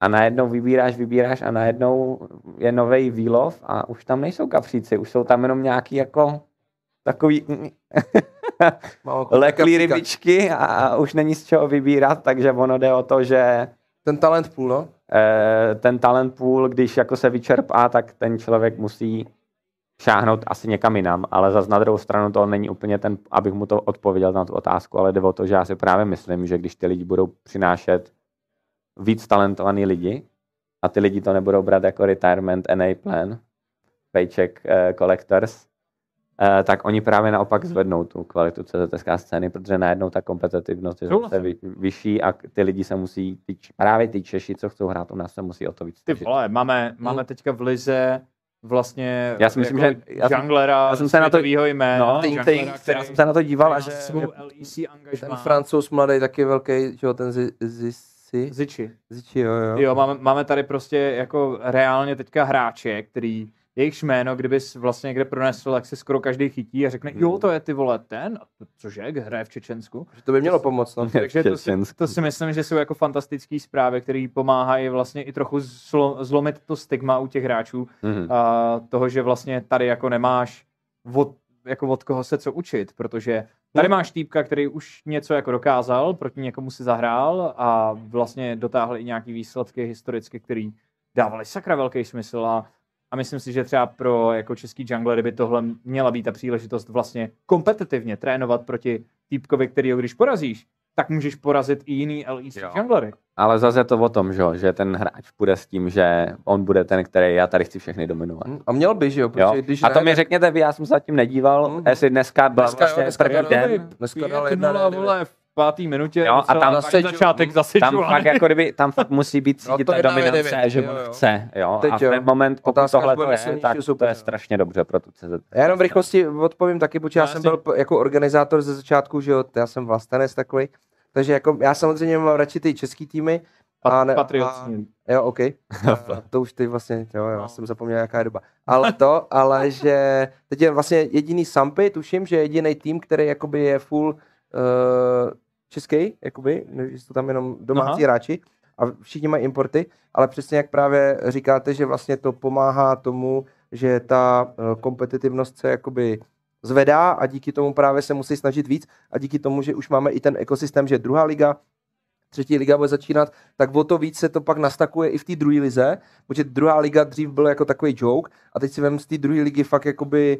A najednou vybíráš, vybíráš a najednou je novej výlov a už tam nejsou kapříci, už jsou tam jenom nějaký jako takový leklý rybičky a už není z čeho vybírat, takže ono jde o to, že... Ten talent pool, no? Ten talent pool, když jako se vyčerpá, tak ten člověk musí šáhnout asi někam jinam, ale zas na druhou stranu to není úplně ten, abych mu to odpověděl na tu otázku, ale jde o to, že já si právě myslím, že když ty lidi budou přinášet víc talentovaný lidi a ty lidi to nebudou brát jako retirement N A plan, paycheck uh, collectors, uh, tak oni právě naopak zvednou tu kvalitu C Z S K scény, protože najednou ta kompetitivnost je zase vy, vyšší a ty lidi se musí, ty, právě ty Češi, co chcou hrát u nás, se musí o to víc. Ty vole, máme, máme teďka v lize vlastně já si myslím, jako že junglera světovýho jména. No, junglera, který, který, já jsem se na to díval a že ten Francouz mladý taky velký, že ten z, z, Ziči. Ziči, jo, jo. Jo, máme, máme tady prostě jako reálně teďka hráče, který jejich jméno, kdybys vlastně někde pronesl, tak si skoro každý chytí a řekne, jo, to je ty vole ten, cože, hraje v Čečensku. To by mělo pomoct. No. Takže to si, to si myslím, že jsou jako fantastické zprávy, které pomáhají vlastně i trochu zlo, zlomit to stigma u těch hráčů, mm-hmm. a toho, že vlastně tady jako nemáš od, jako od koho se co učit, protože tady máš týpka, který už něco jako dokázal, proti někomu si zahrál a vlastně dotáhl i nějaký výsledky historicky, který dávaly sakra velký smysl a, a myslím si, že třeba pro jako český junglery by tohle měla být ta příležitost vlastně kompetitivně trénovat proti týpkovi, kterýho když porazíš, tak můžeš porazit i jiný L E C junglery. Ale zase je to o tom, že ten hráč půjde s tím, že on bude ten, který já tady chci všechny dominovat. A měl by, že jo? jo. Když a to ne, mi řekněte vy, já jsem se zatím nedíval, mm. jestli dneska byl dneska, vlastně dneska, první dneska, den. Dneska dal jedna, vole, v pátý minutě. Jo, a tam zase začátek zase tam fakt, jako kdyby, tam fakt musí být cítit ta dominance, že on chce. Jo. A ten moment, pokud tohle to je, tak to je strašně dobře pro tu C Z. Já jenom v rychlosti odpovím taky, protože já jsem byl jako organizátor ze začátku, že jo, já jsem vlastenec takový. Takže jako já samozřejmě mám radši ty český týmy. A ne, patriotní. A, jo, OK. A to už teď vlastně, jo, já no. jsem zapomněl, jaká je doba. Ale to, ale že teď je vlastně jediný Sampy, tuším, že je jediný tým, který jakoby je full uh, český, jakoby, jsou tam jenom domácí hráči a všichni mají importy, ale přesně jak právě říkáte, že vlastně to pomáhá tomu, že ta uh, kompetitivnost se jakoby zvedá a díky tomu právě se musí snažit víc a díky tomu, že už máme i ten ekosystém, že druhá liga, třetí liga bude začínat, tak o to víc se to pak nastakuje i v té druhé lize, protože druhá liga dřív byl jako takový joke a teď si vem z té druhé ligy fakt jakoby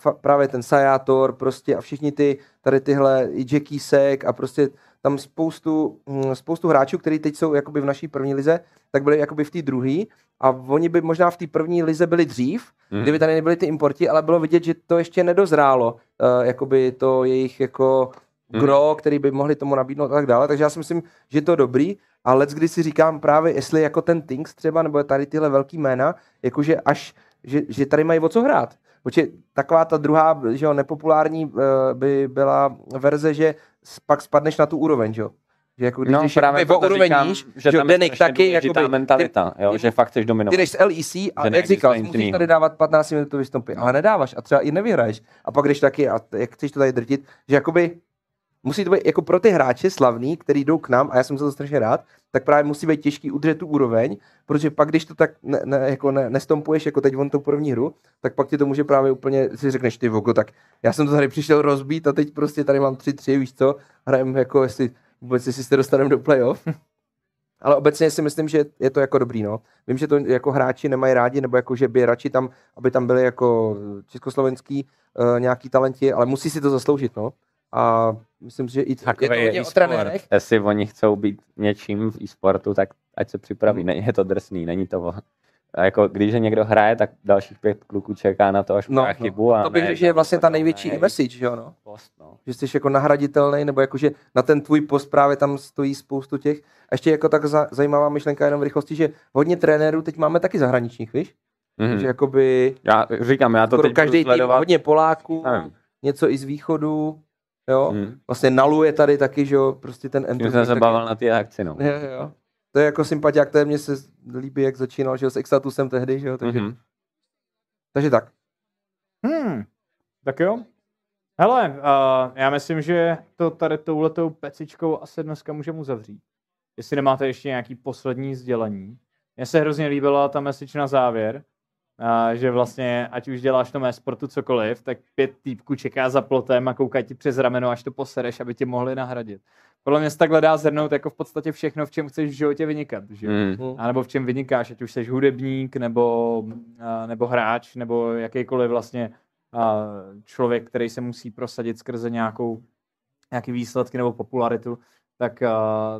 fakt právě ten Sayator prostě a všichni ty, tady tyhle i Jackie Sek a prostě tam spoustu, spoustu hráčů, kteří teď jsou jakoby v naší první lize, tak byli jakoby v té druhé. A oni by možná v té první lize byli dřív, mm. kdyby tady nebyly ty importy, ale bylo vidět, že to ještě nedozrálo, uh, jakoby to jejich jako mm. gro, který by mohli tomu nabídnout a tak dále. Takže já si myslím, že je to dobrý, ale let's když si říkám právě, jestli jako ten Tinks třeba, nebo tady tyhle velký jména, jakože až, že, že tady mají o co hrát. Protože taková ta druhá, že jo, nepopulární uh, by byla verze, že pak spadneš na tu úroveň, že jo. Že jako když no, když právě jako uroveníš, že tam Deník taky jakoby ta mentalita, ty, jo, že fakt chceš dominovat. Ty jdeš z L E C a jak říkal, musíš tady dávat patnáctiminutový vystoupení, ale nedáváš a třeba i nevyhraješ. A pak jdeš taky a jak chceš to tady drtit, že jakoby musí to být jako pro ty hráče slavný, kteří jdou k nám a já jsem za to strašně rád, tak právě musí být těžký udržet tu úroveň, protože pak když to tak ne, ne, jako ne, nestompuješ jako teď on tu první hru, tak pak ti to může právě úplně si řekneš ty vogo, tak já jsem to tady přišel rozbít a teď prostě tady mám tři tři, víš co? Hrajem jako jestli vůbec si se dostaneme do playoff. Ale obecně si myslím, že je to jako dobrý. No. Vím, že to jako hráči nemají rádi, nebo jako, že by radši tam, aby tam byli jako československý uh, nějaký talenti, ale musí si to zasloužit. No. A myslím si, že i je to je e-sport. Jestli oni chcou být něčím v e-sportu, tak ať se připraví. Mm. Není to drsný, není to o, A jako, když někdo hraje, tak dalších pět kluků čeká na to, až udělá no, chybu. No. A to bych řekl, že je vlastně ta největší nej... message, že jo, no? Post, no. Že jsi jako nahraditelný, nebo jakože na ten tvůj post právě tam stojí spoustu těch. A ještě jako tak za, zajímavá myšlenka jenom v rychlosti, že hodně trenérů teď máme taky zahraničních, víš? Mm-hmm. Takže jakoby... Já říkám, já to teď každý tým, hodně Poláků, nevím. Něco i z východu, jo? Mm. Vlastně Nalu je tady taky, že jo? Prostě ten Entropic. Jsem se bavil na ty akci, no. Jo, jo. To je jako sympatiák, to je, mně se líbí, jak začínal, že jo, s Extatusem tehdy, že jo, takže, mm-hmm. takže tak. Hmm, tak jo. Hele, uh, já myslím, že to tady touhletou pecičkou asi dneska můžeme uzavřít. Jestli nemáte ještě nějaký poslední sdělení. Mně se hrozně líbila ta message na závěr, uh, že vlastně, ať už děláš v tom e-sportu cokoliv, tak pět týpků čeká za plotem a koukají ti přes rameno, až to posereš, aby tě mohli nahradit. Podle mě se takhle dá zhrnout jako v podstatě všechno, v čem chceš v životě vynikat. Že? Mm. A nebo v čem vynikáš, ať už jsi hudebník, nebo, nebo hráč, nebo jakýkoliv vlastně člověk, který se musí prosadit skrze nějakou, nějaký výsledky nebo popularitu, tak,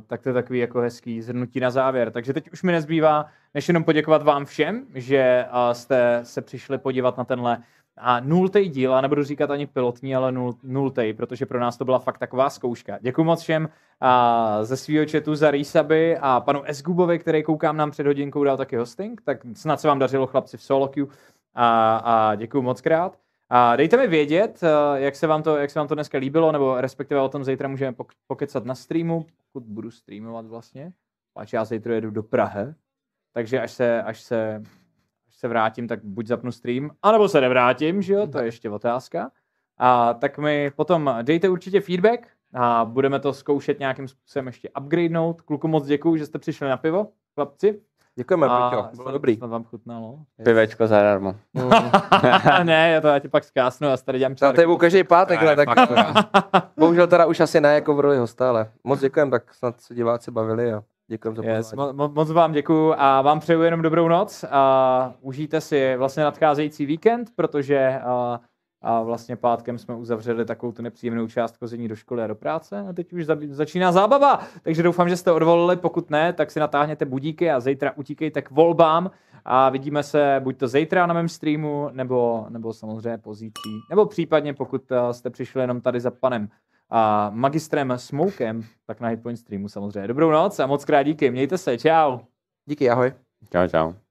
tak to je takový jako hezký zhrnutí na závěr. Takže teď už mi nezbývá, než jenom poděkovat vám všem, že jste se přišli podívat na tenhle a nultej díl, a nebudu říkat ani pilotní, ale nul, nultej, protože pro nás to byla fakt taková zkouška. Děkuji moc všem a ze svýho chatu za Rýsaby a panu Esgubovi, který koukám nám před hodinkou dal taky hosting, tak snad se vám dařilo, chlapci, v solo queue a, a děkuji moc krát. A dejte mi vědět, jak se vám to, jak se vám to dneska líbilo, nebo respektive o tom zítra můžeme pokecat na streamu, pokud budu streamovat vlastně, páč já zítra jedu do Prahy, takže až se, až se se vrátím, tak buď zapnu stream, anebo se nevrátím, že jo, to je ještě otázka. A tak mi potom dejte určitě feedback a budeme to zkoušet nějakým způsobem ještě upgradenout. Kluku moc děkuju, že jste přišli na pivo, chlapci. Děkujeme, Piťo, bylo snad, dobrý. Snad vám chutnalo. Pivečko zadarmo. Ne, já to já tě pak zkásnu, já se tady dělám čárku. To je byl každý pátek, ale tak bohužel teda už asi ne jako v roli hosta, ale moc děkujem, tak snad se diváci bavili a děkuji za yes, mo- moc vám děkuju a vám přeju jenom dobrou noc a užijte si vlastně nadcházející víkend, protože a, a vlastně pátkem jsme uzavřeli takovou tu nepříjemnou část chození do školy a do práce a teď už za- začíná zábava, takže doufám, že jste odvolili, pokud ne, tak si natáhněte budíky a zítra utíkejte k volbám a vidíme se buď to zítra na mém streamu, nebo, nebo samozřejmě pozítří, nebo případně pokud jste přišli jenom tady za panem a magistrem Smokem, tak na Hitpoint streamu samozřejmě. Dobrou noc a moc krát díky. Mějte se, čau. Díky, ahoj. Čau, čau.